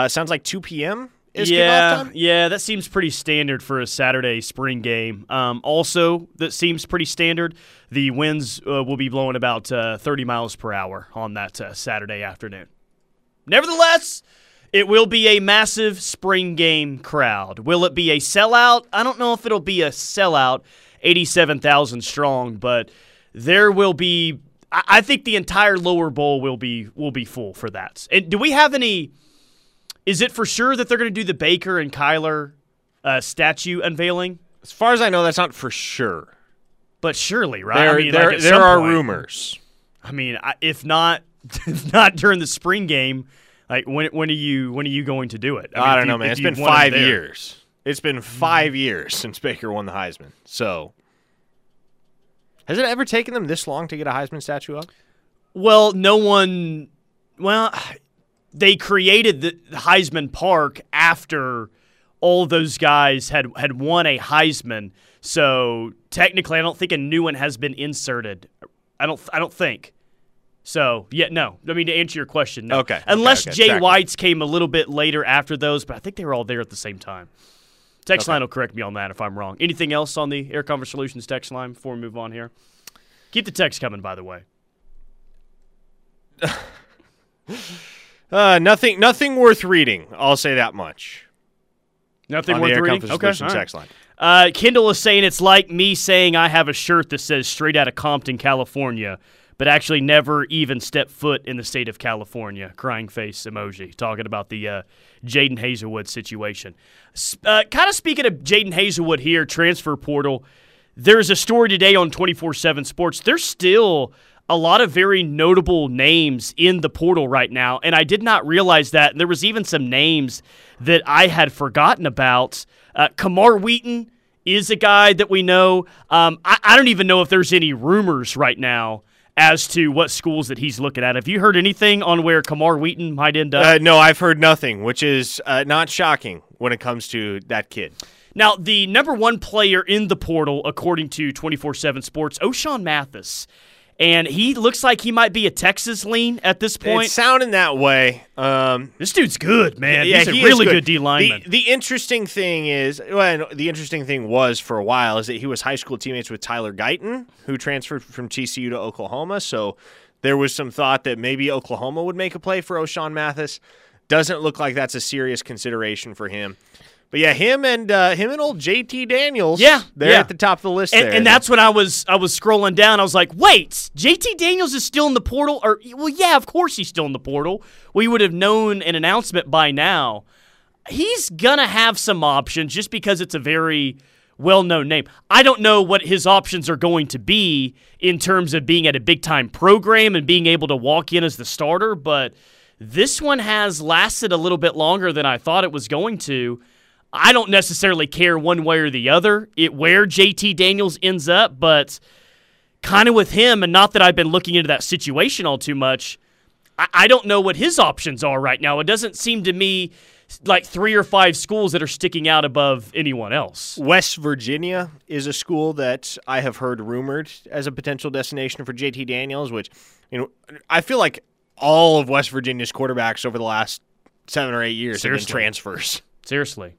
Sounds like 2 p.m. is kickoff time? Yeah, that seems pretty standard for a Saturday spring game. Also, that seems pretty standard. The winds will be blowing about 30 miles per hour on that Saturday afternoon. Nevertheless, it will be a massive spring game crowd. Will it be a sellout? I don't know if it'll be a sellout, 87,000 strong, but there will be – I think the entire lower bowl will be full for that. And do we have any – is it for sure that they're going to do the Baker and Kyler statue unveiling? As far as I know, that's not for sure. But surely, right? There are rumors. I mean, if not during the spring game – like when are you going to do it? I mean, I don't know, man. It's been 5 years. It's been 5 years since Baker won the Heisman. So has it ever taken them this long to get a Heisman statue up? Well, they created the Heisman Park after all those guys had won a Heisman. So technically, I don't think a new one has been inserted. I don't think. So, yeah, no. I mean, to answer your question, no. Okay. Unless Jay exactly. White's came a little bit later after those, but I think they were all there at the same time. Text line will correct me on that if I'm wrong. Anything else on the Air Comfort Solutions text line before we move on here? Keep the text coming, by the way. Nothing worth reading. I'll say that much. Nothing worth reading? Okay. All right. Text line. Kendall is saying it's like me saying I have a shirt that says straight out of Compton, California, but actually never even stepped foot in the state of California. Crying face emoji. Talking about the Jaden Hazelwood situation. Kind of speaking of Jaden Hazelwood here, transfer portal, there's a story today on 24/7 Sports. There's still a lot of very notable names in the portal right now, and I did not realize that. And there was even some names that I had forgotten about. Kamar Wheaton is a guy that we know. I don't even know if there's any rumors right now as to what schools that he's looking at. Have you heard anything on where Kamar Wheaton might end up? No, I've heard nothing, which is not shocking when it comes to that kid. Now, the number one player in the portal, according to 24/7 Sports, O'Shawn Mathis. And he looks like he might be a Texas lean at this point. It's sounding that way. This dude's good, man. Yeah, He's a really good D lineman. The interesting thing was for a while is that he was high school teammates with Tyler Guyton, who transferred from TCU to Oklahoma. So there was some thought that maybe Oklahoma would make a play for O'Shawn Mathis. Doesn't look like that's a serious consideration for him. But yeah, him and old JT Daniels. Yeah, they're at the top of the list. And that's when I was scrolling down. I was like, wait, JT Daniels is still in the portal? Yeah, of course he's still in the portal. We would have known an announcement by now. He's gonna have some options just because it's a very well-known name. I don't know what his options are going to be in terms of being at a big-time program and being able to walk in as the starter, but this one has lasted a little bit longer than I thought it was going to. I don't necessarily care one way or the other where JT Daniels ends up, but kind of with him, and not that I've been looking into that situation all too much, I don't know what his options are right now. It doesn't seem to me like 3 or 5 schools that are sticking out above anyone else. West Virginia is a school that I have heard rumored as a potential destination for JT Daniels, which, I feel like all of West Virginia's quarterbacks over the last 7 or 8 years have been transfers. Seriously.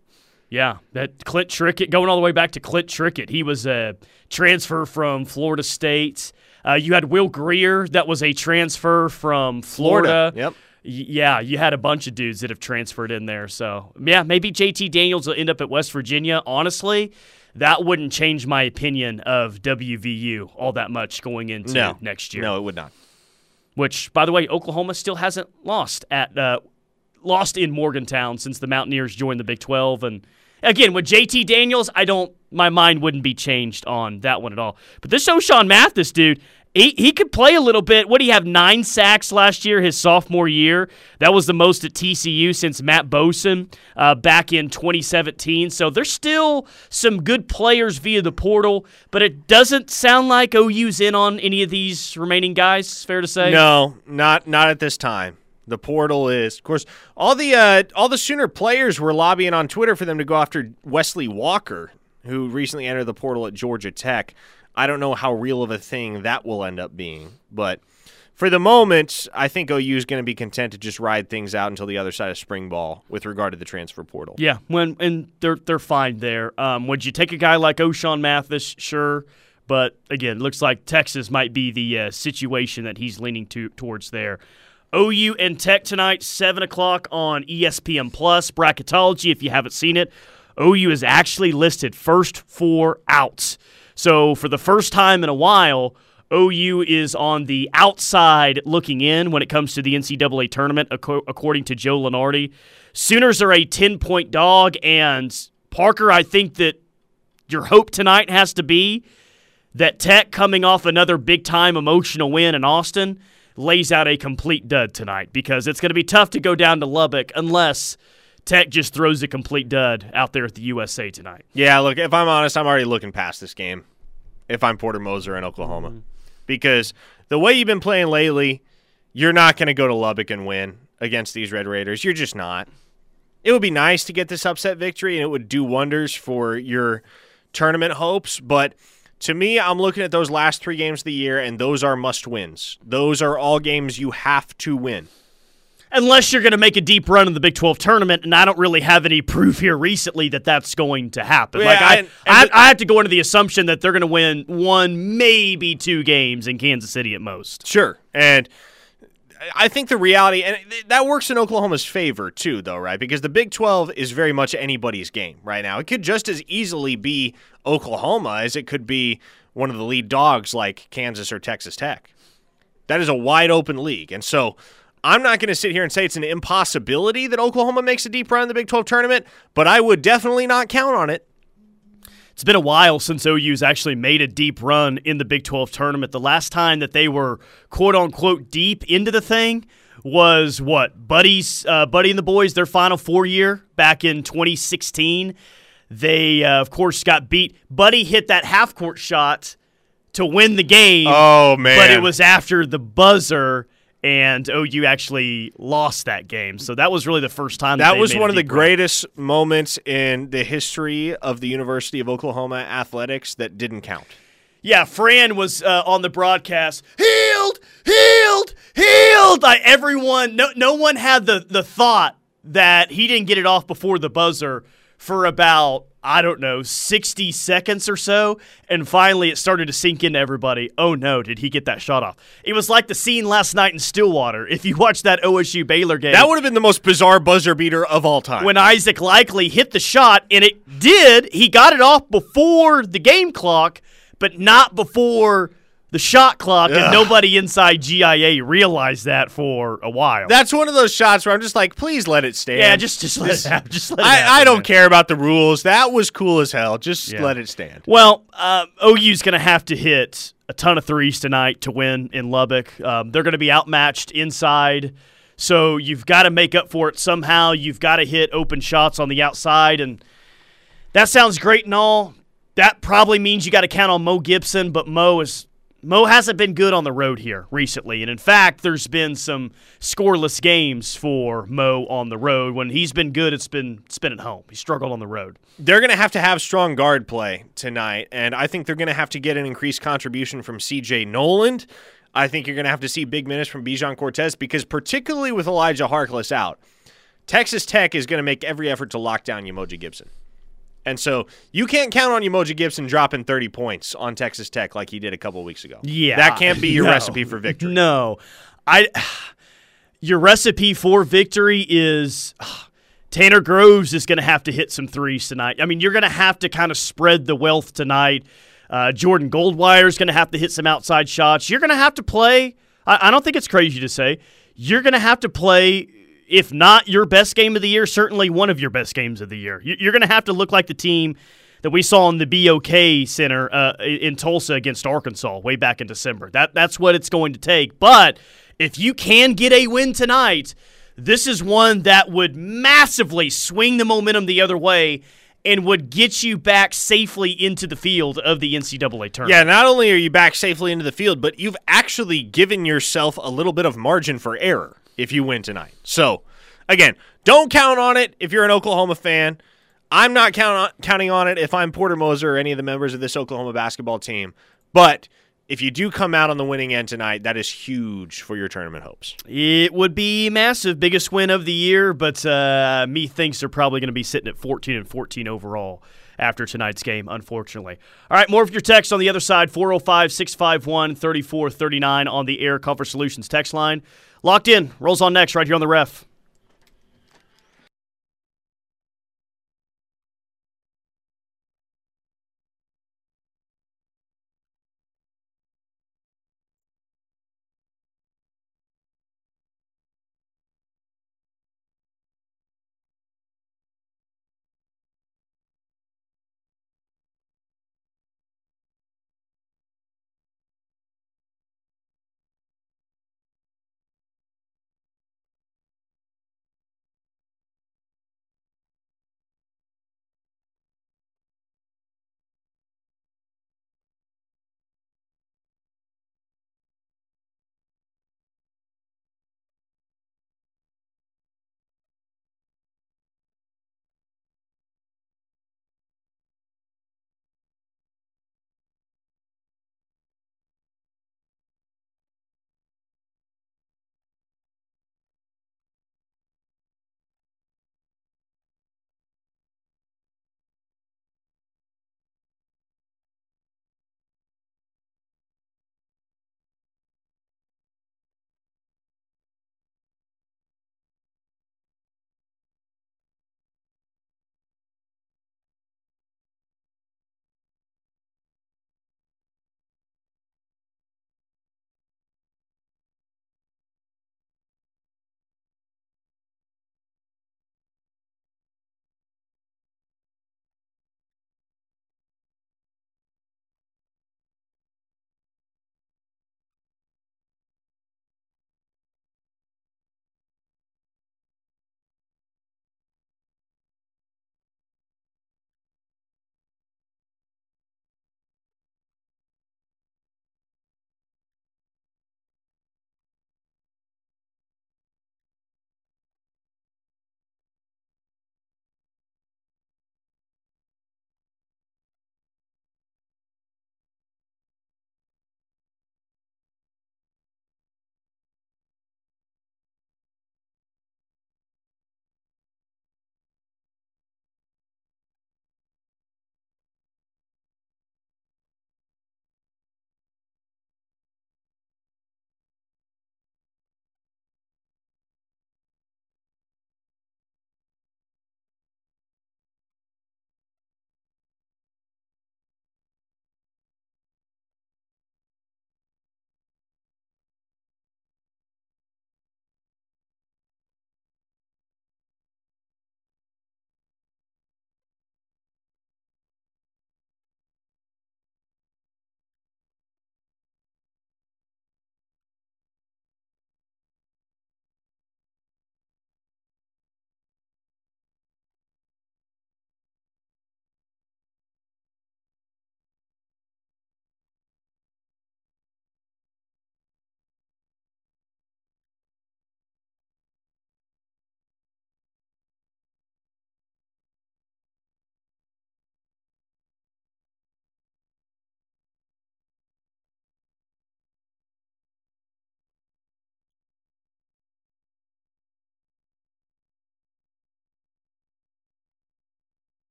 Yeah, that Clint Trickett, going all the way back to Clint Trickett. He was a transfer from Florida State. You had Will Greer that was a transfer from Florida. Yep. Yeah, you had a bunch of dudes that have transferred in there. So, yeah, maybe JT Daniels will end up at West Virginia. Honestly, that wouldn't change my opinion of WVU all that much going into next year. No, it would not. Which, by the way, Oklahoma still hasn't lost at lost in Morgantown since the Mountaineers joined the Big 12. And again, with JT Daniels, my mind wouldn't be changed on that one at all. But this O'Shawn Mathis dude, he could play a little bit. What did he have, 9 sacks last year, his sophomore year? That was the most at TCU since Matt Bosin back in 2017. So there's still some good players via the portal, but it doesn't sound like OU's in on any of these remaining guys, fair to say? No, not at this time. The portal is, of course, all the Sooner players were lobbying on Twitter for them to go after Wesley Walker, who recently entered the portal at Georgia Tech. I don't know how real of a thing that will end up being. But for the moment, I think OU is going to be content to just ride things out until the other side of spring ball with regard to the transfer portal. Yeah, and they're fine there. Would you take a guy like O'Shawn Mathis? Sure. But, again, looks like Texas might be the situation that he's leaning towards there. OU and Tech tonight, 7 o'clock on ESPN+. Bracketology, if you haven't seen it, OU is actually listed first 4 outs. So for the first time in a while, OU is on the outside looking in when it comes to the NCAA tournament, according to Joe Lunardi. Sooners are a 10-point dog, and Parker, I think that your hope tonight has to be that Tech, coming off another big-time emotional win in Austin, lays out a complete dud tonight, because it's going to be tough to go down to Lubbock unless Tech just throws a complete dud out there at the USA tonight. Yeah, look, if I'm honest, I'm already looking past this game if I'm Porter Moser in Oklahoma. Mm-hmm. Because the way you've been playing lately, you're not going to go to Lubbock and win against these Red Raiders. You're just not. It would be nice to get this upset victory, and it would do wonders for your tournament hopes. But to me, I'm looking at those last 3 games of the year, and those are must-wins. Those are all games you have to win. Unless you're going to make a deep run in the Big 12 tournament, and I don't really have any proof here recently that that's going to happen. Yeah, like I have to go into the assumption that they're going to win 1, maybe 2 games in Kansas City at most. Sure, and I think the reality, and that works in Oklahoma's favor too, though, right? Because the Big 12 is very much anybody's game right now. It could just as easily be Oklahoma as it could be one of the lead dogs like Kansas or Texas Tech. That is a wide open league, and so I'm not going to sit here and say it's an impossibility that Oklahoma makes a deep run in the Big 12 tournament, but I would definitely not count on it. It's been a while since OU's actually made a deep run in the Big 12 tournament. The last time that they were quote-unquote deep into the thing was what? Buddy and the boys, their Final Four year back in 2016. They, of course, got beat. Buddy hit that half-court shot to win the game. Oh, man. But it was after the buzzer, and OU actually lost that game. So that was really the first time that was one of the greatest moments in the history of the University of Oklahoma athletics that didn't count. Yeah, Fran was on the broadcast. Healed! Healed! Healed! Like everyone, no one had the thought that he didn't get it off before the buzzer for about, I don't know, 60 seconds or so, and finally it started to sink into everybody. Oh, no, did he get that shot off? It was like the scene last night in Stillwater. If you watched that OSU-Baylor game. That would have been the most bizarre buzzer beater of all time. When Isaac Likely hit the shot, and it did. He got it off before the game clock, but not before the shot clock, and nobody inside GIA realized that for a while. That's one of those shots where I'm just like, please let it stand. Yeah, just let it happen. I don't care about the rules. That was cool as hell. Just let it stand. Well, OU's going to have to hit a ton of threes tonight to win in Lubbock. They're going to be outmatched inside, so you've got to make up for it somehow. You've got to hit open shots on the outside, and that sounds great and all. That probably means you got to count on Mo Gibson, but Mo hasn't been good on the road here recently, and in fact, there's been some scoreless games for Mo on the road. When he's been good, it's been at home. He struggled on the road. They're going to have strong guard play tonight, and I think they're going to have to get an increased contribution from C.J. Noland. I think you're going to have to see big minutes from Bijan Cortez, because particularly with Elijah Harkless out, Texas Tech is going to make every effort to lock down Umoja Gibson. And so you can't count on Umoja Gibson dropping 30 points on Texas Tech like he did a couple weeks ago. Yeah, that can't be your recipe for victory. No, your recipe for victory is Tanner Groves is going to have to hit some threes tonight. I mean, you're going to have to kind of spread the wealth tonight. Jordan Goldwire is going to have to hit some outside shots. You're going to have to play. I don't think it's crazy to say you're going to have to play if not your best game of the year, certainly one of your best games of the year. You're going to have to look like the team that we saw in the BOK Center in Tulsa against Arkansas way back in December. That's what it's going to take. But if you can get a win tonight, this is one that would massively swing the momentum the other way and would get you back safely into the field of the NCAA tournament. Yeah, not only are you back safely into the field, but you've actually given yourself a little bit of margin for error if you win tonight. So, again, don't count on it if you're an Oklahoma fan. I'm not counting on it if I'm Porter Moser or any of the members of this Oklahoma basketball team. But if you do come out on the winning end tonight, that is huge for your tournament hopes. It would be massive. Biggest win of the year, but me thinks they're probably going to be sitting at 14-14 overall after tonight's game, unfortunately. All right, more of your text on the other side, 405-651-3439 on the Air Comfort Solutions text line. Locked in. Rolls on next right here on The Ref.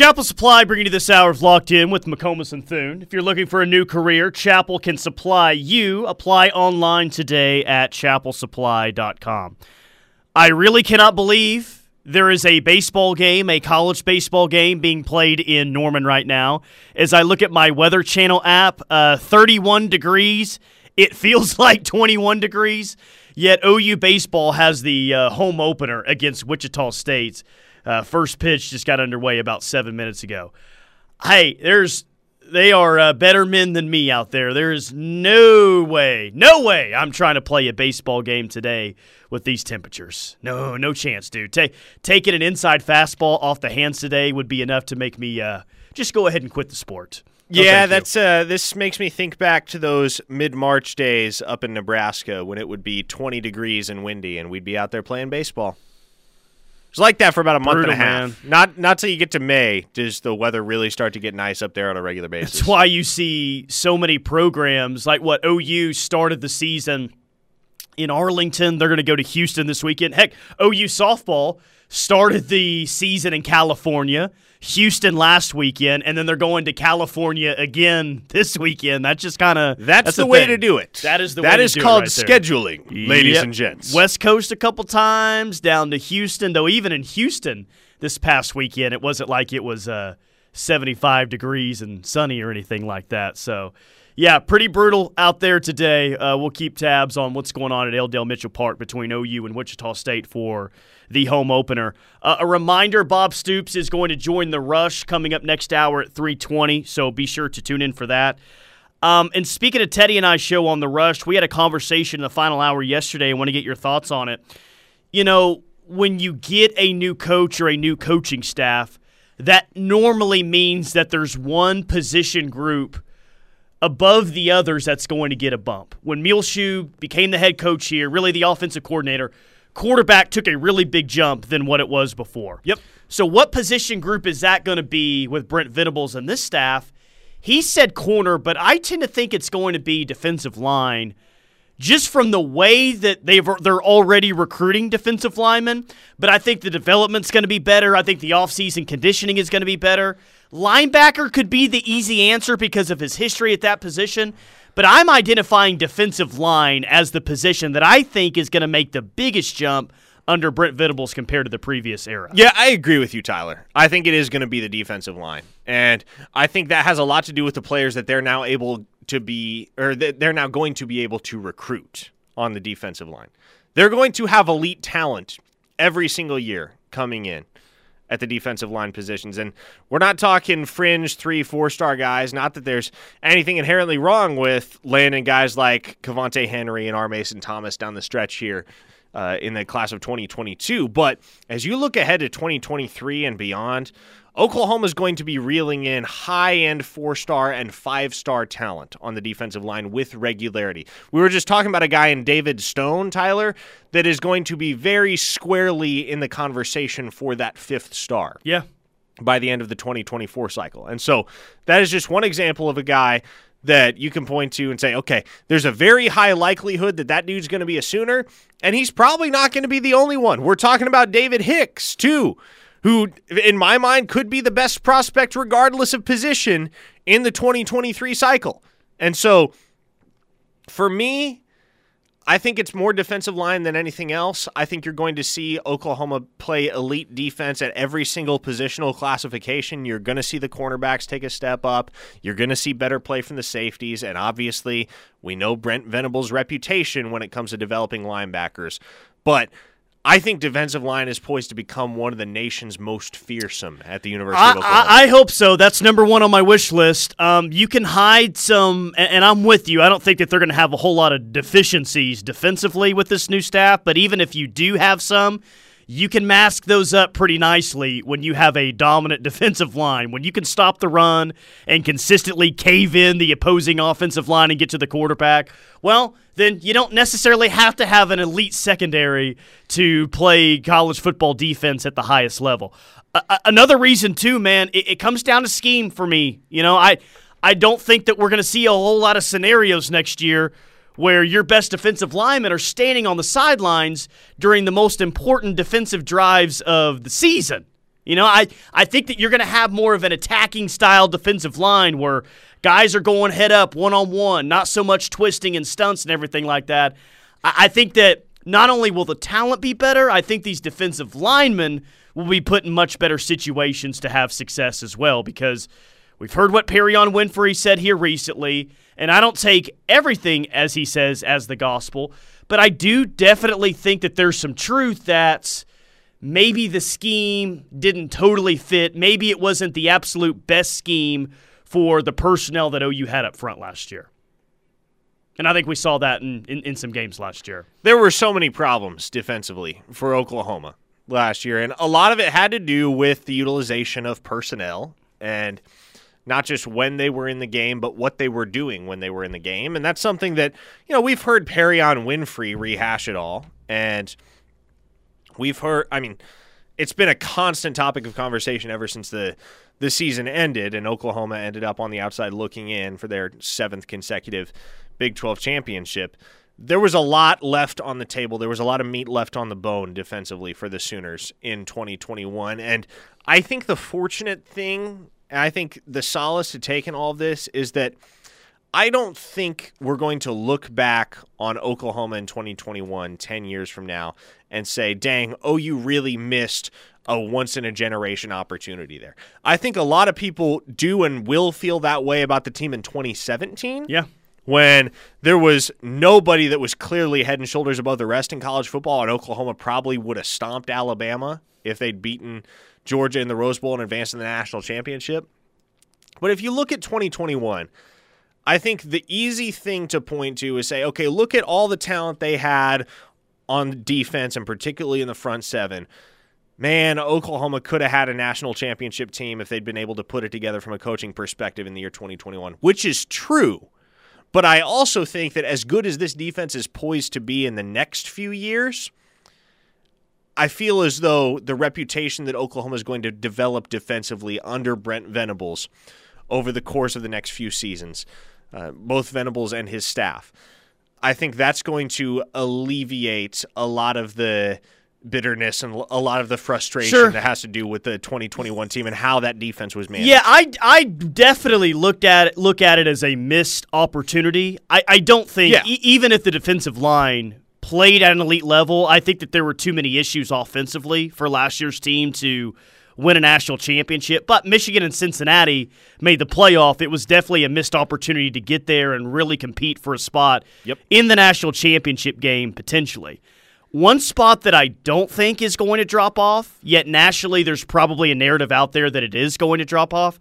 Chapel Supply bringing you this hour of Locked In with McComas and Thune. If you're looking for a new career, Chapel can supply you. Apply online today at chapelsupply.com. I really cannot believe there is a baseball game, a college baseball game being played in Norman right now. As I look at my Weather Channel app, 31 degrees. It feels like 21 degrees. Yet OU baseball has the home opener against Wichita State. First pitch just got underway about 7 minutes ago. Hey, they are better men than me out there. There is no way I'm trying to play a baseball game today with these temperatures. No chance, dude. Taking an inside fastball off the hands today would be enough to make me just go ahead and quit the sport. Yeah, that's this makes me think back to those mid-March days up in Nebraska when it would be 20 degrees and windy and we'd be out there playing baseball. It's like that for about a month and a half. Man. Not till you get to May does the weather really start to get nice up there on a regular basis. That's why you see so many programs like what OU started the season in Arlington. They're going to go to Houston this weekend. Heck, OU softball started the season in California, Houston last weekend, and then they're going to California again this weekend. That's just kind of that's the way to do it. That is the way to do it. That is called scheduling, ladies and gents. West Coast a couple times, down to Houston, though even in Houston this past weekend, it wasn't like it was 75 degrees and sunny or anything like that. So, yeah, pretty brutal out there today. We'll keep tabs on what's going on at Elldale Mitchell Park between OU and Wichita State for the home opener. A reminder, Bob Stoops is going to join the Rush coming up next hour at 3:20, so be sure to tune in for that. And speaking of Teddy and I's show on the Rush, we had a conversation in the final hour yesterday. I want to get your thoughts on it. You know, when you get a new coach or a new coaching staff, that normally means that there's one position group above the others that's going to get a bump. When Muleshoe became the head coach here, really the offensive coordinator, quarterback took a really big jump than what it was before. Yep. So what position group is that going to be with Brent Venables and this staff? He said corner, but I tend to think it's going to be defensive line just from the way that they're already recruiting defensive linemen. But I think the development's going to be better. I think the offseason conditioning is going to be better. Linebacker could be the easy answer because of his history at that position. But I'm identifying defensive line as the position that I think is going to make the biggest jump under Brent Venables compared to the previous era. Yeah, I agree with you, Tyler. I think it is going to be the defensive line. And I think that has a lot to do with the players that they're now able to be, or that they're now going to be able to recruit on the defensive line. They're going to have elite talent every single year coming in at the defensive line positions. And we're not talking fringe 3-4-star guys. Not that there's anything inherently wrong with landing guys like Kavonte Henry and R. Mason Thomas down the stretch here in the class of 2022. But as you look ahead to 2023 and beyond, Oklahoma's going to be reeling in high-end 4-star and 5-star talent on the defensive line with regularity. We were just talking about a guy in David Stone, Tyler, that is going to be very squarely in the conversation for that 5th star. Yeah. By the end of the 2024 cycle. And so that is just one example of a guy that you can point to and say, okay, there's a very high likelihood that that dude's going to be a Sooner, and he's probably not going to be the only one. We're talking about David Hicks, too, who, in my mind, could be the best prospect regardless of position in the 2023 cycle. And so, for me, I think it's more defensive line than anything else. I think you're going to see Oklahoma play elite defense at every single positional classification. You're going to see the cornerbacks take a step up. You're going to see better play from the safeties. And obviously, we know Brent Venables' reputation when it comes to developing linebackers. But I think defensive line is poised to become one of the nation's most fearsome at the University of Oklahoma. I hope so. That's number one on my wish list. You can hide some, and I'm with you. I don't think that they're going to have a whole lot of deficiencies defensively with this new staff, but even if you do have some, you can mask those up pretty nicely when you have a dominant defensive line. When you can stop the run and consistently cave in the opposing offensive line and get to the quarterback, well, then you don't necessarily have to have an elite secondary to play college football defense at the highest level. Another reason, too, man, it comes down to scheme for me. You know, I don't think that we're going to see a whole lot of scenarios next year where your best defensive linemen are standing on the sidelines during the most important defensive drives of the season. You know, I think that you're going to have more of an attacking-style defensive line where guys are going head-up, one-on-one, not so much twisting and stunts and everything like that. I think that not only will the talent be better, I think these defensive linemen will be put in much better situations to have success as well, because we've heard what Perion Winfrey said here recently, and I don't take everything as he says as the gospel, but I do definitely think that there's some truth that maybe the scheme didn't totally fit. Maybe it wasn't the absolute best scheme for the personnel that OU had up front last year. And I think we saw that in some games last year. There were so many problems defensively for Oklahoma last year, and a lot of it had to do with the utilization of personnel and not just when they were in the game, but what they were doing when they were in the game. And that's something that, you know, we've heard Perion Winfrey rehash it all. And we've heard, I mean, it's been a constant topic of conversation ever since the season ended and Oklahoma ended up on the outside looking in for their 7th consecutive Big 12 championship. There was a lot left on the table. There was a lot of meat left on the bone defensively for the Sooners in 2021. And I think the fortunate thing, and I think the solace to take in all of this, is that I don't think we're going to look back on Oklahoma in 2021, 10 years from now, and say, dang, OU really missed a once-in-a-generation opportunity there. I think a lot of people do and will feel that way about the team in 2017. Yeah. When there was nobody that was clearly head and shoulders above the rest in college football, and Oklahoma probably would have stomped Alabama if they'd beaten Georgia in the Rose Bowl and advanced in the national championship. But if you look at 2021, I think the easy thing to point to is say, okay, look at all the talent they had on defense and particularly in the front seven. Man, Oklahoma could have had a national championship team if they'd been able to put it together from a coaching perspective in the year 2021, which is true. But I also think that as good as this defense is poised to be in the next few years, I feel as though the reputation that Oklahoma is going to develop defensively under Brent Venables over the course of the next few seasons, both Venables and his staff, I think that's going to alleviate a lot of the bitterness and a lot of the frustration that has to do with the 2021 team and how that defense was managed. Yeah, I definitely look at it as a missed opportunity. I don't think, even if the defensive line played at an elite level, I think that there were too many issues offensively for last year's team to win a national championship. But Michigan and Cincinnati made the playoff. It was definitely a missed opportunity to get there and really compete for a spot in the national championship game potentially. One spot that I don't think is going to drop off, yet nationally there's probably a narrative out there that it is going to drop off.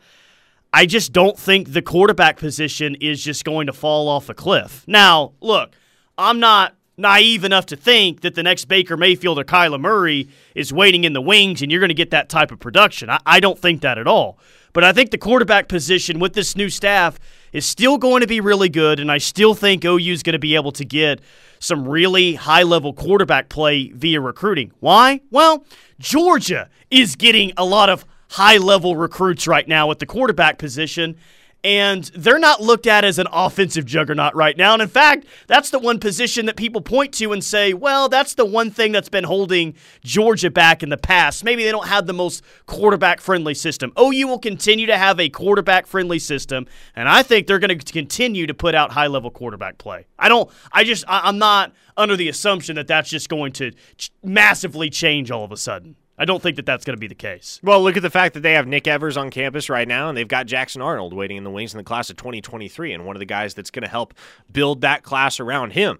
I just don't think the quarterback position is just going to fall off a cliff. Now, look, I'm not naive enough to think that the next Baker Mayfield or Kyler Murray is waiting in the wings and you're going to get that type of production. I don't think that at all. But I think the quarterback position with this new staff is still going to be really good, and I still think OU is going to be able to get some really high-level quarterback play via recruiting. Why? Well, Georgia is getting a lot of high-level recruits right now at the quarterback position, and they're not looked at as an offensive juggernaut right now. And in fact, that's the one position that people point to and say, well, that's the one thing that's been holding Georgia back in the past. Maybe they don't have the most quarterback-friendly system. OU will continue to have a quarterback-friendly system, and I think they're going to continue to put out high-level quarterback play. I'm not under the assumption that that's just going to massively change all of a sudden. I don't think that that's going to be the case. Well, look at the fact that they have Nick Evers on campus right now, and they've got Jackson Arnold waiting in the wings in the class of 2023, and one of the guys that's going to help build that class around him.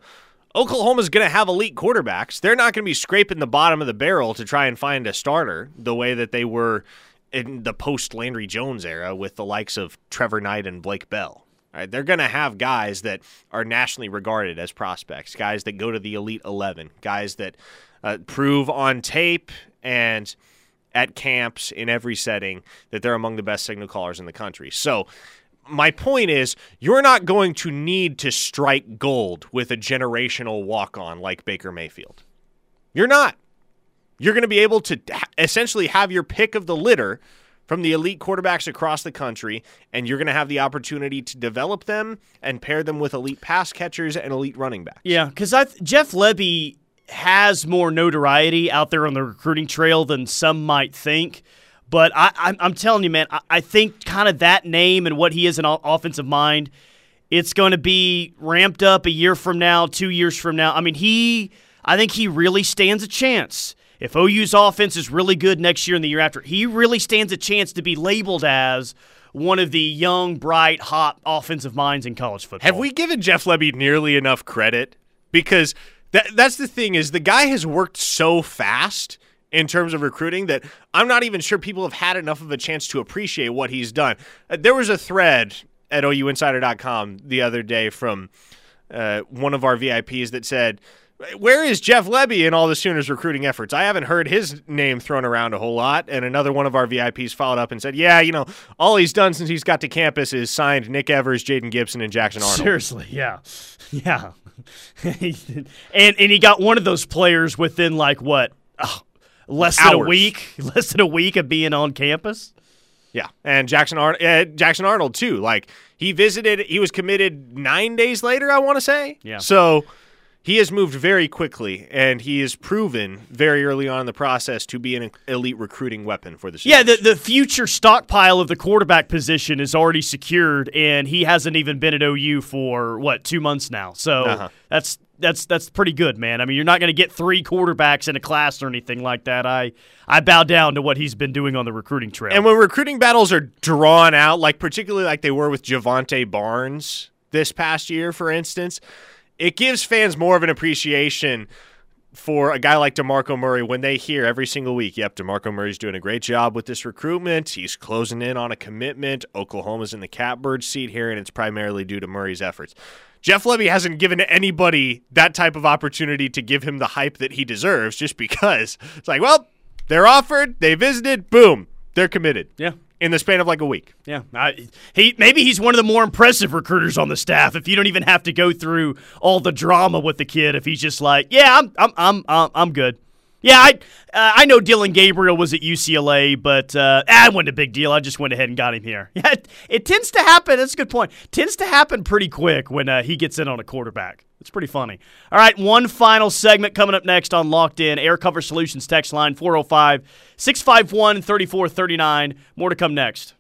Oklahoma's going to have elite quarterbacks. They're not going to be scraping the bottom of the barrel to try and find a starter the way that they were in the post-Landry Jones era with the likes of Trevor Knight and Blake Bell. Right, they're going to have guys that are nationally regarded as prospects, guys that go to the Elite 11, guys that prove on tape and at camps in every setting that they're among the best signal callers in the country. So my point is, you're not going to need to strike gold with a generational walk-on like Baker Mayfield. You're not. You're going to be able to essentially have your pick of the litter from the elite quarterbacks across the country, and you're going to have the opportunity to develop them and pair them with elite pass catchers and elite running backs. Yeah, because Jeff Lebby has more notoriety out there on the recruiting trail than some might think, But I'm telling you, man, I think kind of that name and what he is in offensive mind, it's going to be ramped up a year from now, 2 years from now. I mean, I think he really stands a chance. If OU's offense is really good next year and the year after, he really stands a chance to be labeled as one of the young, bright, hot offensive minds in college football. Have we given Jeff Lebby nearly enough credit? Because that's the thing is the guy has worked so fast in terms of recruiting that I'm not even sure people have had enough of a chance to appreciate what he's done. There was a thread at OUinsider.com the other day from one of our VIPs that said, where is Jeff Lebby in all the Sooners recruiting efforts? I haven't heard his name thrown around a whole lot. And another one of our VIPs followed up and said, yeah, you know, all he's done since he's got to campus is signed Nick Evers, Jaden Gibson, and Jackson Arnold. Seriously, yeah. Yeah. and he got one of those players within like what? Oh, less than a week of being on campus. Yeah, and Jackson Arnold too. Like he was committed 9 days later, I want to say. Yeah. So he has moved very quickly, and he is proven very early on in the process to be an elite recruiting weapon for the Sooners. Yeah, the future stockpile of the quarterback position is already secured, and he hasn't even been at OU for what, 2 months now. So that's pretty good, man. I mean, you're not going to get three quarterbacks in a class or anything like that. I bow down to what he's been doing on the recruiting trail. And when recruiting battles are drawn out, like particularly like they were with Javonte Barnes this past year, for instance, it gives fans more of an appreciation for a guy like DeMarco Murray when they hear every single week, yep, DeMarco Murray's doing a great job with this recruitment. He's closing in on a commitment. Oklahoma's in the catbird seat here, and it's primarily due to Murray's efforts. Jeff Lebby hasn't given anybody that type of opportunity to give him the hype that he deserves just because it's like, well, they're offered, they visited, boom, they're committed. Yeah. In the span of like a week. Yeah. Maybe he's one of the more impressive recruiters on the staff if you don't even have to go through all the drama with the kid if he's just like, yeah, I'm good. Yeah, I know Dylan Gabriel was at UCLA, but it wasn't a big deal. I just went ahead and got him here. Yeah, it tends to happen. That's a good point. Tends to happen pretty quick when he gets in on a quarterback. It's pretty funny. All right, one final segment coming up next on Locked In. Air Comfort Solutions text line 405-651-3439. More to come next.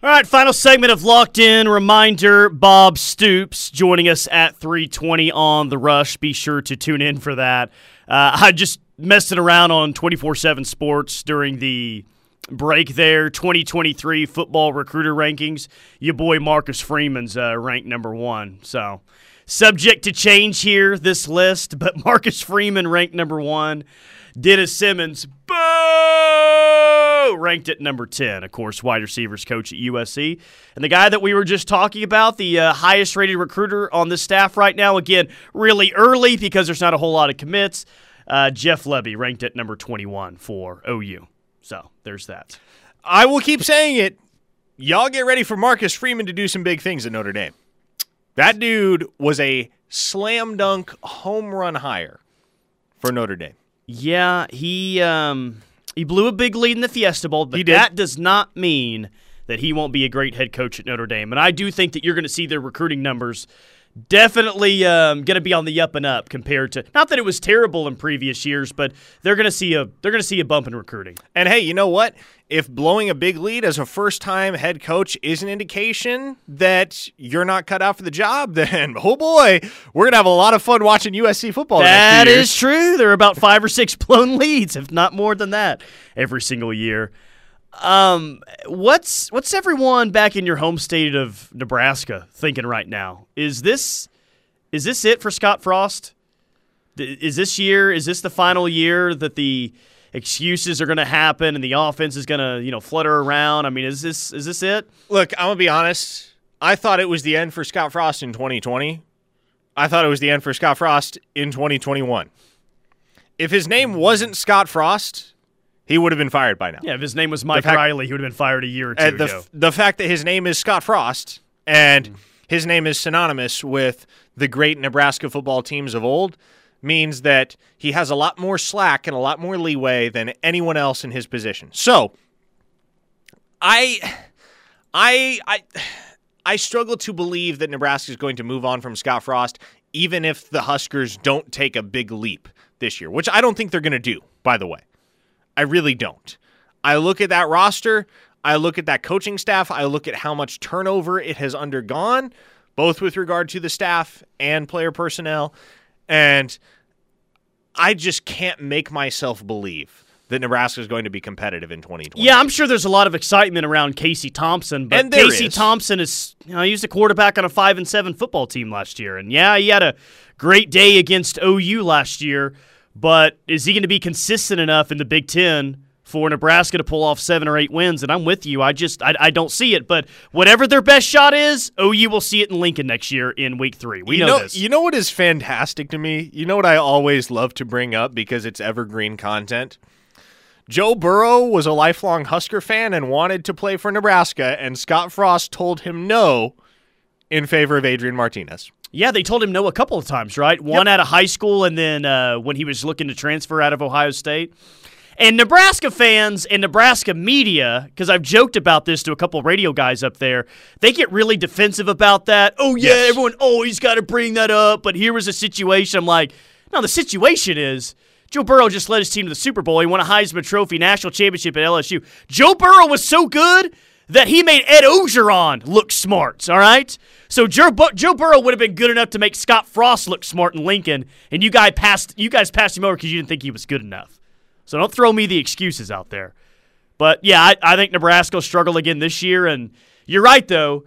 All right, final segment of Locked In. Reminder, Bob Stoops joining us at 3:20 on The Rush. Be sure to tune in for that. I just messed it around on 24/7 Sports during the break there. 2023 football recruiter rankings. Your boy Marcus Freeman's ranked number one. So, subject to change here, this list. But Marcus Freeman ranked number one. Dennis Simmons, ranked at number 10, of course, wide receivers coach at USC. And the guy that we were just talking about, the highest-rated recruiter on this staff right now, again, really early because there's not a whole lot of commits, Jeff Lebby ranked at number 21 for OU. So there's that. I will keep saying it. Y'all get ready for Marcus Freeman to do some big things at Notre Dame. That dude was a slam-dunk home run hire for Notre Dame. Yeah, he blew a big lead in the Fiesta Bowl, but that does not mean that he won't be a great head coach at Notre Dame. And I do think that you're going to see their recruiting numbers definitely going to be on the up and up compared to, not that it was terrible in previous years, but they're going to see a bump in recruiting. And hey, you know what? If blowing a big lead as a first-time head coach is an indication that you're not cut out for the job, then oh boy, we're going to have a lot of fun watching USC football. That is true. There are about 5 or 6 blown leads, if not more than that, every single year. What's everyone back in your home state of Nebraska thinking right now? Is this it for Scott Frost? Is this the final year that the excuses are going to happen and the offense is going to, flutter around? I mean, is this it? Look, I'm going to be honest. I thought it was the end for Scott Frost in 2020. I thought it was the end for Scott Frost in 2021. If his name wasn't Scott Frost, he would have been fired by now. Yeah, if his name was Mike Riley, he would have been fired a year or two ago. The fact that his name is Scott Frost and his name is synonymous with the great Nebraska football teams of old means that he has a lot more slack and a lot more leeway than anyone else in his position. So, I struggle to believe that Nebraska is going to move on from Scott Frost, even if the Huskers don't take a big leap this year, which I don't think they're going to do, by the way. I really don't. I look at that roster. I look at that coaching staff. I look at how much turnover it has undergone, both with regard to the staff and player personnel. And I just can't make myself believe that Nebraska is going to be competitive in 2020. Yeah, I'm sure there's a lot of excitement around Casey Thompson, but Casey Thompson is, he was the quarterback on a 5-7 football team last year. And yeah, he had a great day against OU last year. But is he going to be consistent enough in the Big Ten for Nebraska to pull off 7 or 8 wins? And I'm with you. I don't see it. But whatever their best shot is, OU will see it in Lincoln next year in week 3. We know this. You know what is fantastic to me? You know what I always love to bring up because it's evergreen content? Joe Burrow was a lifelong Husker fan and wanted to play for Nebraska, and Scott Frost told him no in favor of Adrian Martinez. Yeah, they told him no a couple of times, right? One out of high school and then when he was looking to transfer out of Ohio State. And Nebraska fans and Nebraska media, because I've joked about this to a couple of radio guys up there, they get really defensive about that. Oh, yeah, everyone always got to bring that up, but here was a situation. I'm like, no, the situation is Joe Burrow just led his team to the Super Bowl. He won a Heisman Trophy national championship at LSU. Joe Burrow was so good that he made Ed Ogeron look smart, all right? So Joe Burrow would have been good enough to make Scott Frost look smart in Lincoln, and you guys passed him over because you didn't think he was good enough. So don't throw me the excuses out there. But, yeah, I think Nebraska will struggle again this year, and you're right, though.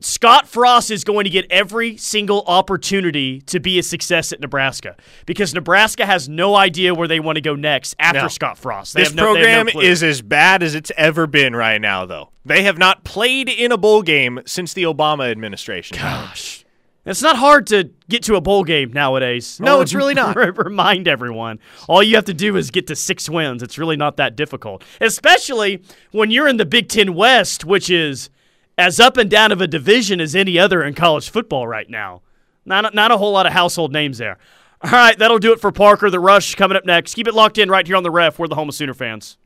Scott Frost is going to get every single opportunity to be a success at Nebraska because Nebraska has no idea where they want to go next after Scott Frost. This program is as bad as it's ever been right now, though. They have not played in a bowl game since the Obama administration. Gosh. It's not hard to get to a bowl game nowadays. No, it's really not. Remind everyone. All you have to do is get to 6 wins. It's really not that difficult, especially when you're in the Big Ten West, which is as up and down of a division as any other in college football right now. Not a whole lot of household names there. All right, that'll do it for Parker. The Rush coming up next. Keep it locked in right here on The Ref. We're the home of Sooner fans.